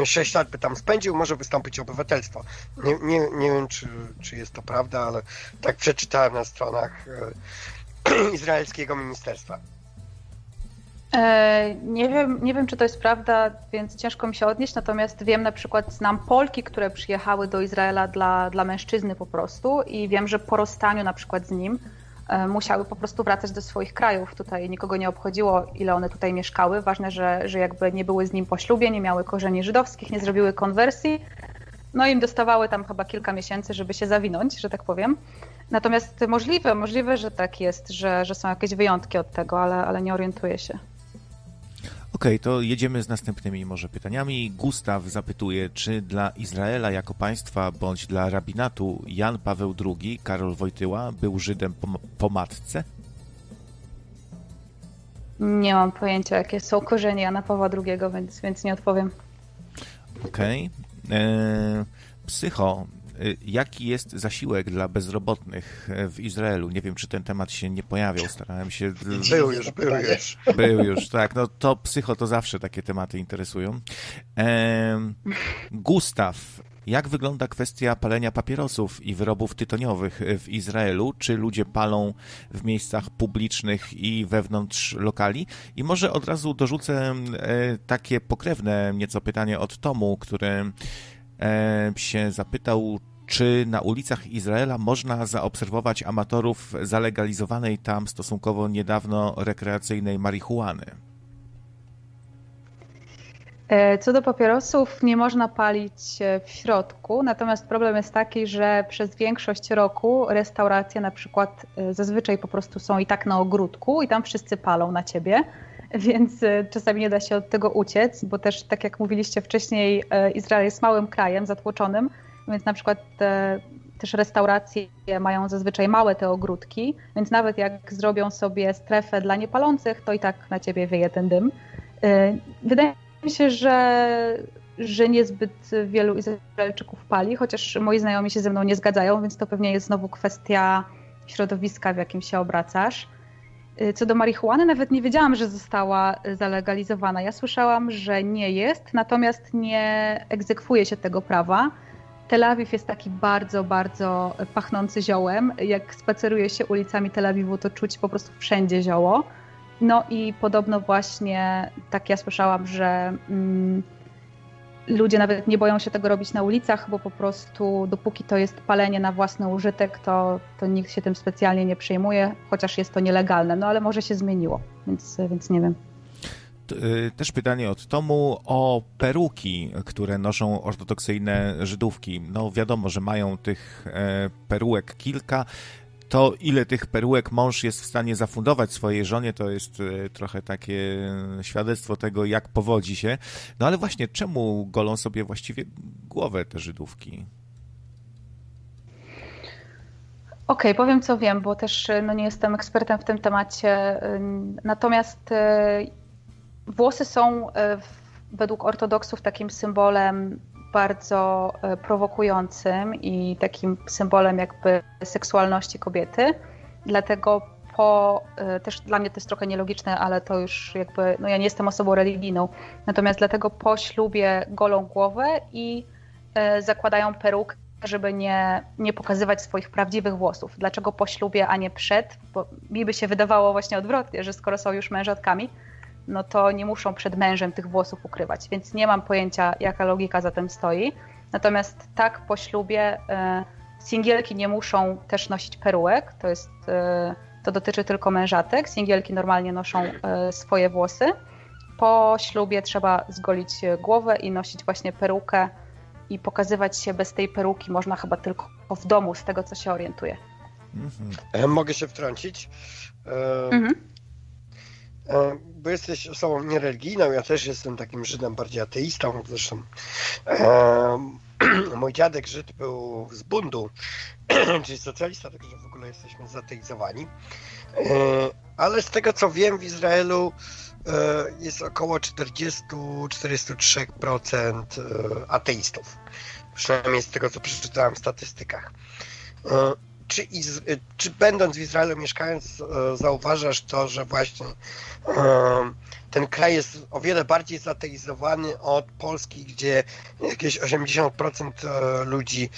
sześć lat by tam spędził, może wystąpić o obywatelstwo. Nie, nie, nie wiem, czy, czy jest to prawda, ale tak przeczytałem na stronach izraelskiego ministerstwa. Nie wiem, nie wiem, czy to jest prawda, więc ciężko mi się odnieść, natomiast wiem na przykład, znam Polki, które przyjechały do Izraela dla, dla mężczyzny po prostu i wiem, że po rozstaniu na przykład z nim musiały po prostu wracać do swoich krajów. Tutaj nikogo nie obchodziło, ile one tutaj mieszkały. Ważne, że, że jakby nie były z nim po ślubie, nie miały korzeni żydowskich, nie zrobiły konwersji. No im dostawały tam chyba kilka miesięcy, żeby się zawinąć, że tak powiem. Natomiast możliwe, możliwe, że tak jest, że, że są jakieś wyjątki od tego, ale, ale nie orientuję się. Okej, okay, to jedziemy z następnymi może pytaniami. Gustaw zapytuje, czy dla Izraela jako państwa bądź dla rabinatu Jan Paweł drugi, Karol Wojtyła, był Żydem po, po matce? Nie mam pojęcia, jakie są korzenie Jana Pawła drugiego, więc, więc nie odpowiem. Okej. Okay. Eee, psycho, jaki jest zasiłek dla bezrobotnych w Izraelu? Nie wiem, czy ten temat się nie pojawiał, starałem się... Był już, był już. Był już, tak. No to psycho, to zawsze takie tematy interesują. Ehm, Gustaw, jak wygląda kwestia palenia papierosów i wyrobów tytoniowych w Izraelu? Czy ludzie palą w miejscach publicznych i wewnątrz lokali? I może od razu dorzucę takie pokrewne nieco pytanie od Tomu, który się zapytał, czy na ulicach Izraela można zaobserwować amatorów zalegalizowanej tam stosunkowo niedawno rekreacyjnej marihuany? Co do papierosów, nie można palić w środku, natomiast problem jest taki, że przez większość roku restauracje na przykład zazwyczaj po prostu są i tak na ogródku i tam wszyscy palą na ciebie, więc czasami nie da się od tego uciec, bo też tak jak mówiliście wcześniej, Izrael jest małym krajem zatłoczonym, więc na przykład te, też restauracje mają zazwyczaj małe te ogródki, więc nawet jak zrobią sobie strefę dla niepalących, to i tak na ciebie wieje ten dym. Wydaje mi się, że, że niezbyt wielu Izraelczyków pali, chociaż moi znajomi się ze mną nie zgadzają, więc to pewnie jest znowu kwestia środowiska, w jakim się obracasz. Co do marihuany, nawet nie wiedziałam, że została zalegalizowana. Ja słyszałam, że nie jest, natomiast nie egzekwuje się tego prawa. Tel Awiw jest taki bardzo, bardzo pachnący ziołem. Jak spaceruje się ulicami Tel Awiwu, to czuć po prostu wszędzie zioło. No i podobno właśnie, tak ja słyszałam, że mm, ludzie nawet nie boją się tego robić na ulicach, bo po prostu dopóki to jest palenie na własny użytek, to, to nikt się tym specjalnie nie przejmuje, chociaż jest to nielegalne. No ale może się zmieniło, więc, więc nie wiem. Też pytanie od Tomu o peruki, które noszą ortodoksyjne Żydówki. No wiadomo, że mają tych perułek kilka. To, ile tych perułek mąż jest w stanie zafundować swojej żonie, to jest trochę takie świadectwo tego, jak powodzi się. No ale właśnie, czemu golą sobie właściwie głowę te Żydówki? Okej, okay, powiem co wiem, bo też no, nie jestem ekspertem w tym temacie. Natomiast włosy są według ortodoksów takim symbolem bardzo prowokującym i takim symbolem jakby seksualności kobiety. Dlatego po, też dla mnie to jest trochę nielogiczne, ale to już jakby, no ja nie jestem osobą religijną, natomiast dlatego po ślubie golą głowę i zakładają perukę, żeby nie, nie pokazywać swoich prawdziwych włosów. Dlaczego po ślubie, a nie przed? Bo mi by się wydawało właśnie odwrotnie, że skoro są już mężatkami, no to nie muszą przed mężem tych włosów ukrywać, więc nie mam pojęcia, jaka logika za tym stoi. Natomiast tak po ślubie e, singielki nie muszą też nosić perułek, to, jest, e, to dotyczy tylko mężatek. Singielki normalnie noszą e, swoje włosy. Po ślubie trzeba zgolić głowę i nosić właśnie perukę i pokazywać się bez tej peruki można chyba tylko w domu, z tego co się orientuję. Mm-hmm. Mogę się wtrącić? E... Mhm. Bo jesteś osobą niereligijną, ja też jestem takim Żydem, bardziej ateistą, zresztą e, mój dziadek Żyd był z bundu, czyli socjalista, także w ogóle jesteśmy zateizowani, e, ale z tego co wiem w Izraelu e, jest około czterdzieści do czterdziestu trzech procent ateistów, przynajmniej z tego co przeczytałem w statystykach. E, Czy, iz, czy będąc w Izraelu, mieszkając, zauważasz to, że właśnie ten kraj jest o wiele bardziej zateizowany od Polski, gdzie jakieś osiemdziesiąt procent ludzi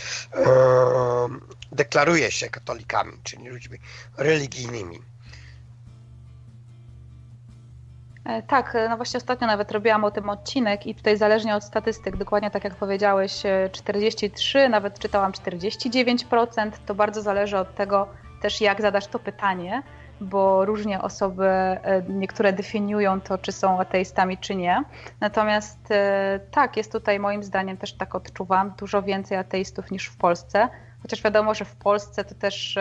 deklaruje się katolikami, czyli ludźmi religijnymi? Tak, no właśnie ostatnio nawet robiłam o tym odcinek i tutaj zależnie od statystyk, dokładnie tak jak powiedziałeś, czterdzieści trzy procent, nawet czytałam czterdzieści dziewięć procent, to bardzo zależy od tego też jak zadasz to pytanie, bo różnie osoby, niektóre definiują to, czy są ateistami, czy nie. Natomiast tak, jest tutaj moim zdaniem, też tak odczuwam, dużo więcej ateistów niż w Polsce, chociaż wiadomo, że w Polsce to też...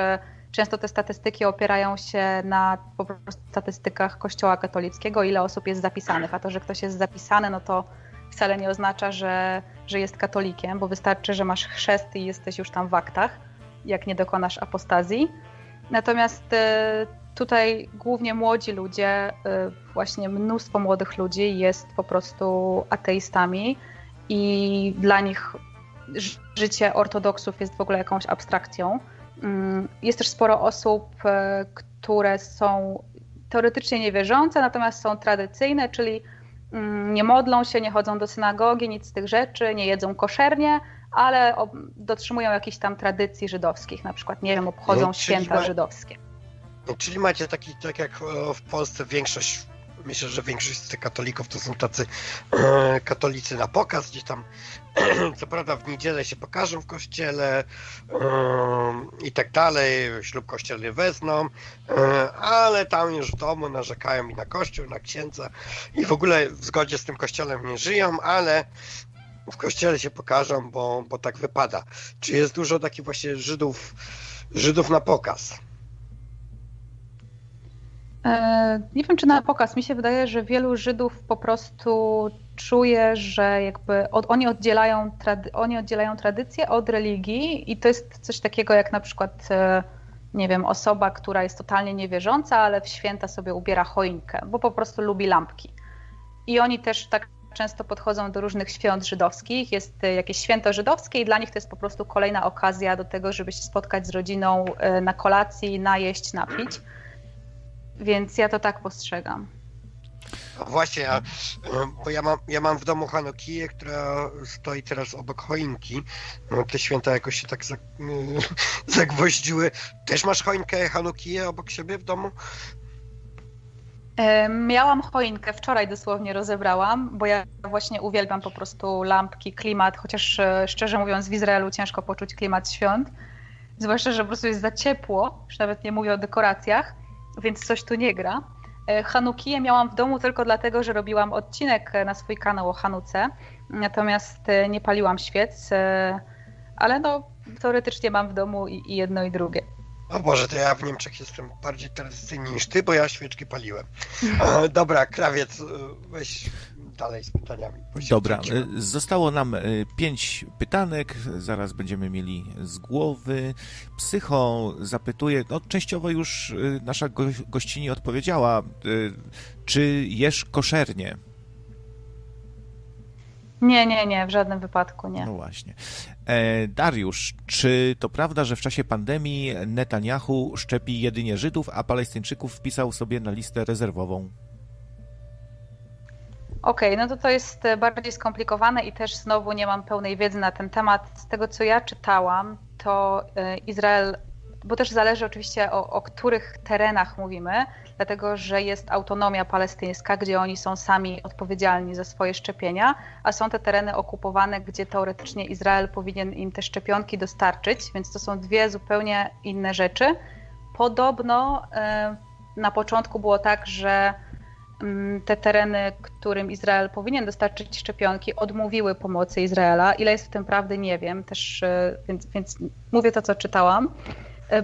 Często te statystyki opierają się na po prostu statystykach Kościoła katolickiego, ile osób jest zapisanych, a to, że ktoś jest zapisany, no to wcale nie oznacza, że, że jest katolikiem, bo wystarczy, że masz chrzest i jesteś już tam w aktach, jak nie dokonasz apostazji. Natomiast tutaj głównie młodzi ludzie, właśnie mnóstwo młodych ludzi jest po prostu ateistami i dla nich życie ortodoksów jest w ogóle jakąś abstrakcją. Jest też sporo osób, które są teoretycznie niewierzące, natomiast są tradycyjne, czyli nie modlą się, nie chodzą do synagogi, nic z tych rzeczy, nie jedzą koszernie, ale dotrzymują jakichś tam tradycji żydowskich, na przykład, nie wiem, obchodzą no, święta ma... żydowskie. No, czyli macie taki, tak jak w Polsce większość, myślę, że większość z tych katolików to są tacy e, katolicy na pokaz, gdzieś tam co prawda w niedzielę się pokażą w kościele e, i tak dalej, ślub kościelny wezmą, e, ale tam już w domu narzekają i na kościół, na księdza i w ogóle w zgodzie z tym kościołem nie żyją, ale w kościele się pokażą, bo, bo tak wypada. Czy jest dużo takich właśnie Żydów, Żydów na pokaz? Nie wiem, czy na pokaz. Mi się wydaje, że wielu Żydów po prostu czuje, że jakby od, oni, oddzielają trady, oni oddzielają tradycję od religii i to jest coś takiego jak na przykład, nie wiem, osoba, która jest totalnie niewierząca, ale w święta sobie ubiera choinkę, bo po prostu lubi lampki. I oni też tak często podchodzą do różnych świąt żydowskich. Jest jakieś święto żydowskie i dla nich to jest po prostu kolejna okazja do tego, żeby się spotkać z rodziną na kolacji, najeść, napić. Więc ja to tak postrzegam. No właśnie, a, bo ja mam, ja mam w domu Chanukiję, która stoi teraz obok choinki. No, te święta jakoś się tak zagwoździły. Też masz choinkę Chanukiję obok siebie w domu? Miałam choinkę, wczoraj dosłownie rozebrałam, bo ja właśnie uwielbiam po prostu lampki, klimat, chociaż szczerze mówiąc w Izraelu ciężko poczuć klimat świąt. Zwłaszcza, że po prostu jest za ciepło, już nawet nie mówię o dekoracjach, więc coś tu nie gra. Chanukiję miałam w domu tylko dlatego, że robiłam odcinek na swój kanał o Chanuce, natomiast nie paliłam świec, ale no teoretycznie mam w domu i jedno i drugie. O Boże, to ja w Niemczech jestem bardziej tradycyjny niż ty, bo ja świeczki paliłem. E, dobra, krawiec, weź dalej z pytaniami. Dobra, odciekam. Zostało nam pięć pytanek, zaraz będziemy mieli z głowy. Psycho zapytuje, no częściowo już nasza gościni odpowiedziała, czy jesz koszernie? Nie, nie, nie, w żadnym wypadku nie. No właśnie. Dariusz, czy to prawda, że w czasie pandemii Netanyahu szczepi jedynie Żydów, a Palestyńczyków wpisał sobie na listę rezerwową? Okej, okay, no to to jest bardziej skomplikowane i też znowu nie mam pełnej wiedzy na ten temat. Z tego, co ja czytałam, to Izrael, bo też zależy oczywiście o, o których terenach mówimy, dlatego że jest autonomia palestyńska, gdzie oni są sami odpowiedzialni za swoje szczepienia, a są te tereny okupowane, gdzie teoretycznie Izrael powinien im te szczepionki dostarczyć, więc to są dwie zupełnie inne rzeczy. Podobno na początku było tak, że te tereny, którym Izrael powinien dostarczyć szczepionki, odmówiły pomocy Izraela. Ile jest w tym prawdy, nie wiem, też, więc, więc mówię to, co czytałam.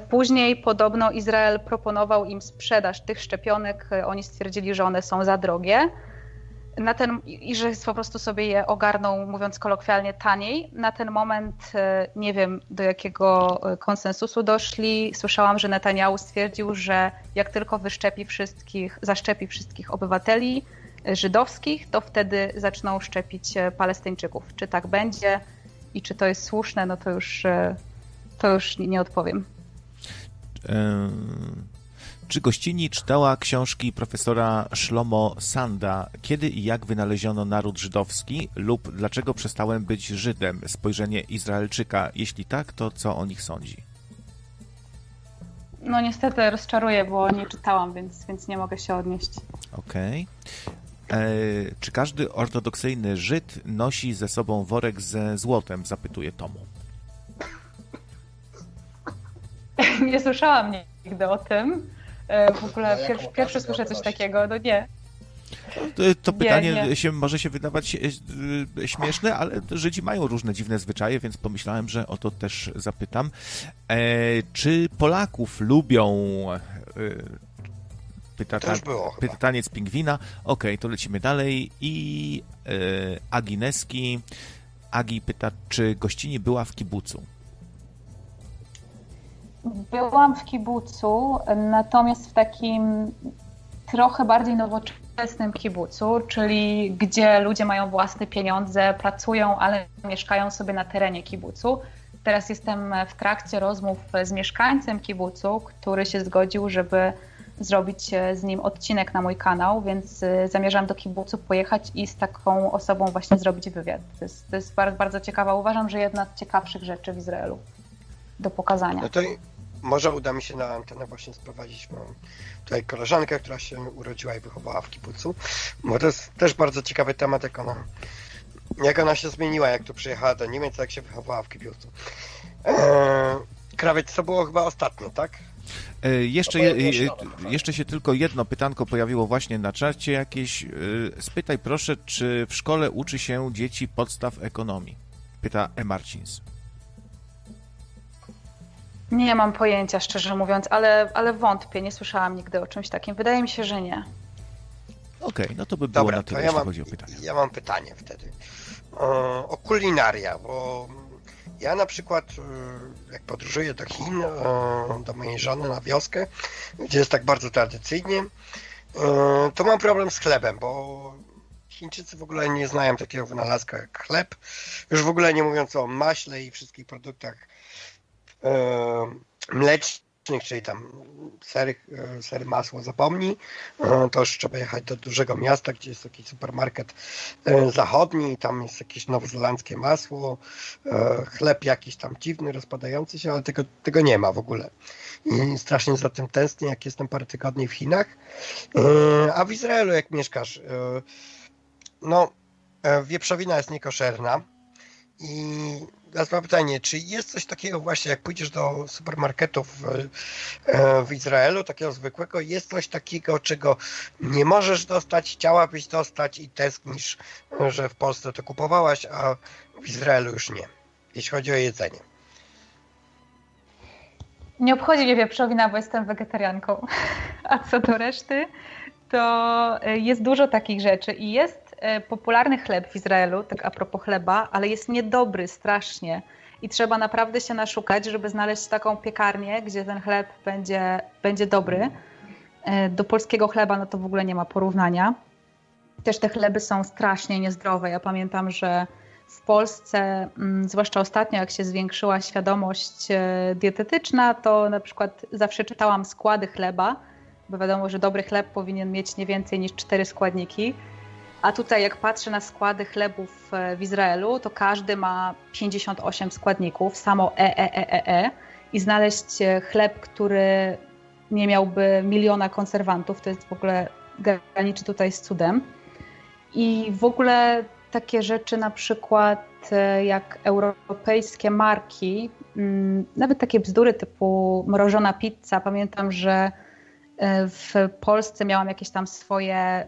Później podobno Izrael proponował im sprzedaż tych szczepionek, oni stwierdzili, że one są za drogie na ten, i że po prostu sobie je ogarną, mówiąc kolokwialnie, taniej. Na ten moment nie wiem, do jakiego konsensusu doszli. Słyszałam, że Netanyahu stwierdził, że jak tylko wyszczepi wszystkich, zaszczepi wszystkich obywateli żydowskich, to wtedy zaczną szczepić Palestyńczyków. Czy tak będzie i czy to jest słuszne, no to już, to już nie odpowiem. Czy gościni czytała książki profesora Shlomo Sanda Kiedy i jak wynaleziono naród żydowski lub Dlaczego przestałem być Żydem? Spojrzenie Izraelczyka. Jeśli tak, to co o nich sądzi? No niestety rozczaruję, bo nie czytałam, więc, więc nie mogę się odnieść. Okej. Okay. Czy każdy ortodoksyjny Żyd nosi ze sobą worek ze złotem? Zapytuje Tomu. Nie słyszałam nigdy o tym. W ogóle no, pierwszy, pierwszy słyszę coś takiego, no nie. To, to nie, pytanie nie. Się, może się wydawać śmieszne, ale Żydzi mają różne dziwne zwyczaje, więc pomyślałem, że o to też zapytam. E, czy Polaków lubią... E, pyta, to już było chyba. Pytaniec pingwina. Okej, okay, to lecimy dalej. I e, Agineski. Agi pyta, czy gościni była w kibucu? Byłam w kibucu, natomiast w takim trochę bardziej nowoczesnym kibucu, czyli gdzie ludzie mają własne pieniądze, pracują, ale mieszkają sobie na terenie kibucu. Teraz jestem w trakcie rozmów z mieszkańcem kibucu, który się zgodził, żeby zrobić z nim odcinek na mój kanał, więc zamierzam do kibucu pojechać i z taką osobą właśnie zrobić wywiad. To jest, to jest bardzo, bardzo ciekawa. Uważam, że jedna z ciekawszych rzeczy w Izraelu do pokazania. No to może uda mi się na antenę właśnie sprowadzić moją tutaj koleżankę, która się urodziła i wychowała w kibucu, bo to jest też bardzo ciekawy temat, jak ona, jak ona się zmieniła, jak tu przyjechała do Niemiec, jak się wychowała w kibucu. Eee, Krawiec, to było chyba ostatnie, tak? Jeszcze, jeszcze się tylko jedno pytanko pojawiło właśnie na czacie jakieś. Spytaj proszę, czy w szkole uczy się dzieci podstaw ekonomii? Pyta E. Marcins. Nie mam pojęcia, szczerze mówiąc, ale, ale wątpię, nie słyszałam nigdy o czymś takim. Wydaje mi się, że nie. Okej, okay, no to by było dobra, na tyle, ja jeśli mam, chodzi o pytanie. Ja mam pytanie wtedy o, o kulinaria, bo ja na przykład jak podróżuję do Chin, do mojej żony na wioskę, gdzie jest tak bardzo tradycyjnie, to mam problem z chlebem, bo Chińczycy w ogóle nie znają takiego wynalazka jak chleb, już w ogóle nie mówiąc o maśle i wszystkich produktach mlecznych, turystycznych, czyli tam ser, ser masło zapomni, to już trzeba jechać do dużego miasta, gdzie jest jakiś supermarket zachodni i tam jest jakieś nowozelandzkie masło, chleb jakiś tam dziwny, rozpadający się, ale tego, tego nie ma w ogóle. I strasznie za tym tęsknię, jak jestem parę tygodni w Chinach. A w Izraelu jak mieszkasz, no wieprzowina jest niekoszerna i teraz mam pytanie, czy jest coś takiego właśnie, jak pójdziesz do supermarketów w, w Izraelu, takiego zwykłego, jest coś takiego, czego nie możesz dostać, chciałabyś dostać i tęsknisz, że w Polsce to kupowałaś, a w Izraelu już nie, jeśli chodzi o jedzenie? Nie obchodzi mnie wieprzowina, bo jestem wegetarianką. A co do reszty, to jest dużo takich rzeczy i jest popularny chleb w Izraelu, tak a propos chleba, ale jest niedobry strasznie i trzeba naprawdę się naszukać, żeby znaleźć taką piekarnię, gdzie ten chleb będzie, będzie dobry. Do polskiego chleba no to w ogóle nie ma porównania. Też te chleby są strasznie niezdrowe. Ja pamiętam, że w Polsce, zwłaszcza ostatnio, jak się zwiększyła świadomość dietetyczna, to na przykład zawsze czytałam składy chleba, bo wiadomo, że dobry chleb powinien mieć nie więcej niż cztery składniki. A tutaj jak patrzę na składy chlebów w Izraelu, to każdy ma pięćdziesiąt osiem składników, samo e, e, e, e, e. I znaleźć chleb, który nie miałby miliona konserwantów, to jest w ogóle, graniczy tutaj z cudem. I w ogóle takie rzeczy na przykład jak europejskie marki, nawet takie bzdury typu mrożona pizza. Pamiętam, że w Polsce miałam jakieś tam swoje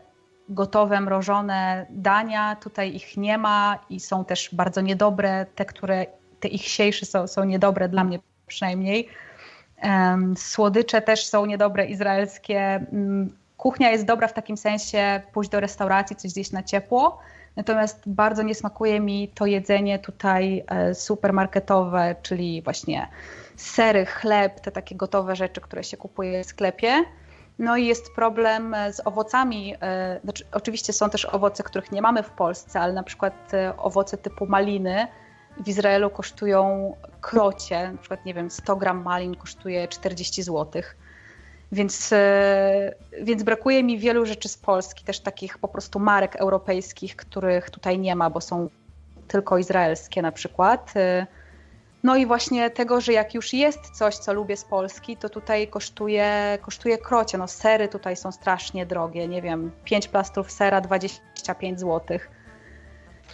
gotowe, mrożone dania, tutaj ich nie ma i są też bardzo niedobre, te, które, te ich dzisiejsze są, są niedobre dla mnie przynajmniej. Um, słodycze też są niedobre, izraelskie. Um, kuchnia jest dobra w takim sensie, pójść do restauracji, coś zjeść na ciepło, natomiast bardzo nie smakuje mi to jedzenie tutaj e, supermarketowe, czyli właśnie sery, chleb, te takie gotowe rzeczy, które się kupuje w sklepie. No i jest problem z owocami, znaczy, oczywiście są też owoce, których nie mamy w Polsce, ale na przykład owoce typu maliny w Izraelu kosztują krocie, na przykład nie wiem, sto gram malin kosztuje czterdzieści złotych, więc, więc brakuje mi wielu rzeczy z Polski, też takich po prostu marek europejskich, których tutaj nie ma, bo są tylko izraelskie na przykład. No i właśnie tego, że jak już jest coś, co lubię z Polski, to tutaj kosztuje, kosztuje krocie. No sery tutaj są strasznie drogie, nie wiem, pięć plastrów sera, dwadzieścia pięć złotych.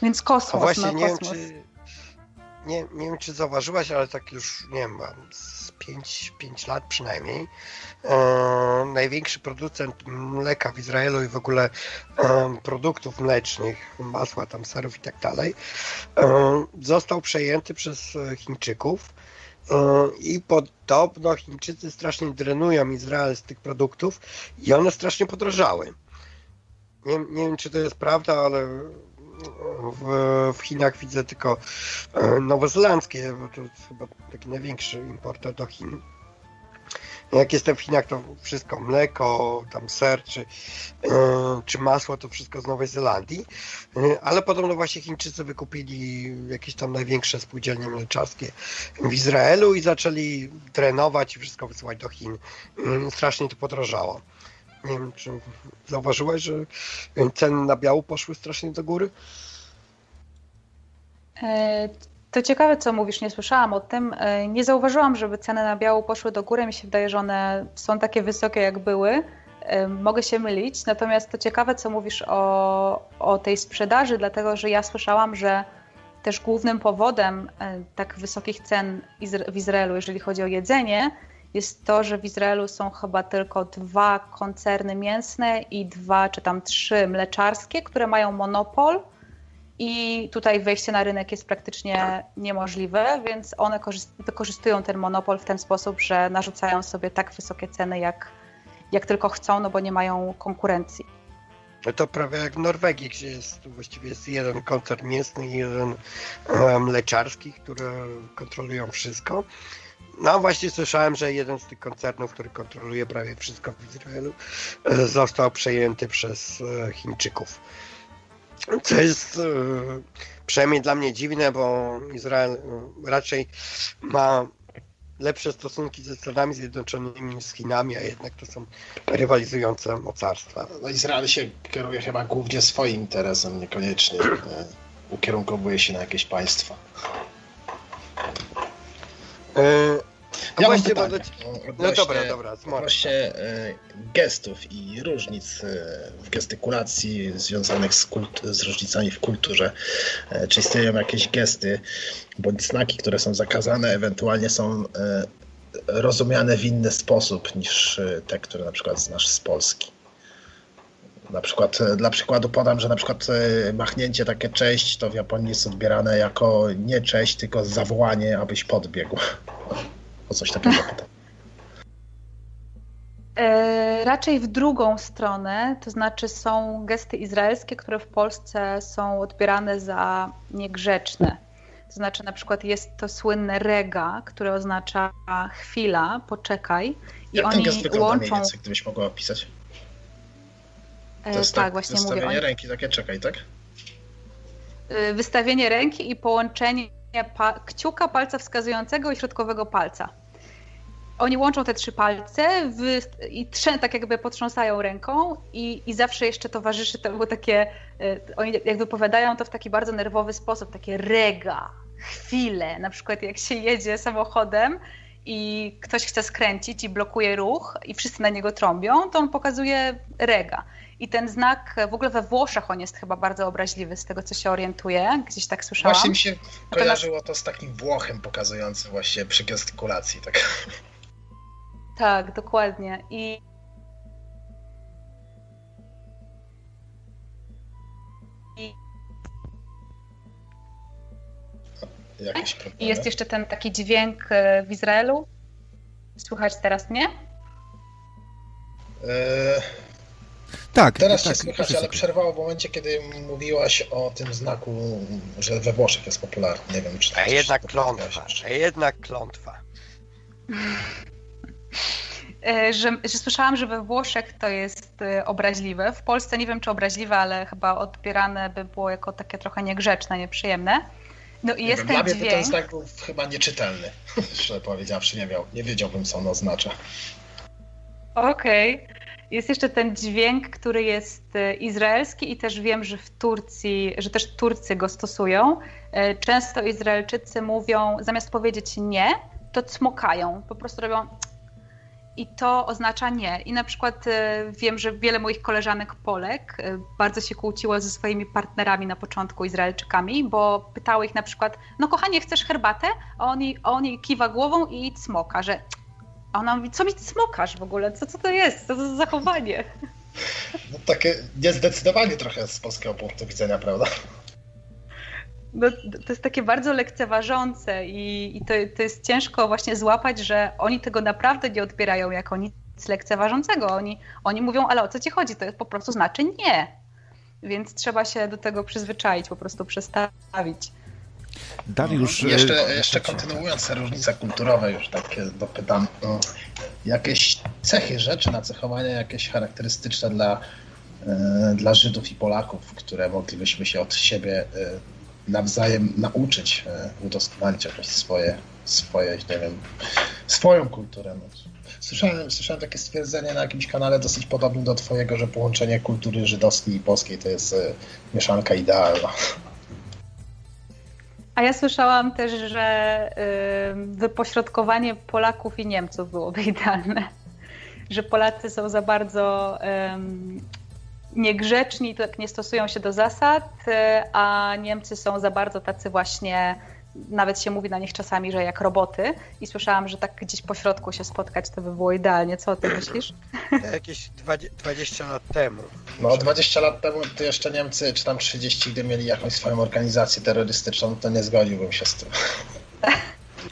Więc kosmos, no właśnie, no, nie kosmos. Wiem, czy, nie, nie wiem, czy zauważyłaś, ale tak już, nie wiem, mam z pięć lat przynajmniej, e, największy producent mleka w Izraelu i w ogóle e, produktów mlecznych, masła, tam serów i tak dalej, e, został przejęty przez Chińczyków e, i podobno Chińczycy strasznie drenują Izrael z tych produktów i one strasznie podrożały. Nie, nie wiem, czy to jest prawda, ale W, w Chinach widzę tylko nowozelandzkie, bo to jest chyba taki największy importer do Chin. Jak jestem w Chinach, to wszystko mleko, tam ser czy, czy masło, to wszystko z Nowej Zelandii. Ale podobno właśnie Chińczycy wykupili jakieś tam największe spółdzielnie mleczarskie w Izraelu i zaczęli drenować i wszystko wysyłać do Chin. Strasznie to podrożało. Nie wiem, czy zauważyłaś, że ceny na biału poszły strasznie do góry? To ciekawe, co mówisz, nie słyszałam o tym. Nie zauważyłam, żeby ceny na biału poszły do góry. Mi się wydaje, że one są takie wysokie, jak były. Mogę się mylić, natomiast to ciekawe, co mówisz o, o tej sprzedaży, dlatego że ja słyszałam, że też głównym powodem tak wysokich cen w Izraelu, jeżeli chodzi o jedzenie, jest to, że w Izraelu są chyba tylko dwa koncerny mięsne i dwa czy tam trzy mleczarskie, które mają monopol i tutaj wejście na rynek jest praktycznie niemożliwe, więc one wykorzystują ten monopol w ten sposób, że narzucają sobie tak wysokie ceny jak, jak tylko chcą, no bo nie mają konkurencji. To prawie jak w Norwegii, gdzie jest właściwie jest jeden koncern mięsny i jeden mleczarski, które kontrolują wszystko. No właśnie słyszałem, że jeden z tych koncernów, który kontroluje prawie wszystko w Izraelu, został przejęty przez Chińczyków. Co jest przynajmniej dla mnie dziwne, bo Izrael raczej ma lepsze stosunki ze Stanami Zjednoczonymi, z Chinami, a jednak to są rywalizujące mocarstwa. No Izrael się kieruje chyba głównie swoim interesem, niekoniecznie ukierunkowuje się na jakieś państwa. E, ja właśnie mam pytanie, do... No dobra, dobra. Odnośnie gestów i różnic w gestykulacji związanych z, kultu- z różnicami w kulturze. Czy istnieją jakieś gesty bądź znaki, które są zakazane, ewentualnie są rozumiane w inny sposób niż te, które na przykład znasz z Polski? Na przykład, dla przykładu podam, że na przykład machnięcie takie cześć to w Japonii jest odbierane jako nie cześć, tylko zawołanie, abyś podbiegł. O coś takiego pytam. Yy, raczej w drugą stronę, to znaczy są gesty izraelskie, które w Polsce są odbierane za niegrzeczne. To znaczy na przykład jest to słynne rega, które oznacza chwila, poczekaj. I jak oni ten gest wygląda łączą... mniej więcej, gdybyś mogła opisać? To jest tak, tak właśnie wystawienie mówię, oni... ręki, takie czekaj, tak? Wystawienie ręki i połączenie pa- kciuka, palca wskazującego i środkowego palca. Oni łączą te trzy palce wy... i trzę, tak jakby potrząsają ręką i, i zawsze jeszcze towarzyszy, to było takie, oni jak wypowiadają to w taki bardzo nerwowy sposób, takie rega, chwile, na przykład jak się jedzie samochodem i ktoś chce skręcić i blokuje ruch i wszyscy na niego trąbią, to on pokazuje rega. I ten znak, w ogóle we Włoszech on jest chyba bardzo obraźliwy, z tego co się orientuję, gdzieś tak słyszałam. Właśnie mi się kojarzyło to z takim Włochem pokazującym właśnie przy gestykulacji. Tak, tak, dokładnie. I I jest jeszcze ten taki dźwięk w Izraelu. Słychać teraz mnie? Yy... Tak. Teraz tak, się słychać, ale przerwało w momencie, kiedy mówiłaś o tym znaku, że we Włoszech jest popularny. Nie wiem, czy tak. A jednak klątwa. A jednak klątwa. Że, że słyszałam, że we Włoszech to jest obraźliwe. W Polsce nie wiem, czy obraźliwe, ale chyba odbierane by było jako takie trochę niegrzeczne, nieprzyjemne. No i jest ten dźwięk. Ten znak był chyba nieczytelny, szczerze powiedziawszy, nie, miał, nie wiedziałbym, co on oznacza. Okej. Okay. Jest jeszcze ten dźwięk, który jest izraelski i też wiem, że w Turcji, że też Turcy go stosują. Często Izraelczycy mówią, zamiast powiedzieć nie, to cmokają, po prostu robią i to oznacza nie. I na przykład wiem, że wiele moich koleżanek Polek bardzo się kłóciło ze swoimi partnerami na początku Izraelczykami, bo pytały ich na przykład, no kochanie, chcesz herbatę? A oni, a oni kiwa głową i cmoka, że a ona mówi, co mi smokasz w ogóle? Co, co to jest? Co to za zachowanie? No takie niezdecydowanie trochę z polskiego punktu widzenia, prawda? No, to jest takie bardzo lekceważące i, i to, to jest ciężko właśnie złapać, że oni tego naprawdę nie odbierają jako nic lekceważącego. Oni, oni mówią, ale o co ci chodzi? To jest po prostu znaczy nie. Więc trzeba się do tego przyzwyczaić, po prostu przestawić. Dariusz... Jeszcze, jeszcze kontynuując te różnice kulturowe, już takie dopytam. Jakieś cechy, rzeczy, nacechowania jakieś charakterystyczne dla, dla Żydów i Polaków, które moglibyśmy się od siebie nawzajem nauczyć, udoskonalić jakieś swoje, swoje, nie wiem, swoją kulturę. Słyszałem, słyszałem takie stwierdzenie na jakimś kanale dosyć podobnym do twojego, że połączenie kultury żydowskiej i polskiej to jest mieszanka idealna. A ja słyszałam też, że wypośrodkowanie Polaków i Niemców byłoby idealne. Że Polacy są za bardzo um, niegrzeczni, tak nie stosują się do zasad, a Niemcy są za bardzo tacy właśnie, nawet się mówi na nich czasami, że jak roboty. I słyszałam, że tak gdzieś po środku się spotkać to by było idealnie. Co o tym myślisz? Jakieś dwadzieścia lat temu. No dwadzieścia lat temu to jeszcze Niemcy, czy tam trzydzieści, gdy mieli jakąś swoją organizację terrorystyczną, to nie zgodziłbym się z tym.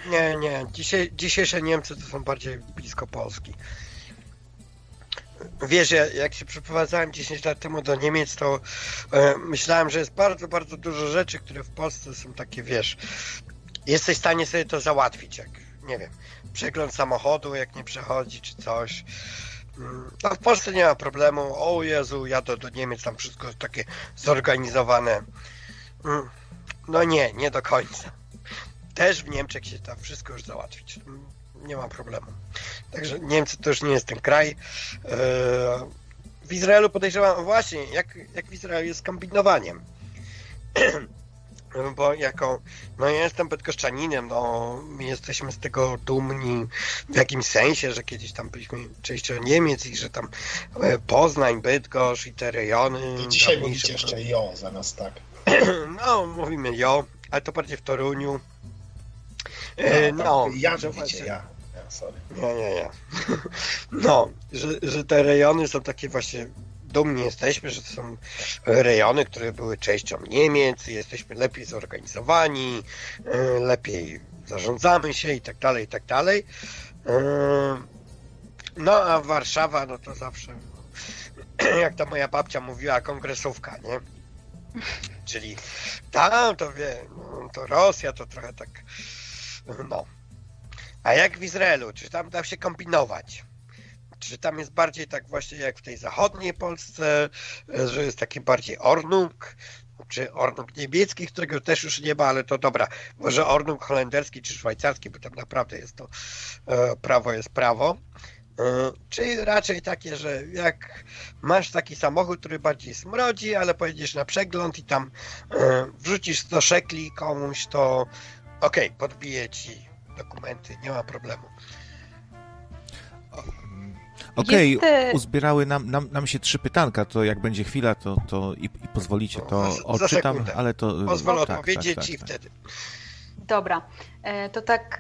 Nie, nie. Dzisiaj, dzisiejsze Niemcy to są bardziej blisko Polski. Wiesz, ja, jak się przeprowadzałem dziesięć lat temu do Niemiec, to e, myślałem, że jest bardzo, bardzo dużo rzeczy, które w Polsce są takie, wiesz, jesteś w stanie sobie to załatwić, jak, nie wiem, przegląd samochodu, jak nie przechodzi, czy coś. No, w Polsce nie ma problemu, o Jezu, jadę do Niemiec, tam wszystko jest takie zorganizowane. No nie, nie do końca. Też w Niemczech się tam wszystko już załatwić. nie ma problemu. Także Niemcy to już nie jest ten kraj. W Izraelu podejrzewam właśnie, jak, jak w Izraelu jest kombinowaniem. Bo jako, no ja jestem bydgoszczaninem, no my jesteśmy z tego dumni w jakimś sensie, że kiedyś tam byliśmy częścią Niemiec i że tam Poznań, Bydgoszcz i te rejony. I dzisiaj mówicie jeszcze jo zamiast tak. No, mówimy jo, ale to bardziej w Toruniu. No, no tak, ja, że właśnie ja. ja sorry. Nie, nie, ja. No, że, że te rejony są takie właśnie... Dumni jesteśmy, że to są rejony, które były częścią Niemiec, jesteśmy lepiej zorganizowani, lepiej zarządzamy się i tak dalej, i tak dalej. No a Warszawa, no to zawsze, jak ta moja babcia mówiła, kongresówka, nie? Czyli tam to wie, to Rosja, to trochę tak, no. A jak w Izraelu, czy tam da się kombinować? Czy tam jest bardziej tak właśnie jak w tej zachodniej Polsce, że jest taki bardziej Ordnung, czy Ordnung niemiecki, którego też już nie ma, ale to dobra, może Ordnung holenderski czy szwajcarski, bo tam naprawdę jest to prawo jest prawo, czy raczej takie, że jak masz taki samochód, który bardziej smrodzi, ale pojedziesz na przegląd i tam wrzucisz sto szekli komuś, to okej, okay, podbije ci dokumenty, nie ma problemu. Okej, okay, uzbierały nam, nam, nam się trzy pytanka, to jak będzie chwila, to, to i, i pozwolicie, to odczytam, ale to... Pozwolę tak, odpowiedzieć tak, tak, i tak. Wtedy. Dobra, to tak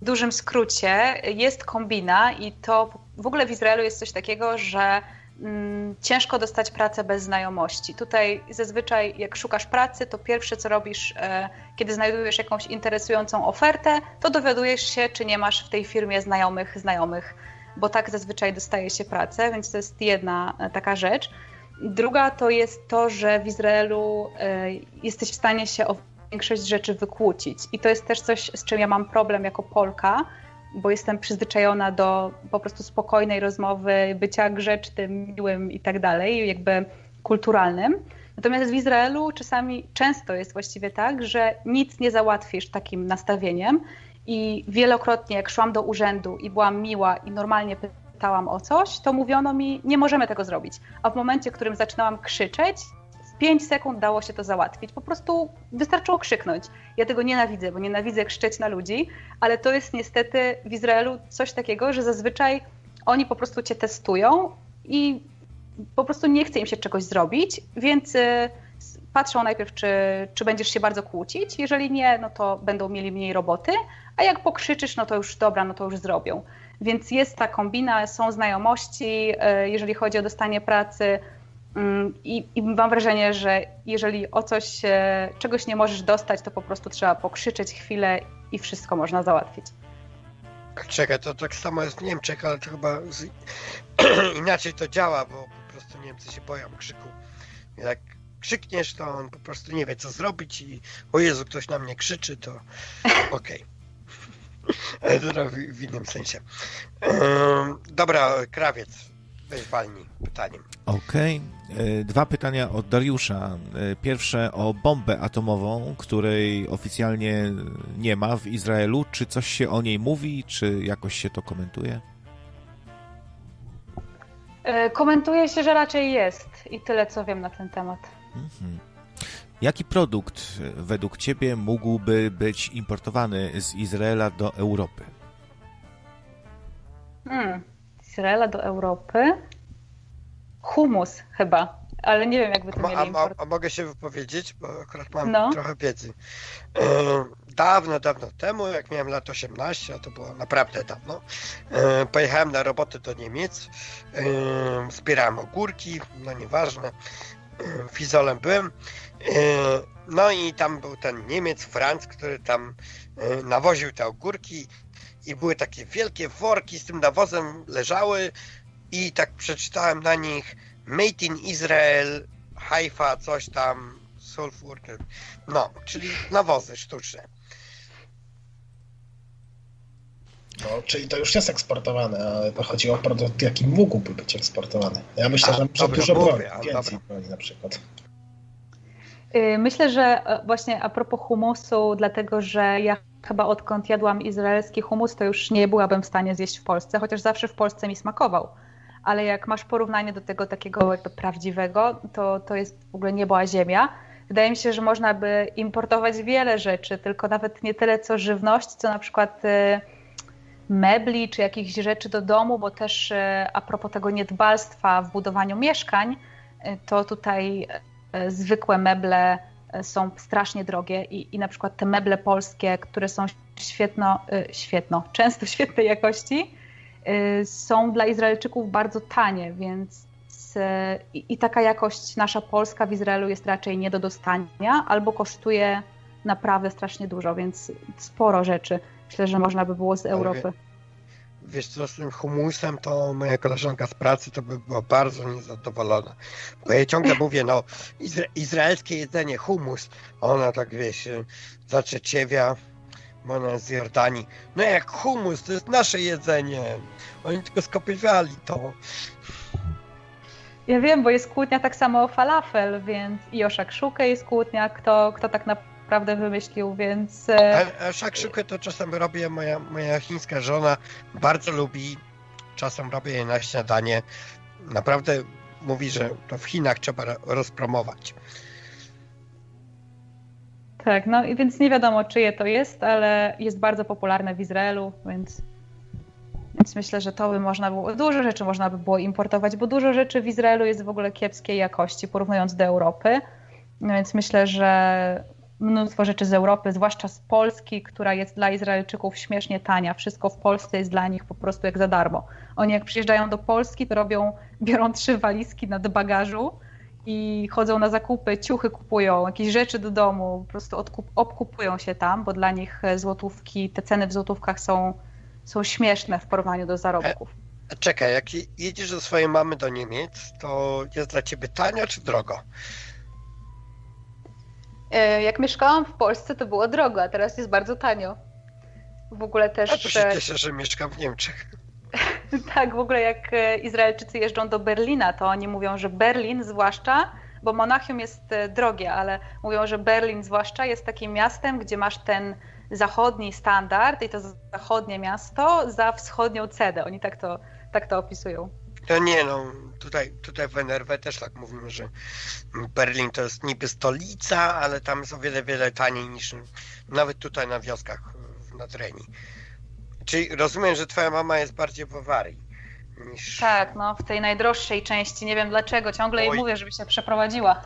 w dużym skrócie jest kombina i to w ogóle w Izraelu jest coś takiego, że mm, ciężko dostać pracę bez znajomości. Tutaj zazwyczaj jak szukasz pracy, to pierwsze co robisz, e, kiedy znajdujesz jakąś interesującą ofertę, to dowiadujesz się, czy nie masz w tej firmie znajomych, znajomych. Bo tak zazwyczaj dostaje się pracę, więc to jest jedna taka rzecz. Druga to jest to, że w Izraelu jesteś w stanie się o większość rzeczy wykłócić. I to jest też coś, z czym ja mam problem jako Polka, bo jestem przyzwyczajona do po prostu spokojnej rozmowy, bycia grzecznym, miłym i tak dalej, jakby kulturalnym. Natomiast w Izraelu czasami, często jest właściwie tak, że nic nie załatwisz takim nastawieniem. I wielokrotnie, jak szłam do urzędu i byłam miła i normalnie pytałam o coś, to mówiono mi, nie możemy tego zrobić. A w momencie, w którym zaczynałam krzyczeć, w pięć sekund dało się to załatwić. Po prostu wystarczyło krzyknąć. Ja tego nienawidzę, bo nienawidzę krzyczeć na ludzi, ale to jest niestety w Izraelu coś takiego, że zazwyczaj oni po prostu cię testują i po prostu nie chce im się czegoś zrobić, więc... Patrzą najpierw, czy, czy będziesz się bardzo kłócić. Jeżeli nie, no to będą mieli mniej roboty, a jak pokrzyczysz, no to już dobra, no to już zrobią. Więc jest ta kombina, są znajomości, jeżeli chodzi o dostanie pracy i, i mam wrażenie, że jeżeli o coś, czegoś nie możesz dostać, to po prostu trzeba pokrzyczeć chwilę i wszystko można załatwić. Czekaj, to tak samo jest w Niemczech, ale to chyba z... inaczej to działa, bo po prostu Niemcy się boją krzyku. Jak krzykniesz, to on po prostu nie wie, co zrobić i o Jezu, ktoś na mnie krzyczy, to okej. Ale to w innym sensie. Um, dobra, krawiec, weź walnij pytaniem. Okej. Okay. Dwa pytania od Dariusza. Pierwsze o bombę atomową, której oficjalnie nie ma w Izraelu. Czy coś się o niej mówi, czy jakoś się to komentuje? Komentuje się, że raczej jest i tyle, co wiem na ten temat. Mhm. Jaki produkt według Ciebie mógłby być importowany z Izraela do Europy? Hmm. Z Izraela do Europy? Humus chyba, ale nie wiem, jakby to mieli importować. A, a, a mogę się wypowiedzieć, bo akurat mam no. trochę wiedzy. E, dawno, dawno temu, jak miałem lat osiemnaście, a to było naprawdę dawno, e, pojechałem na robotę do Niemiec, e, zbierałem ogórki, no nieważne, e, fizolem byłem, e, no i tam był ten Niemiec, Franc, który tam e, nawoził te ogórki i były takie wielkie worki z tym nawozem, leżały i tak przeczytałem na nich Made in Israel, Haifa, coś tam, sulfur, no, czyli nawozy sztuczne. No, czyli to już jest eksportowane, ale to chodzi o produkt, jaki mógłby być eksportowany. Ja myślę, że może dużo broni, więcej broni na przykład. Myślę, że właśnie a propos humusu, dlatego że ja chyba odkąd jadłam izraelski hummus, to już nie byłabym w stanie zjeść w Polsce, chociaż zawsze w Polsce mi smakował. Ale jak masz porównanie do tego takiego jakby prawdziwego, to, to jest w ogóle niebo a ziemia. Wydaje mi się, że można by importować wiele rzeczy, tylko nawet nie tyle co żywność, co na przykład mebli czy jakichś rzeczy do domu, bo też a propos tego niedbalstwa w budowaniu mieszkań, to tutaj zwykłe meble są strasznie drogie i, i na przykład te meble polskie, które są świetno, świetno, często świetnej jakości, są dla Izraelczyków bardzo tanie, więc i, i taka jakość nasza polska w Izraelu jest raczej nie do dostania albo kosztuje naprawdę strasznie dużo, więc sporo rzeczy myślę, że można by było z Europy. Wiesz co, z tym hummusem to moja koleżanka z pracy to by była bardzo niezadowolona. Bo ja ciągle mówię, no izra- izraelskie jedzenie, hummus, ona tak wiesz, zaczeciewia, bo ona jest z Jordanii. No jak hummus, to jest nasze jedzenie. Oni tylko skopiowali to. Ja wiem, bo jest kłótnia tak samo o falafel, więc i o szakszukę jest kłótnia, kto, kto tak naprawdę... prawdę wymyślił, więc... A, a szakszukę to czasem robię, moja, moja chińska żona bardzo lubi, czasem robię je na śniadanie. Naprawdę mówi, że to w Chinach trzeba rozpromować. Tak, no i więc nie wiadomo, czyje to jest, ale jest bardzo popularne w Izraelu, więc, więc myślę, że to by można było... Dużo rzeczy można by było importować, bo dużo rzeczy w Izraelu jest w ogóle kiepskiej jakości, porównując do Europy. No więc myślę, że mnóstwo rzeczy z Europy, zwłaszcza z Polski, która jest dla Izraelczyków śmiesznie tania. Wszystko w Polsce jest dla nich po prostu jak za darmo. Oni jak przyjeżdżają do Polski, to robią, biorą trzy walizki nad bagażu i chodzą na zakupy, ciuchy kupują, jakieś rzeczy do domu, po prostu odkup, obkupują się tam, bo dla nich złotówki, te ceny w złotówkach są, są śmieszne w porównaniu do zarobków. E, czekaj, jak jedziesz do swojej mamy do Niemiec, to jest dla ciebie tanio czy drogo? Jak mieszkałam w Polsce, to było drogo, a teraz jest bardzo tanio. W ogóle też... A to się cieszę, że mieszkam w Niemczech. Tak, w ogóle jak Izraelczycy jeżdżą do Berlina, to oni mówią, że Berlin zwłaszcza, bo Monachium jest drogie, ale mówią, że Berlin zwłaszcza jest takim miastem, gdzie masz ten zachodni standard i to zachodnie miasto za wschodnią cedę. Oni tak to, tak to opisują. To nie no, tutaj, tutaj w N R W też tak mówimy, że Berlin to jest niby stolica, ale tam jest o wiele, wiele taniej niż nawet tutaj na wioskach na terenie. Czyli rozumiem, że twoja mama jest bardziej w Bawarii niż... Tak, no w tej najdroższej części, nie wiem dlaczego, ciągle jej Oj. mówię, żeby się przeprowadziła.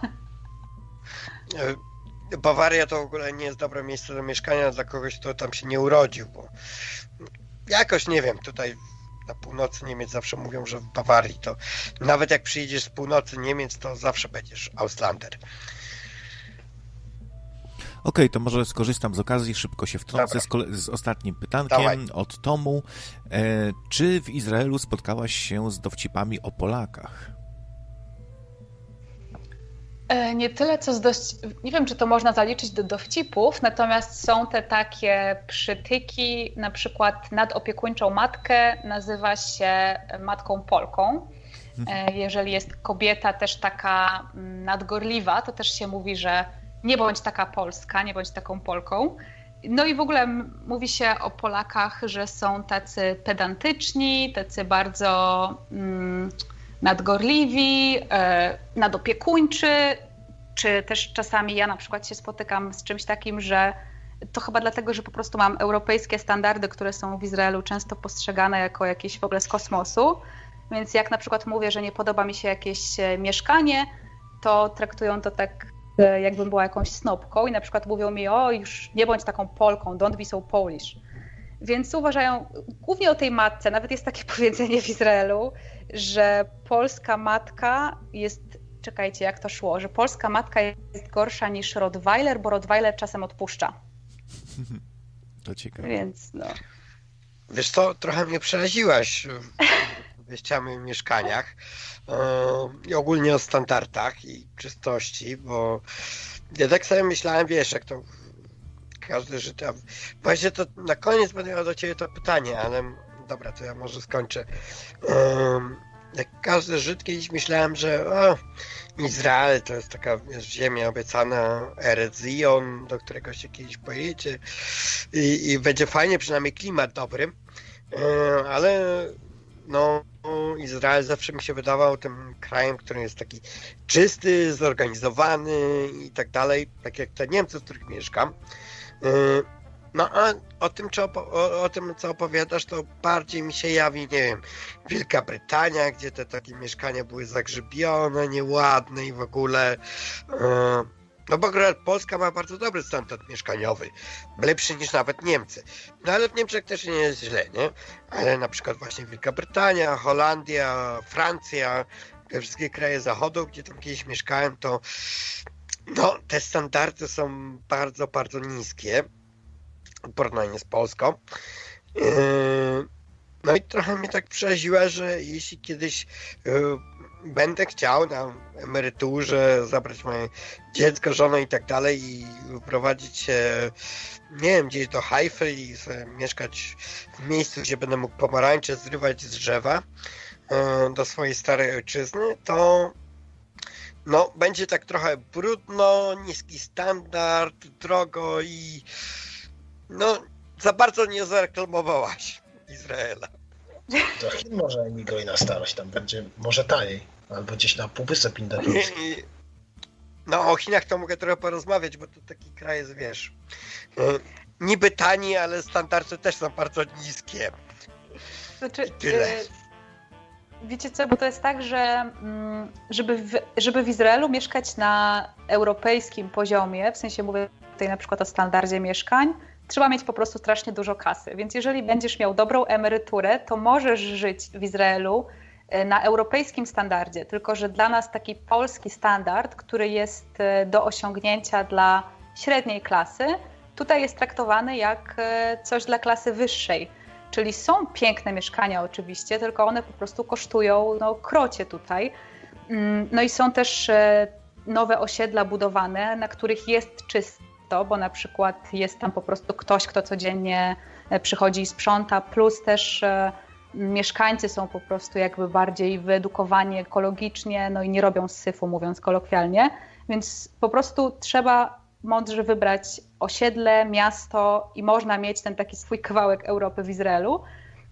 Bawaria to w ogóle nie jest dobre miejsce do mieszkania dla kogoś, kto tam się nie urodził, bo jakoś nie wiem, tutaj... Na północy Niemiec zawsze mówią, że w Bawarii to nawet jak przyjedziesz z północy Niemiec, to zawsze będziesz Auslander. Okej, okay, to może skorzystam z okazji, szybko się wtrącę z, kole- z ostatnim pytankiem Dawaj. od Tomu. E, czy w Izraelu spotkałaś się z dowcipami o Polakach? E, nie tyle, co z dości- nie wiem, czy to można zaliczyć do dowcipów, natomiast są te takie przytyki, na przykład nadopiekuńczą matkę nazywa się matką Polką. E, jeżeli jest kobieta też taka nadgorliwa, to też się mówi, że nie bądź taka Polska, nie bądź taką Polką. No i w ogóle mówi się o Polakach, że są tacy pedantyczni, tacy bardzo... Mm, nadgorliwi, nadopiekuńczy, czy też czasami ja na przykład się spotykam z czymś takim, że to chyba dlatego, że po prostu mam europejskie standardy, które są w Izraelu często postrzegane jako jakieś w ogóle z kosmosu, więc jak na przykład mówię, że nie podoba mi się jakieś mieszkanie, to traktują to tak, jakbym była jakąś snobką i na przykład mówią mi, o już nie bądź taką Polką, don't be so Polish. Więc uważają głównie o tej matce, nawet jest takie powiedzenie w Izraelu, że polska matka jest, czekajcie jak to szło, że polska matka jest gorsza niż Rottweiler, bo Rottweiler czasem odpuszcza. To ciekawe. Więc no. Wiesz co, trochę mnie przeraziłaś wieściami o mieszkaniach i ogólnie o standardach i czystości, bo ja tak sobie myślałem, wiesz, jak to każdy Żyd. Właśnie to na koniec będę miał do ciebie to pytanie, ale dobra, to ja może skończę. jak każdy Żyd kiedyś myślałem, że o, Izrael to jest taka ziemia obiecana, Erec Zion, do którego się kiedyś pojedzie i, i będzie fajnie, przynajmniej klimat dobry, e, ale no Izrael zawsze mi się wydawał tym krajem, który jest taki czysty, zorganizowany i tak dalej, tak jak te Niemcy, z których mieszkam. E, No a o tym, czy opo- o, o tym, co opowiadasz, to bardziej mi się jawi, nie wiem, Wielka Brytania, gdzie te takie mieszkania były zagrzybione, nieładne i w ogóle. Yy, no bo akurat Polska ma bardzo dobry standard mieszkaniowy, lepszy niż nawet Niemcy. No ale w Niemczech też nie jest źle, nie? Ale na przykład właśnie Wielka Brytania, Holandia, Francja, te wszystkie kraje zachodu, gdzie tam kiedyś mieszkałem, to no te standardy są bardzo, bardzo niskie. Porównanie z Polską. No i trochę mnie tak przeraziła, że jeśli kiedyś będę chciał na emeryturze zabrać moje dziecko, żonę i tak dalej i prowadzić się, nie wiem, gdzieś do Haify i sobie mieszkać w miejscu, gdzie będę mógł pomarańcze zrywać z drzewa do swojej starej ojczyzny, to no będzie tak trochę brudno, niski standard, drogo i no, za bardzo nie zareklamowałaś Izraela. Do Chin może emigruj na starość, tam będzie może taniej, albo gdzieś na Półwysep Indonezyjski. No, o Chinach to mogę trochę porozmawiać, bo to taki kraj jest, wiesz, niby tani, ale standardy też są bardzo niskie. Znaczy, tyle. Wiecie co, bo to jest tak, że żeby w, żeby w Izraelu mieszkać na europejskim poziomie, w sensie mówię tutaj na przykład o standardzie mieszkań, trzeba mieć po prostu strasznie dużo kasy. Więc jeżeli będziesz miał dobrą emeryturę, to możesz żyć w Izraelu na europejskim standardzie. Tylko że dla nas taki polski standard, który jest do osiągnięcia dla średniej klasy, tutaj jest traktowany jak coś dla klasy wyższej. Czyli są piękne mieszkania oczywiście, tylko one po prostu kosztują no, krocie tutaj. No i są też nowe osiedla budowane, na których jest czysto. To, bo na przykład jest tam po prostu ktoś, kto codziennie przychodzi i sprząta, plus też e, mieszkańcy są po prostu jakby bardziej wyedukowani ekologicznie, no i nie robią syfu, mówiąc kolokwialnie, więc po prostu trzeba mądrze wybrać osiedle, miasto i można mieć ten taki swój kawałek Europy w Izraelu,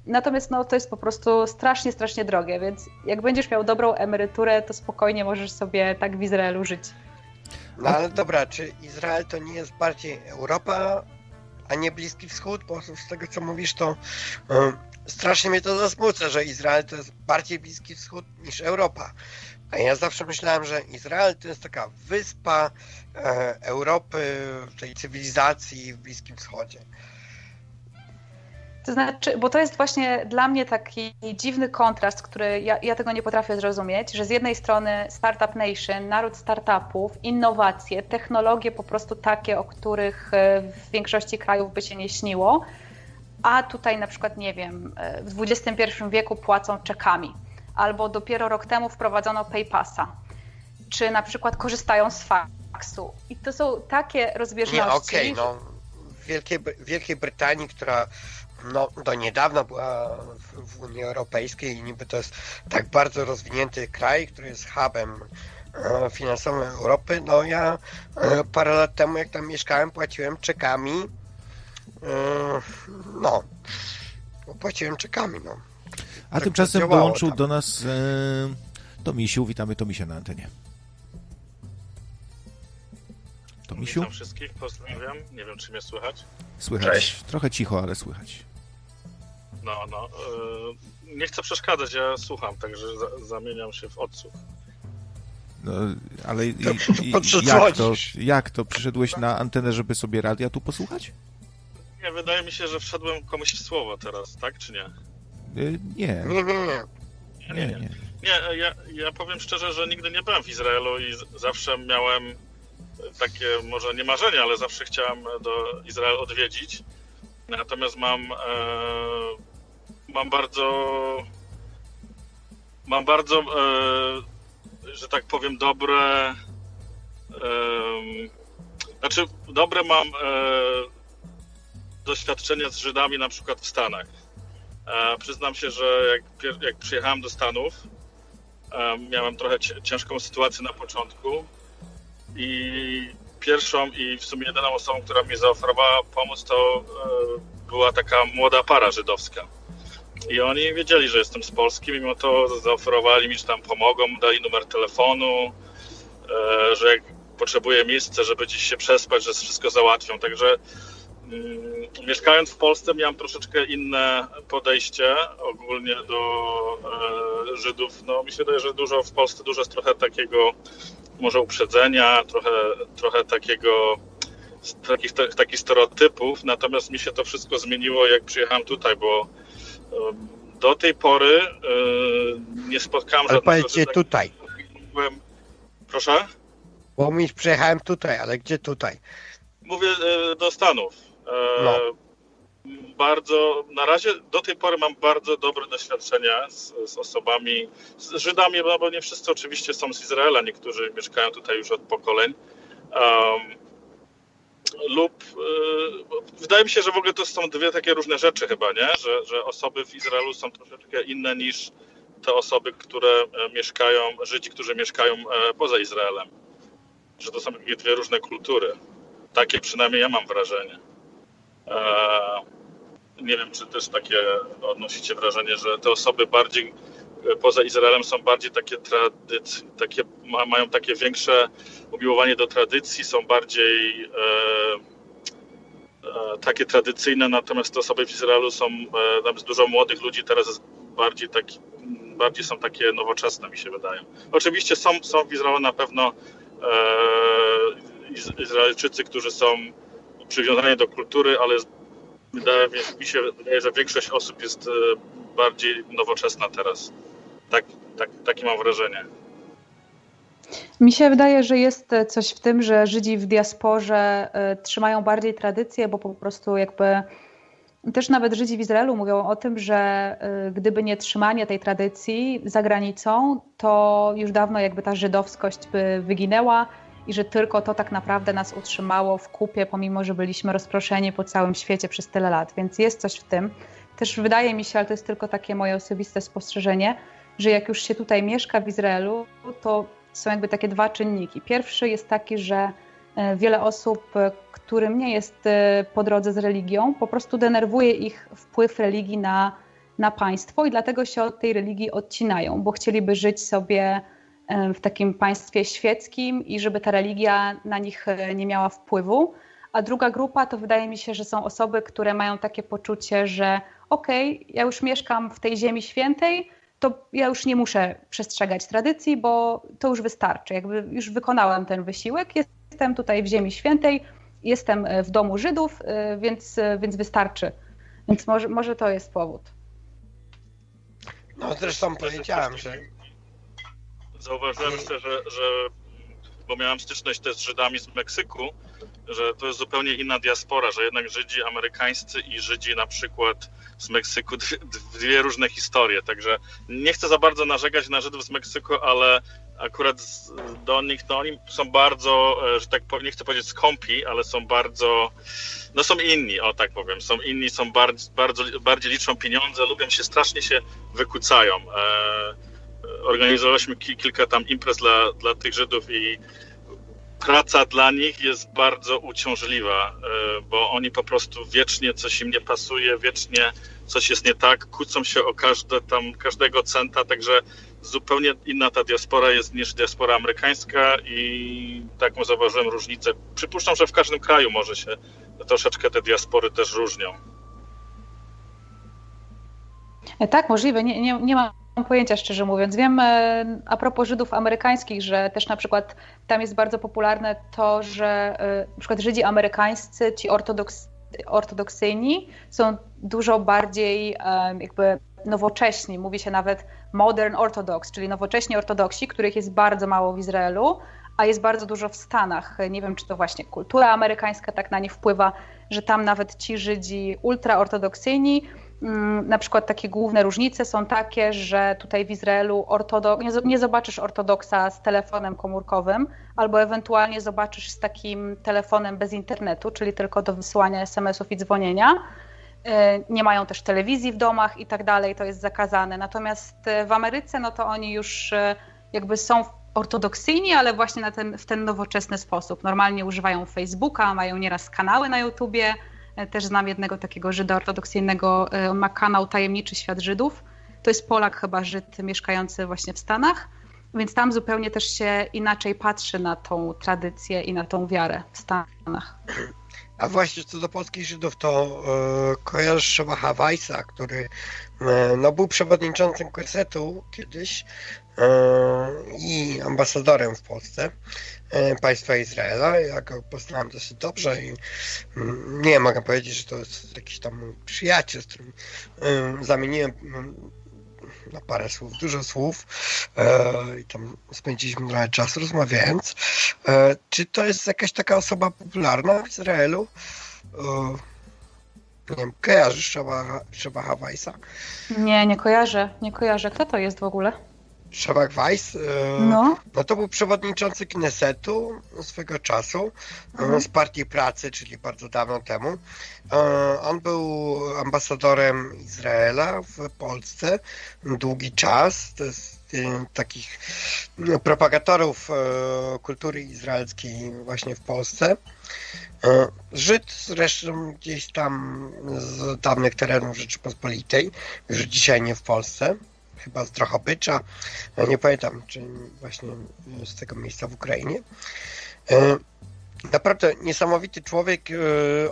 natomiast no, to jest po prostu strasznie, strasznie drogie, więc jak będziesz miał dobrą emeryturę, to spokojnie możesz sobie tak w Izraelu żyć. No ale dobra, czy Izrael to nie jest bardziej Europa, a nie Bliski Wschód? Bo z tego co mówisz, to um, strasznie mnie to zasmuca, że Izrael to jest bardziej Bliski Wschód niż Europa. A ja zawsze myślałem, że Izrael to jest taka wyspa e, Europy, tej cywilizacji w Bliskim Wschodzie. To znaczy, bo to jest właśnie dla mnie taki dziwny kontrast, który ja, ja tego nie potrafię zrozumieć, że z jednej strony Startup Nation, naród startupów, innowacje, technologie po prostu takie, o których w większości krajów by się nie śniło, a tutaj na przykład, nie wiem, w dwudziestym pierwszym wieku płacą czekami, albo dopiero rok temu wprowadzono PayPassa, czy na przykład korzystają z faksu. I to są takie rozbieżności. Nie, okej, okay, no w Wielkiej, Wielkiej Brytanii, która no, do niedawna była w Unii Europejskiej i niby to jest tak bardzo rozwinięty kraj, który jest hubem finansowym Europy. No ja parę lat temu, jak tam mieszkałem, płaciłem czekami. No, płaciłem czekami, no. A tak tymczasem dołączył tam do nas e, Tomisiu. Witamy Tomisia na antenie. Tomisiu? Witam wszystkich, pozdrawiam. Nie wiem, czy mnie słychać. Słychać. Cześć. Trochę cicho, ale słychać. No, no. Yy, nie chcę przeszkadzać, ja słucham, także za, zamieniam się w odsłuch. No, ale i, i, jak, to, jak to? Przyszedłeś na antenę, żeby sobie radia tu posłuchać? Nie, wydaje mi się, że wszedłem komuś w słowo teraz, tak? Czy nie? Yy, nie. Nie, nie, nie. Nie, nie, nie. nie ja, ja powiem szczerze, że nigdy nie byłem w Izraelu i z, zawsze miałem takie może nie marzenie, ale zawsze chciałem do Izrael odwiedzić. Natomiast mam e, mam bardzo mam bardzo e, że tak powiem dobre e, znaczy dobre mam e, doświadczenia z Żydami na przykład w Stanach. E, przyznam się, że jak, jak przyjechałem do Stanów, miałem trochę ciężką sytuację na początku i pierwszą i w sumie jedyną osobą, która mi zaoferowała pomoc, to była taka młoda para żydowska. I oni wiedzieli, że jestem z Polski, mimo to zaoferowali mi, że tam pomogą, dali numer telefonu, że jak potrzebuję miejsca, żeby gdzieś się przespać, że wszystko załatwią. Także mieszkając w Polsce miałem troszeczkę inne podejście ogólnie do Żydów. No mi się wydaje, że dużo w Polsce dużo jest trochę takiego może uprzedzenia, trochę, trochę takiego takich, takich stereotypów. Natomiast mi się to wszystko zmieniło, jak przyjechałem tutaj, bo do tej pory nie spotkałem ale żadnego... Ale powiedzcie tak, tutaj. Byłem... Proszę? Bo mi przyjechałem tutaj, ale gdzie tutaj? Mówię do Stanów. No. Bardzo, na razie do tej pory mam bardzo dobre doświadczenia z, z osobami, z Żydami, no bo nie wszyscy oczywiście są z Izraela, niektórzy mieszkają tutaj już od pokoleń. Um, lub y, wydaje mi się, że w ogóle to są dwie takie różne rzeczy chyba, nie? Że, że osoby w Izraelu są troszeczkę inne niż te osoby, które mieszkają, Żydzi, którzy mieszkają poza Izraelem. Że to są dwie różne kultury. Takie przynajmniej ja mam wrażenie. Nie wiem, czy też takie odnosicie wrażenie, że te osoby bardziej poza Izraelem są bardziej takie tradycyjne, takie, mają takie większe umiłowanie do tradycji, są bardziej e, e, takie tradycyjne, natomiast te osoby w Izraelu są, e, tam jest dużo młodych ludzi, teraz jest bardziej, taki, bardziej są takie nowoczesne, mi się wydaje. Oczywiście są, są w Izraelu na pewno e, Izraelczycy, którzy są przywiązani do kultury, ale wydaje mi się, że większość osób jest bardziej nowoczesna teraz. Tak, tak, takie mam wrażenie. Mi się wydaje, że jest coś w tym, że Żydzi w diasporze trzymają bardziej tradycję, bo po prostu jakby też nawet Żydzi w Izraelu mówią o tym, że gdyby nie trzymanie tej tradycji za granicą, to już dawno jakby ta żydowskość by wyginęła. I że tylko to tak naprawdę nas utrzymało w kupie, pomimo że byliśmy rozproszeni po całym świecie przez tyle lat. Więc jest coś w tym. Też wydaje mi się, ale to jest tylko takie moje osobiste spostrzeżenie, że jak już się tutaj mieszka w Izraelu, to są jakby takie dwa czynniki. Pierwszy jest taki, że wiele osób, którym nie jest po drodze z religią, po prostu denerwuje ich wpływ religii na, na państwo i dlatego się od tej religii odcinają, bo chcieliby żyć sobie w takim państwie świeckim i żeby ta religia na nich nie miała wpływu. A druga grupa to wydaje mi się, że są osoby, które mają takie poczucie, że okej, okay, ja już mieszkam w tej ziemi świętej, to ja już nie muszę przestrzegać tradycji, bo to już wystarczy. Jakby już wykonałem ten wysiłek, jestem tutaj w ziemi świętej, jestem w domu Żydów, więc, więc wystarczy. Więc może, może to jest powód. No zresztą powiedziałem, że zauważyłem jeszcze, że, że, bo miałem styczność też z Żydami z Meksyku, że to jest zupełnie inna diaspora, że jednak Żydzi amerykańscy i Żydzi na przykład z Meksyku, dwie różne historie. Także nie chcę za bardzo narzekać na Żydów z Meksyku, ale akurat do nich, no oni są bardzo, że tak powiem, nie chcę powiedzieć skąpi, ale są bardzo, no są inni, o tak powiem, są inni, są bardzo, bardzo bardziej liczą pieniądze, lubią się, strasznie się wykucają. Organizowaliśmy kilka tam imprez dla, dla tych Żydów i praca dla nich jest bardzo uciążliwa, bo oni po prostu wiecznie coś im nie pasuje, wiecznie coś jest nie tak, kłócą się o każde, tam, każdego centa, także zupełnie inna ta diaspora jest niż diaspora amerykańska i taką zauważyłem różnicę. Przypuszczam, że w każdym kraju może się troszeczkę te diaspory też różnią. Tak, możliwe. Nie, nie, nie ma pojęcia, szczerze mówiąc. Wiem a propos Żydów amerykańskich, że też na przykład tam jest bardzo popularne to, że na przykład Żydzi amerykańscy, ci ortodoks, ortodoksyjni są dużo bardziej jakby nowocześni. Mówi się nawet modern orthodox, czyli nowocześni ortodoksi, których jest bardzo mało w Izraelu, a jest bardzo dużo w Stanach. Nie wiem, czy to właśnie kultura amerykańska tak na nie wpływa, że tam nawet ci Żydzi ultraortodoksyjni. Na przykład takie główne różnice są takie, że tutaj w Izraelu ortodok, nie, nie zobaczysz ortodoksa z telefonem komórkowym albo ewentualnie zobaczysz z takim telefonem bez internetu, czyli tylko do wysyłania es em esów i dzwonienia. nie mają też telewizji w domach i tak dalej, to jest zakazane. Natomiast w Ameryce no to oni już jakby są ortodoksyjni, ale właśnie na ten, w ten nowoczesny sposób. Normalnie używają Facebooka, mają nieraz kanały na YouTubie. Też znam jednego takiego Żyda ortodoksyjnego, on ma kanał Tajemniczy Świat Żydów. To jest Polak chyba Żyd mieszkający właśnie w Stanach, więc tam zupełnie też się inaczej patrzy na tą tradycję i na tą wiarę w Stanach. A właśnie co do polskich Żydów, to e, kojarzę Szewacha Weissa, który e, no, był przewodniczącym Knessetu kiedyś e, i ambasadorem w Polsce e, państwa Izraela. Ja go poznałem dosyć dobrze i m, nie mogę powiedzieć, że to jest jakiś tam przyjaciel, z którym e, zamieniłem m, na parę słów, dużo słów e, i tam spędziliśmy trochę czasu rozmawiając. E, czy to jest jakaś taka osoba popularna w Izraelu? E, nie wiem, kojarzysz Szewacha Weissa? Nie, nie kojarzę, nie kojarzę. Kto to jest w ogóle? Szewach Weiss, no. no to był przewodniczący Knessetu swego czasu, mhm. z Partii Pracy, czyli bardzo dawno temu. On był ambasadorem Izraela w Polsce długi czas, to jest takich propagatorów kultury izraelskiej właśnie w Polsce. Żyd zresztą gdzieś tam z dawnych terenów Rzeczypospolitej, już dzisiaj nie w Polsce. Chyba z Drohobycza, nie pamiętam, czy właśnie z tego miejsca w Ukrainie. Naprawdę niesamowity człowiek.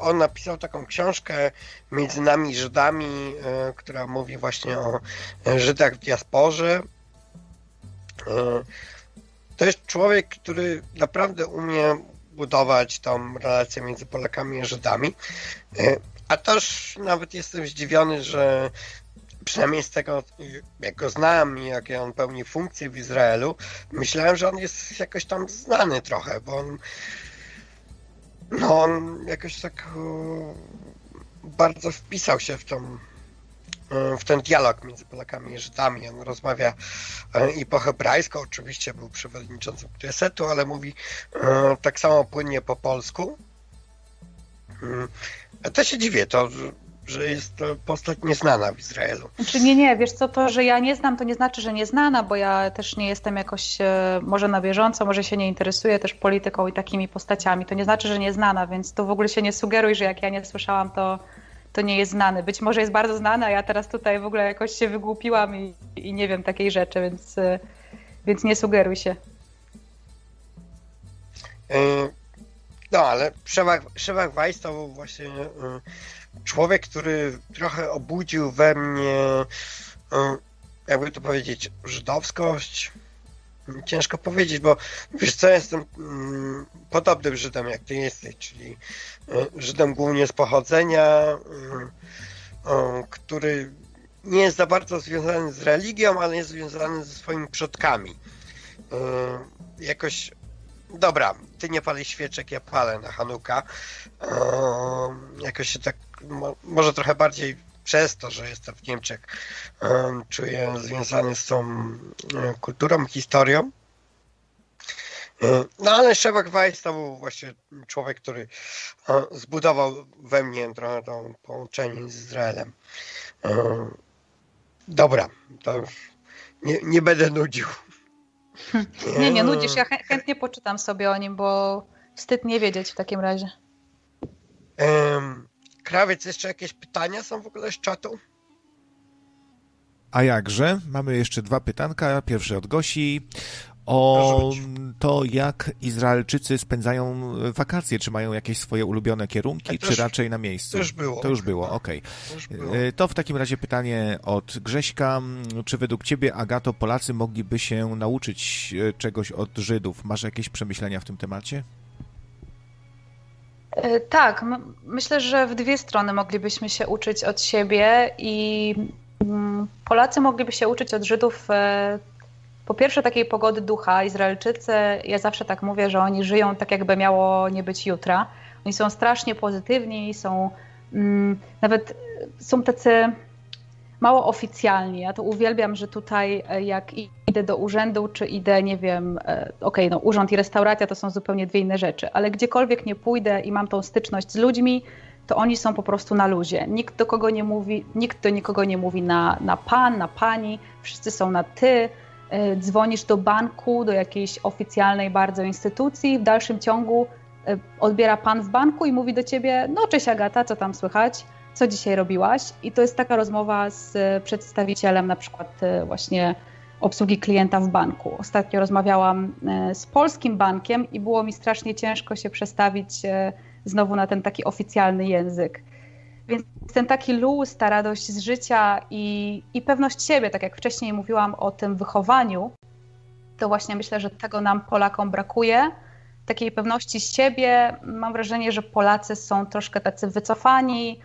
On napisał taką książkę Między nami Żydami, która mówi właśnie o Żydach w diasporze. To jest człowiek, który naprawdę umie budować tą relację między Polakami a Żydami. A też nawet jestem zdziwiony, że przynajmniej z tego, jak go znam i jakie on pełni funkcje w Izraelu, myślałem, że on jest jakoś tam znany trochę, bo on, no on jakoś tak bardzo wpisał się w, tą, w ten dialog między Polakami i Żydami. On rozmawia i po hebrajsku, oczywiście był przewodniczącym Knessetu, ale mówi tak samo płynnie po polsku. A to się dziwię, to że jest to postać nieznana w Izraelu. Znaczy nie, nie, wiesz co, to, że ja nie znam, to nie znaczy, że nieznana, bo ja też nie jestem jakoś może na bieżąco, może się nie interesuję też polityką i takimi postaciami. To nie znaczy, że nieznana, więc to w ogóle się nie sugeruj, że jak ja nie słyszałam, to, to nie jest znany. Być może jest bardzo znany, a ja teraz tutaj w ogóle jakoś się wygłupiłam i, i nie wiem takiej rzeczy, więc, więc nie sugeruj się. No, ale Szewach, Szewach Weiss to był właśnie człowiek, który trochę obudził we mnie, jakby to powiedzieć, żydowskość. Ciężko powiedzieć, bo wiesz co, jestem podobnym Żydem jak ty jesteś, czyli Żydem głównie z pochodzenia, który nie jest za bardzo związany z religią, ale jest związany ze swoimi przodkami. Jakoś, dobra, ty nie palisz świeczek, ja palę na Chanuka. Jakoś się tak, może trochę bardziej przez to, że jestem w Niemczech, czuję związany z tą kulturą, historią. No ale Szewach Weiss to był właśnie człowiek, który zbudował we mnie trochę to połączenie z Izraelem. Dobra, to już nie, nie będę nudził. Nie, nie nudzisz, ja chętnie poczytam sobie o nim, bo wstyd nie wiedzieć w takim razie. Um, Krawiec, jeszcze jakieś pytania są w ogóle z czatu? A jakże? Mamy jeszcze dwa pytanka. Pierwszy od Gosi. O to, jak Izraelczycy spędzają wakacje. Czy mają jakieś swoje ulubione kierunki, czy raczej na miejscu? To już było. To już było, okej. Okay. To w takim razie pytanie od Grześka. Czy według ciebie, Agato, Polacy mogliby się nauczyć czegoś od Żydów? Masz jakieś przemyślenia w tym temacie? Tak. Myślę, że w dwie strony moglibyśmy się uczyć od siebie i Polacy mogliby się uczyć od Żydów. Po pierwsze takiej pogody ducha. Izraelczycy, ja zawsze tak mówię, że oni żyją tak, jakby miało nie być jutra. Oni są strasznie pozytywni, są mm, nawet są tacy mało oficjalni. Ja to uwielbiam, że tutaj jak idę do urzędu, czy idę, nie wiem, okej, okay, no urząd i restauracja to są zupełnie dwie inne rzeczy, ale gdziekolwiek nie pójdę i mam tą styczność z ludźmi, to oni są po prostu na luzie. Nikt do kogo nie mówi, nikt do nikogo nie mówi na, na pan, na pani, wszyscy są na ty. Dzwonisz do banku, do jakiejś oficjalnej bardzo instytucji, w dalszym ciągu odbiera pan w banku i mówi do ciebie: no cześć Agata, co tam słychać, co dzisiaj robiłaś? I to jest taka rozmowa z przedstawicielem na przykład właśnie obsługi klienta w banku. Ostatnio rozmawiałam z polskim bankiem i było mi strasznie ciężko się przestawić znowu na ten taki oficjalny język. Więc ten taki luz, ta radość z życia i, i pewność siebie, tak jak wcześniej mówiłam o tym wychowaniu, to właśnie myślę, że tego nam Polakom brakuje. Takiej pewności siebie. Mam wrażenie, że Polacy są troszkę tacy wycofani,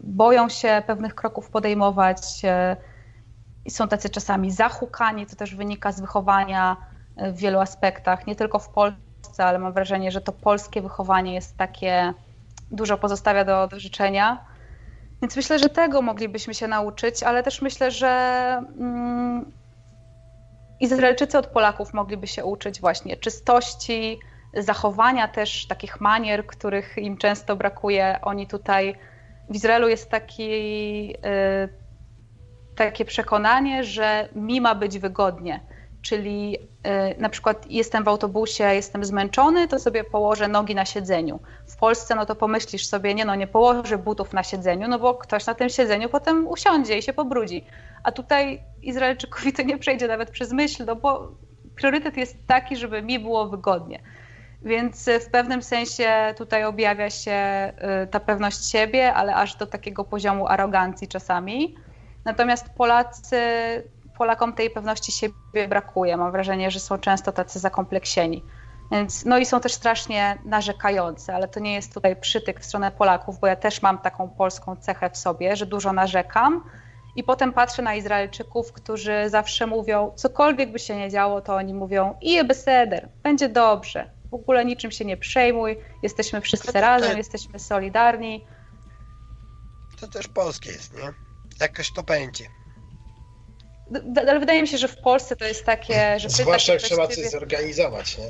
boją się pewnych kroków podejmować i są tacy czasami zahukani, to też wynika z wychowania w wielu aspektach, nie tylko w Polsce, ale mam wrażenie, że to polskie wychowanie jest takie, dużo pozostawia do, do życzenia. Więc myślę, że tego moglibyśmy się nauczyć, ale też myślę, że mm, Izraelczycy od Polaków mogliby się uczyć właśnie czystości, zachowania też takich manier, których im często brakuje. Oni tutaj, w Izraelu jest taki, yy, takie przekonanie, że mi ma być wygodnie. Czyli yy, na przykład jestem w autobusie, jestem zmęczony, to sobie położę nogi na siedzeniu. W Polsce no to pomyślisz sobie, nie no nie położę butów na siedzeniu, no bo ktoś na tym siedzeniu potem usiądzie i się pobrudzi. A tutaj Izraelczykowi to nie przejdzie nawet przez myśl, no bo priorytet jest taki, żeby mi było wygodnie. Więc w pewnym sensie tutaj objawia się ta pewność siebie, ale aż do takiego poziomu arogancji czasami. Natomiast Polacy, Polakom tej pewności siebie brakuje. Mam wrażenie, że są często tacy zakompleksieni. Więc, no i są też strasznie narzekający, ale to nie jest tutaj przytyk w stronę Polaków, bo ja też mam taką polską cechę w sobie, że dużo narzekam. I potem patrzę na Izraelczyków, którzy zawsze mówią, cokolwiek by się nie działo, to oni mówią ije beseder, będzie dobrze, w ogóle niczym się nie przejmuj, jesteśmy wszyscy to, razem, to, jesteśmy solidarni. To też polskie jest, nie? Jakoś to będzie. D- ale wydaje mi się, że w Polsce to jest takie... że zwłaszcza jak trzeba coś zorganizować, nie?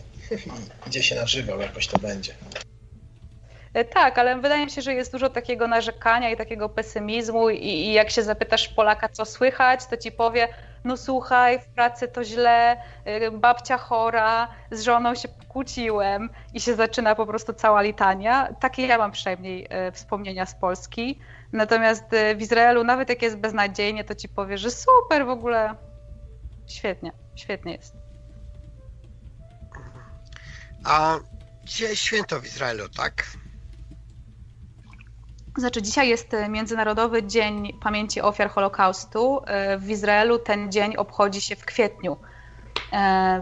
Gdzie się nażywał, jakoś to będzie. Tak, ale wydaje mi się, że jest dużo takiego narzekania i takiego pesymizmu i, i jak się zapytasz Polaka, co słychać, to ci powie, no słuchaj, w pracy to źle, babcia chora, z żoną się pokłóciłem i się zaczyna po prostu cała litania. Takie ja mam przynajmniej wspomnienia z Polski. Natomiast w Izraelu, nawet jak jest beznadziejnie, to ci powie, że super, w ogóle świetnie, świetnie jest. A dzisiaj jest święto w Izraelu, tak? Znaczy dzisiaj jest Międzynarodowy Dzień Pamięci Ofiar Holokaustu. W Izraelu ten dzień obchodzi się w kwietniu,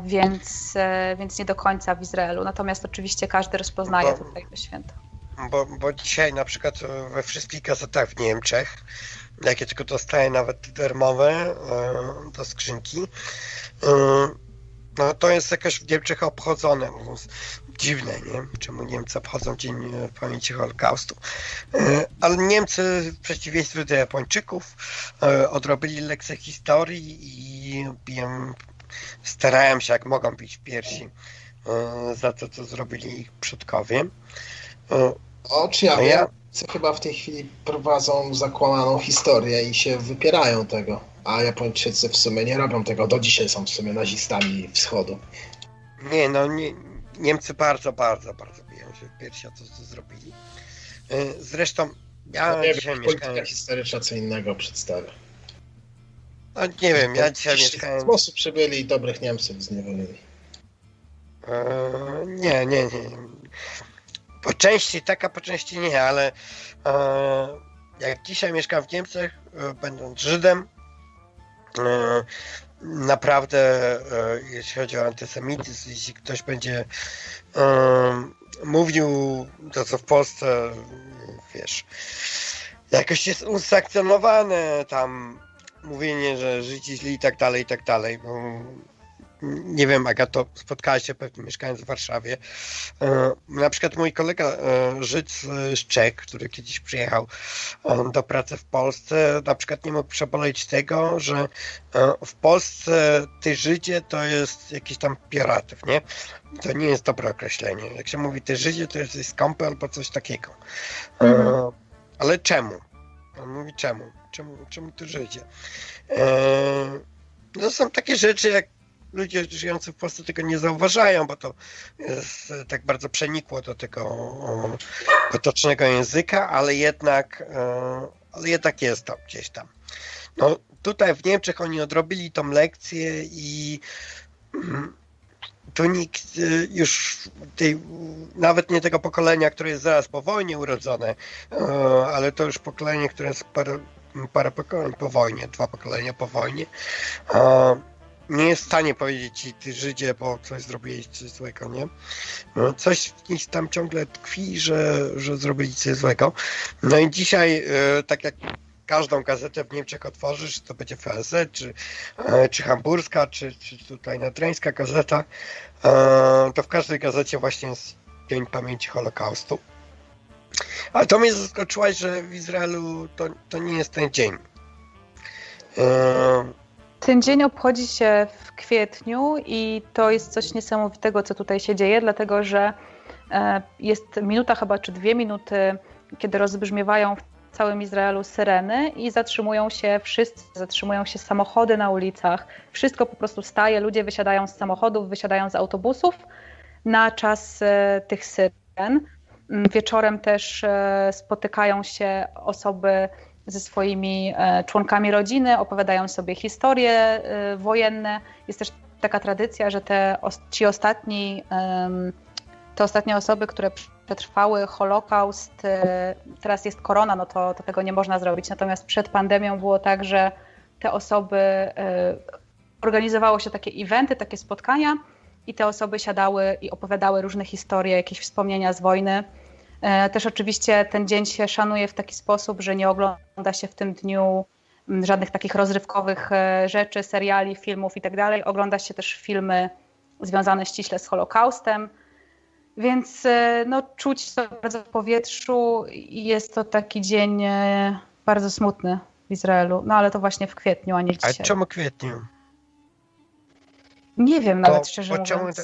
więc, więc nie do końca w Izraelu. Natomiast oczywiście każdy rozpoznaje bo, tutaj to święto. Bo, bo dzisiaj na przykład we wszystkich gazetach w Niemczech, jakie tylko dostaję nawet darmowe do skrzynki, no to jest jakoś w Niemczech obchodzone. Dziwne, nie? Czemu Niemcy obchodzą Dzień Pamięci Holokaustu. Ale Niemcy, w przeciwieństwie do Japończyków, odrobili lekcję historii i biją, starają się, jak mogą, bić piersi za to, co zrobili ich przodkowie. Oczy ja wiem, chyba w tej chwili prowadzą zakłamaną historię i się wypierają tego. A Japończycy w sumie nie robią tego. Do dzisiaj są w sumie nazistami wschodu. Nie, no nie... Niemcy bardzo, bardzo, bardzo biją się w piersi, to co zrobili. Zresztą ja no nie dzisiaj wiem, mieszkałem... historyczna co innego przedstawia. No nie wiem, ja dzisiaj mieszkałem... W sposób przybyli dobrych Niemców zniewolili. Eee, nie, nie, nie. Po części tak, a po części nie, ale eee, jak dzisiaj mieszkam w Niemczech, e, będąc Żydem, e, naprawdę, jeśli chodzi o antysemityzm, jeśli ktoś będzie um, mówił to, co w Polsce, wiesz, jakoś jest usankcjonowane tam mówienie, że Żydzi źli i tak dalej, i tak dalej. nie wiem, Agato, spotkałaś się pewnie mieszkając w Warszawie. Na przykład mój kolega Żyd z Czech, który kiedyś przyjechał do pracy w Polsce, na przykład nie mógł przeboleć tego, że w Polsce ty Żydzie to jest jakiś tam pioratyw, nie? To nie jest dobre określenie. Jak się mówi ty Żydzie, to jesteś skąpy albo coś takiego. Mhm. Ale czemu? On mówi czemu? Czemu, czemu ty Żydzie? No są takie rzeczy, jak ludzie żyjący w Polsce tego nie zauważają, bo to jest, tak bardzo przenikło do tego um, potocznego języka, ale jednak, um, ale jednak jest to gdzieś tam. No, tutaj w Niemczech oni odrobili tą lekcję i um, tu nikt już tej, nawet nie tego pokolenia, które jest zaraz po wojnie urodzone, um, ale to już pokolenie, które jest parę, parę pokoleń po wojnie, dwa pokolenia po wojnie, um, nie jest w stanie powiedzieć ci, ty Żydzie, bo coś zrobili coś złego, nie? No, coś w nich tam ciągle tkwi, że, że zrobili coś złego. No i dzisiaj, e, tak jak każdą gazetę w Niemczech otworzysz, to będzie F S Z, czy, e, czy Hamburska, czy, czy tutaj Nadreńska Gazeta, e, to w każdej gazecie właśnie jest Dzień Pamięci Holokaustu. Ale to mnie zaskoczyłaś, że w Izraelu to, to nie jest ten dzień. E, Ten dzień obchodzi się w kwietniu i to jest coś niesamowitego, co tutaj się dzieje, dlatego że jest minuta chyba, czy dwie minuty, kiedy rozbrzmiewają w całym Izraelu syreny i zatrzymują się wszyscy, zatrzymują się samochody na ulicach. Wszystko po prostu staje, ludzie wysiadają z samochodów, wysiadają z autobusów na czas tych syren. Wieczorem też spotykają się osoby ze swoimi członkami rodziny, opowiadają sobie historie wojenne. Jest też taka tradycja, że te, ci ostatni, te ostatnie osoby, które przetrwały Holokaust, teraz jest korona, no to, to tego nie można zrobić. Natomiast przed pandemią było tak, że te osoby, organizowało się takie eventy, takie spotkania i te osoby siadały i opowiadały różne historie, jakieś wspomnienia z wojny. Też oczywiście ten dzień się szanuje w taki sposób, że nie ogląda się w tym dniu żadnych takich rozrywkowych rzeczy, seriali, filmów itd. Ogląda się też filmy związane ściśle z Holokaustem, więc no, czuć to bardzo w powietrzu i jest to taki dzień bardzo smutny w Izraelu, no ale to właśnie w kwietniu, a nie dzisiaj. A czemu kwietniu? Nie wiem nawet bo, szczerze bo mówiąc. Czemu te...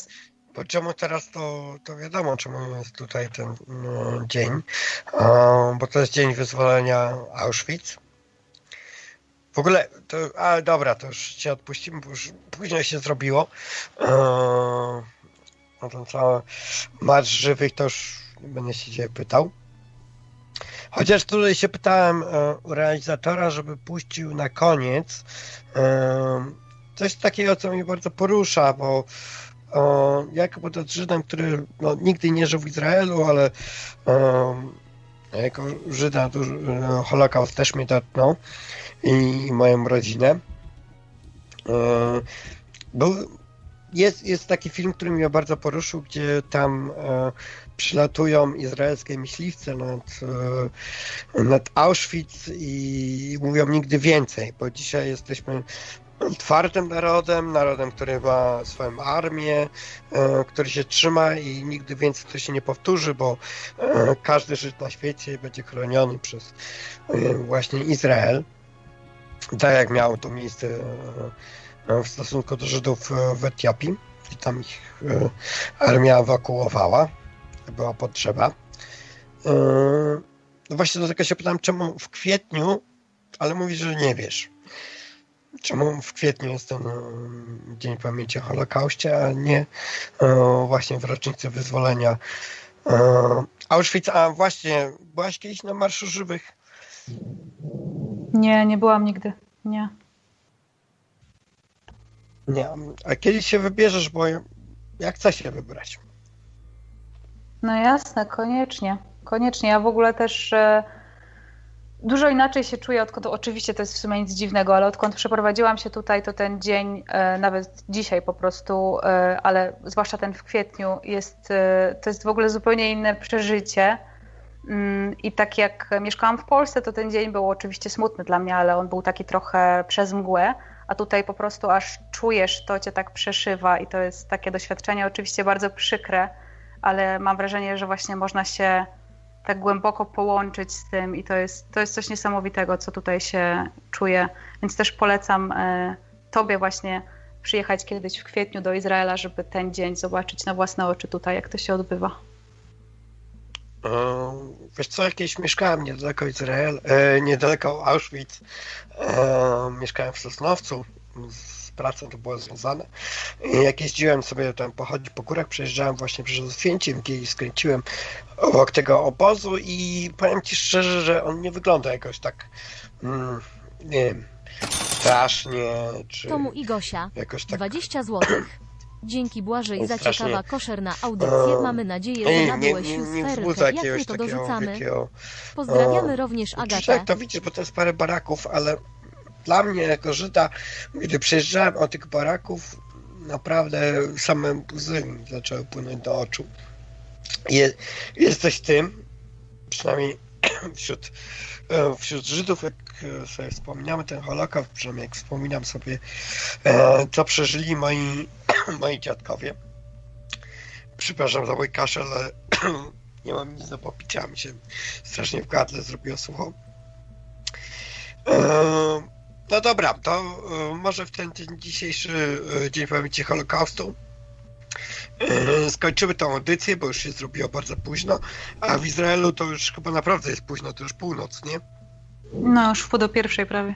Bo czemu teraz to, to wiadomo, czemu jest tutaj ten no, dzień, um, bo to jest dzień wyzwolenia Auschwitz. W ogóle, to, ale dobra, to już się odpuścimy, bo już później się zrobiło. Um, no ten cały marsz żywych to już nie będę się ciebie pytał. Chociaż tutaj się pytałem um, u realizatora, żeby puścił na koniec um, coś takiego, co mnie bardzo porusza, bo O, jako podat Żydem, który no, nigdy nie żył w Izraelu, ale o, jako Żyda to, no, Holokaust też mnie dotknął i, i moją rodzinę. O, był, jest, jest taki film, który mnie bardzo poruszył, gdzie tam o, przylatują izraelskie myśliwce nad, o, nad Auschwitz i mówią nigdy więcej, bo dzisiaj jesteśmy twardym narodem, narodem, który ma swoją armię, e, który się trzyma i nigdy więcej to się nie powtórzy, bo e, każdy Żyd na świecie będzie chroniony przez e, właśnie Izrael. Tak jak miało to miejsce e, w stosunku do Żydów w Etiopii, i tam ich e, armia ewakuowała, była potrzeba. E, no właśnie do tego się pytam, czemu w kwietniu, ale mówisz, że nie wiesz. Czemu w kwietniu jest ten Dzień Pamięci o Holokauście, a nie e, właśnie w rocznicy wyzwolenia e, Auschwitz? A właśnie, byłaś kiedyś na Marszu Żywych? Nie, nie byłam nigdy, nie. Nie, a kiedyś się wybierzesz, bo ja chcę się wybrać. No jasne, koniecznie, koniecznie. Ja w ogóle też... E... Dużo inaczej się czuję, odkąd, oczywiście to jest w sumie nic dziwnego, ale odkąd przeprowadziłam się tutaj, to ten dzień, e, nawet dzisiaj po prostu, e, ale zwłaszcza ten w kwietniu, jest, e, to jest w ogóle zupełnie inne przeżycie. Mm, I tak jak mieszkałam w Polsce, to ten dzień był oczywiście smutny dla mnie, ale on był taki trochę przez mgłę, a tutaj po prostu aż czujesz, to cię tak przeszywa i to jest takie doświadczenie oczywiście bardzo przykre, ale mam wrażenie, że właśnie można się tak głęboko połączyć z tym i to jest, to jest coś niesamowitego, co tutaj się czuje. Więc też polecam tobie właśnie przyjechać kiedyś w kwietniu do Izraela, żeby ten dzień zobaczyć na własne oczy tutaj, jak to się odbywa. Wiesz co, jakieś mieszkałem niedaleko Izrael, niedaleko Auschwitz, mieszkałem w Sosnowcu, z pracą to było związane. Jak jeździłem sobie tam pochodzić po górach, przejeżdżałem właśnie przez Oswięcim, gdzie skręciłem obok tego obozu i powiem ci szczerze, że on nie wygląda jakoś tak, nie wiem, strasznie, czy... Tomu i Gosia, jakoś tak... dwadzieścia złotych. Dzięki Błażej za ciekawa, koszerna audycję. Um, Mamy nadzieję, że nabyłeś usterkę, jak my to dorzucamy. Takiego, pozdrawiamy um, również Agatę. Jak to widzisz, bo to jest parę baraków, ale dla mnie jako Żyda, gdy przejeżdżałem od tych baraków, naprawdę same łzy mi zaczęły płynąć do oczu. Jest, jest coś w tym, przynajmniej wśród, wśród Żydów, jak sobie wspominamy ten Holokaust, przynajmniej jak wspominam sobie, co przeżyli moi moi dziadkowie. Przepraszam za mój kaszel, ale nie mam nic do popicia, mi się strasznie w gardle zrobiło sucho. No dobra, to może w ten, ten dzisiejszy Dzień Pamięci Holokaustu skończymy tą audycję, bo już się zrobiło bardzo późno, a w Izraelu to już chyba naprawdę jest późno, to już północ, nie? No już po do pierwszej prawie.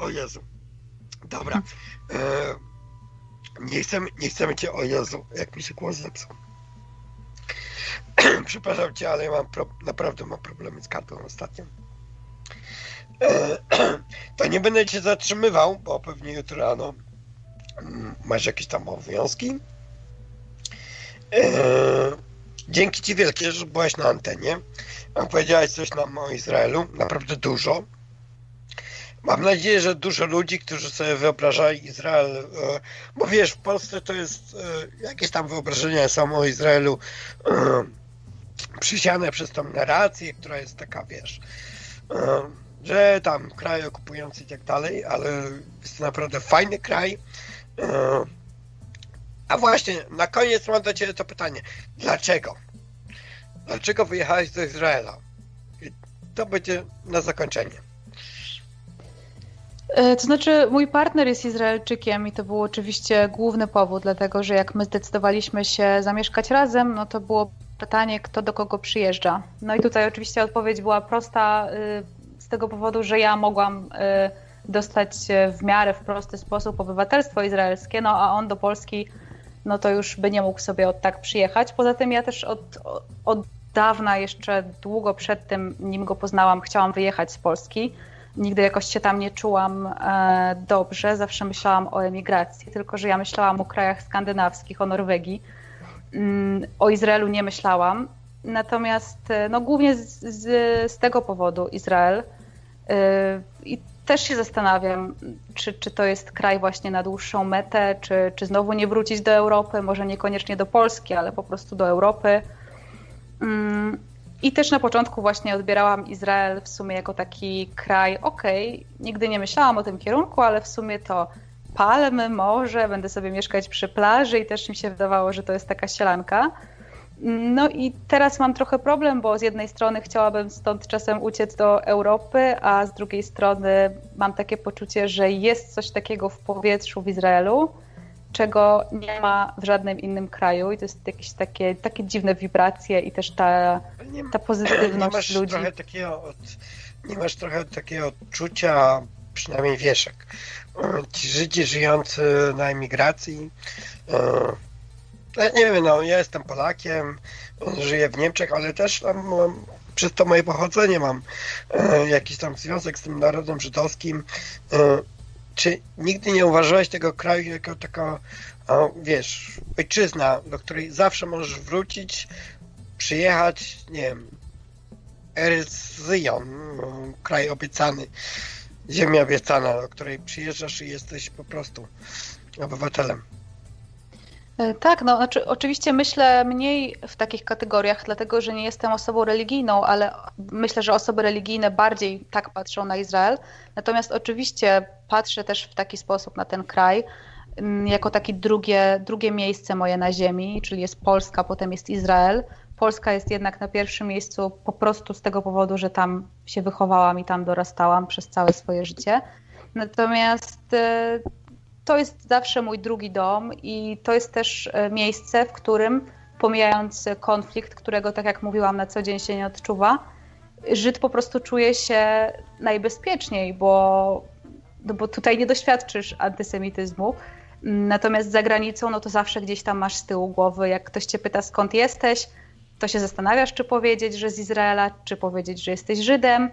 O Jezu. Dobra. Nie chcemy, nie chcemy cię, o Jezu, jak mi się głos zepsuł. Przepraszam cię, ale ja mam pro, naprawdę mam problemy z kartą ostatnio. To nie będę cię zatrzymywał, bo pewnie jutro rano masz jakieś tam obowiązki. Dzięki ci wielkie, że byłaś na antenie. Powiedziałaś coś nam o Izraelu, naprawdę dużo. Mam nadzieję, że dużo ludzi, którzy sobie wyobrażają Izrael, bo wiesz, w Polsce to jest jakieś tam wyobrażenia samo o Izraelu przysiane przez tą narrację, która jest taka, wiesz, że tam kraj okupujący i tak dalej, ale jest to naprawdę fajny kraj. A właśnie, na koniec mam do ciebie to pytanie. Dlaczego? Dlaczego wyjechałeś do Izraela? I to będzie na zakończenie. To znaczy, mój partner jest Izraelczykiem i to był oczywiście główny powód, dlatego że jak my zdecydowaliśmy się zamieszkać razem, no to było pytanie, kto do kogo przyjeżdża. No i tutaj oczywiście odpowiedź była prosta z tego powodu, że ja mogłam dostać w miarę w prosty sposób obywatelstwo izraelskie, no a on do Polski, no to już by nie mógł sobie od tak przyjechać. Poza tym ja też od, od dawna, jeszcze długo przed tym, nim go poznałam, chciałam wyjechać z Polski. Nigdy jakoś się tam nie czułam dobrze, zawsze myślałam o emigracji, tylko że ja myślałam o krajach skandynawskich, o Norwegii, o Izraelu nie myślałam. Natomiast no, głównie z, z, z tego powodu Izrael i też się zastanawiam, czy, czy to jest kraj właśnie na dłuższą metę, czy, czy znowu nie wrócić do Europy, może niekoniecznie do Polski, ale po prostu do Europy. I też na początku właśnie odbierałam Izrael w sumie jako taki kraj, okej, okay, nigdy nie myślałam o tym kierunku, ale w sumie to palmy, morze, będę sobie mieszkać przy plaży i też mi się wydawało, że to jest taka sielanka. No i teraz mam trochę problem, bo z jednej strony chciałabym stąd czasem uciec do Europy, a z drugiej strony mam takie poczucie, że jest coś takiego w powietrzu w Izraelu, czego nie ma w żadnym innym kraju i to jest jakieś takie, takie dziwne wibracje i też ta, nie, ta pozytywność nie masz ludzi. Takiego od, nie masz trochę takiego odczucia, przynajmniej wiesz, jak ci Żydzi żyjący na emigracji, ja nie wiem, no ja jestem Polakiem, żyję w Niemczech, ale też tam mam, przez to moje pochodzenie mam jakiś tam związek z tym narodem żydowskim. Czy nigdy nie uważałeś tego kraju jako taka, wiesz, ojczyzna, do której zawsze możesz wrócić, przyjechać, nie wiem, Erec Zion, kraj obiecany, ziemia obiecana, do której przyjeżdżasz i jesteś po prostu obywatelem? Tak, no znaczy, oczywiście myślę mniej w takich kategoriach, dlatego że nie jestem osobą religijną, ale myślę, że osoby religijne bardziej tak patrzą na Izrael. Natomiast oczywiście patrzę też w taki sposób na ten kraj, jako takie drugie, drugie miejsce moje na ziemi, czyli jest Polska, potem jest Izrael. Polska jest jednak na pierwszym miejscu po prostu z tego powodu, że tam się wychowałam i tam dorastałam przez całe swoje życie. Natomiast to jest zawsze mój drugi dom i to jest też miejsce, w którym, pomijając konflikt, którego, tak jak mówiłam, na co dzień się nie odczuwa, Żyd po prostu czuje się najbezpieczniej, bo, no bo tutaj nie doświadczysz antysemityzmu. Natomiast za granicą no to zawsze gdzieś tam masz z tyłu głowy, jak ktoś cię pyta, skąd jesteś, to się zastanawiasz, czy powiedzieć, że z Izraela, czy powiedzieć, że jesteś Żydem.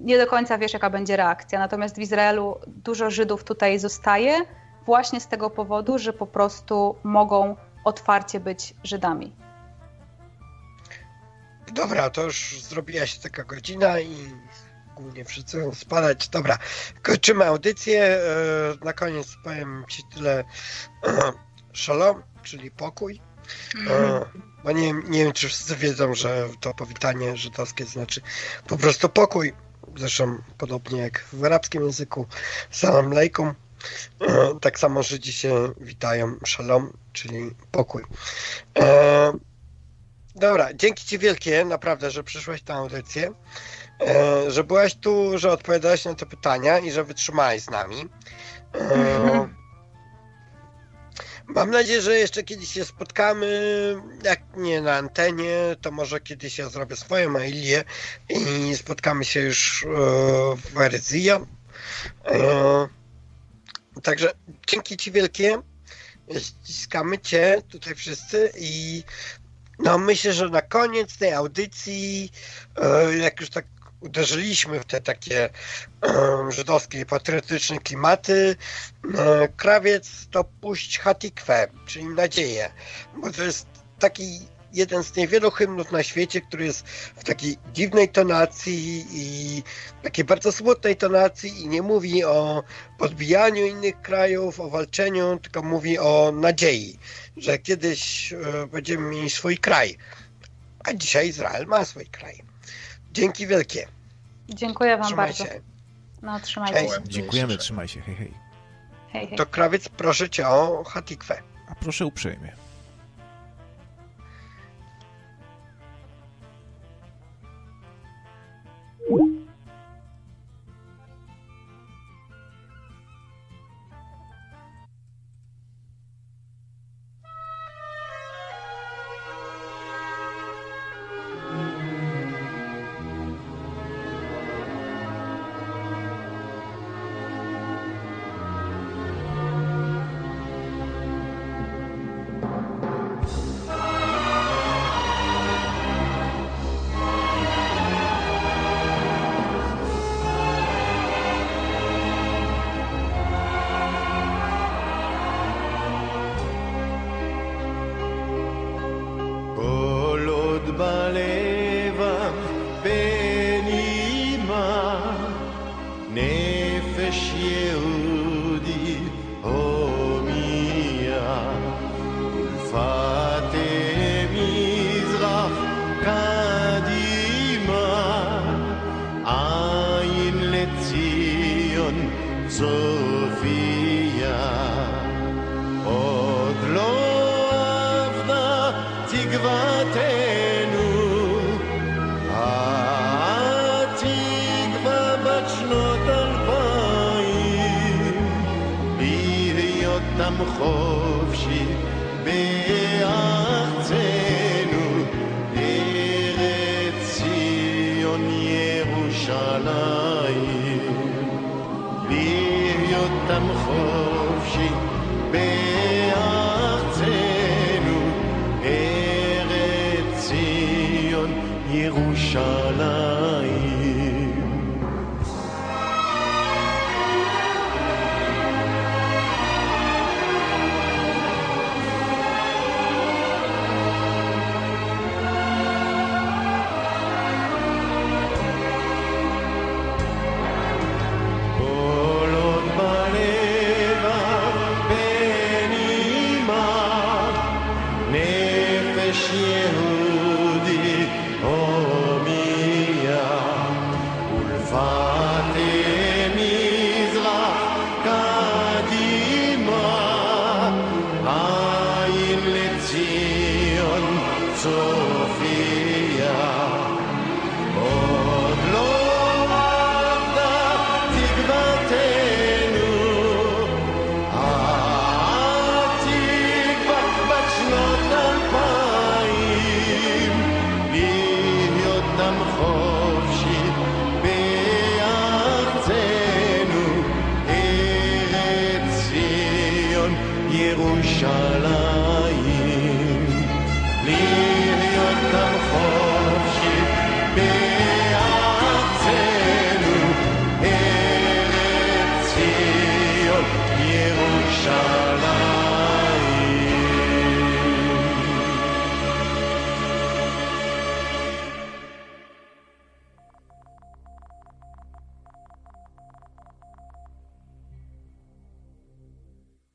Nie do końca wiesz, jaka będzie reakcja. Natomiast w Izraelu dużo Żydów tutaj zostaje właśnie z tego powodu, że po prostu mogą otwarcie być Żydami. Dobra, to już zrobiła się taka godzina i głównie wszyscy chcą spadać. Dobra, kończymy audycję. Na koniec powiem ci tyle. Shalom, czyli pokój. Mm. Bo nie, nie wiem, czy wszyscy wiedzą, że to powitanie żydowskie znaczy po prostu pokój. Zresztą podobnie jak w arabskim języku, salam alejkum, tak samo Żydzi się witają shalom, czyli pokój. E, dobra, dzięki ci wielkie, naprawdę, że przyszłaś na audycję, e, że byłaś tu, że odpowiadałaś na te pytania i że wytrzymałaś z nami. E, Mam nadzieję, że jeszcze kiedyś się spotkamy, jak nie na antenie, to może kiedyś ja zrobię swoją Ailię i spotkamy się już w Erec Zion. Także dzięki ci wielkie, ściskamy cię tutaj wszyscy i no myślę, że na koniec tej audycji, jak już tak uderzyliśmy w te takie um, żydowskie patriotyczne klimaty. E, krawiec to puść Hatikwę, czyli nadzieję, bo to jest taki jeden z niewielu hymnów na świecie, który jest w takiej dziwnej tonacji i takiej bardzo smutnej tonacji i nie mówi o podbijaniu innych krajów, o walczeniu, tylko mówi o nadziei, że kiedyś e, będziemy mieli swój kraj, a dzisiaj Izrael ma swój kraj. Dzięki wielkie. Dziękuję wam trzymaj bardzo. Się. No, trzymajcie się. Dziękujemy, trzymaj się. Hej, hej. Hej, hej. To krawiec, proszę cię o Hatikwę. A proszę uprzejmie. Benimah Jeruzalem.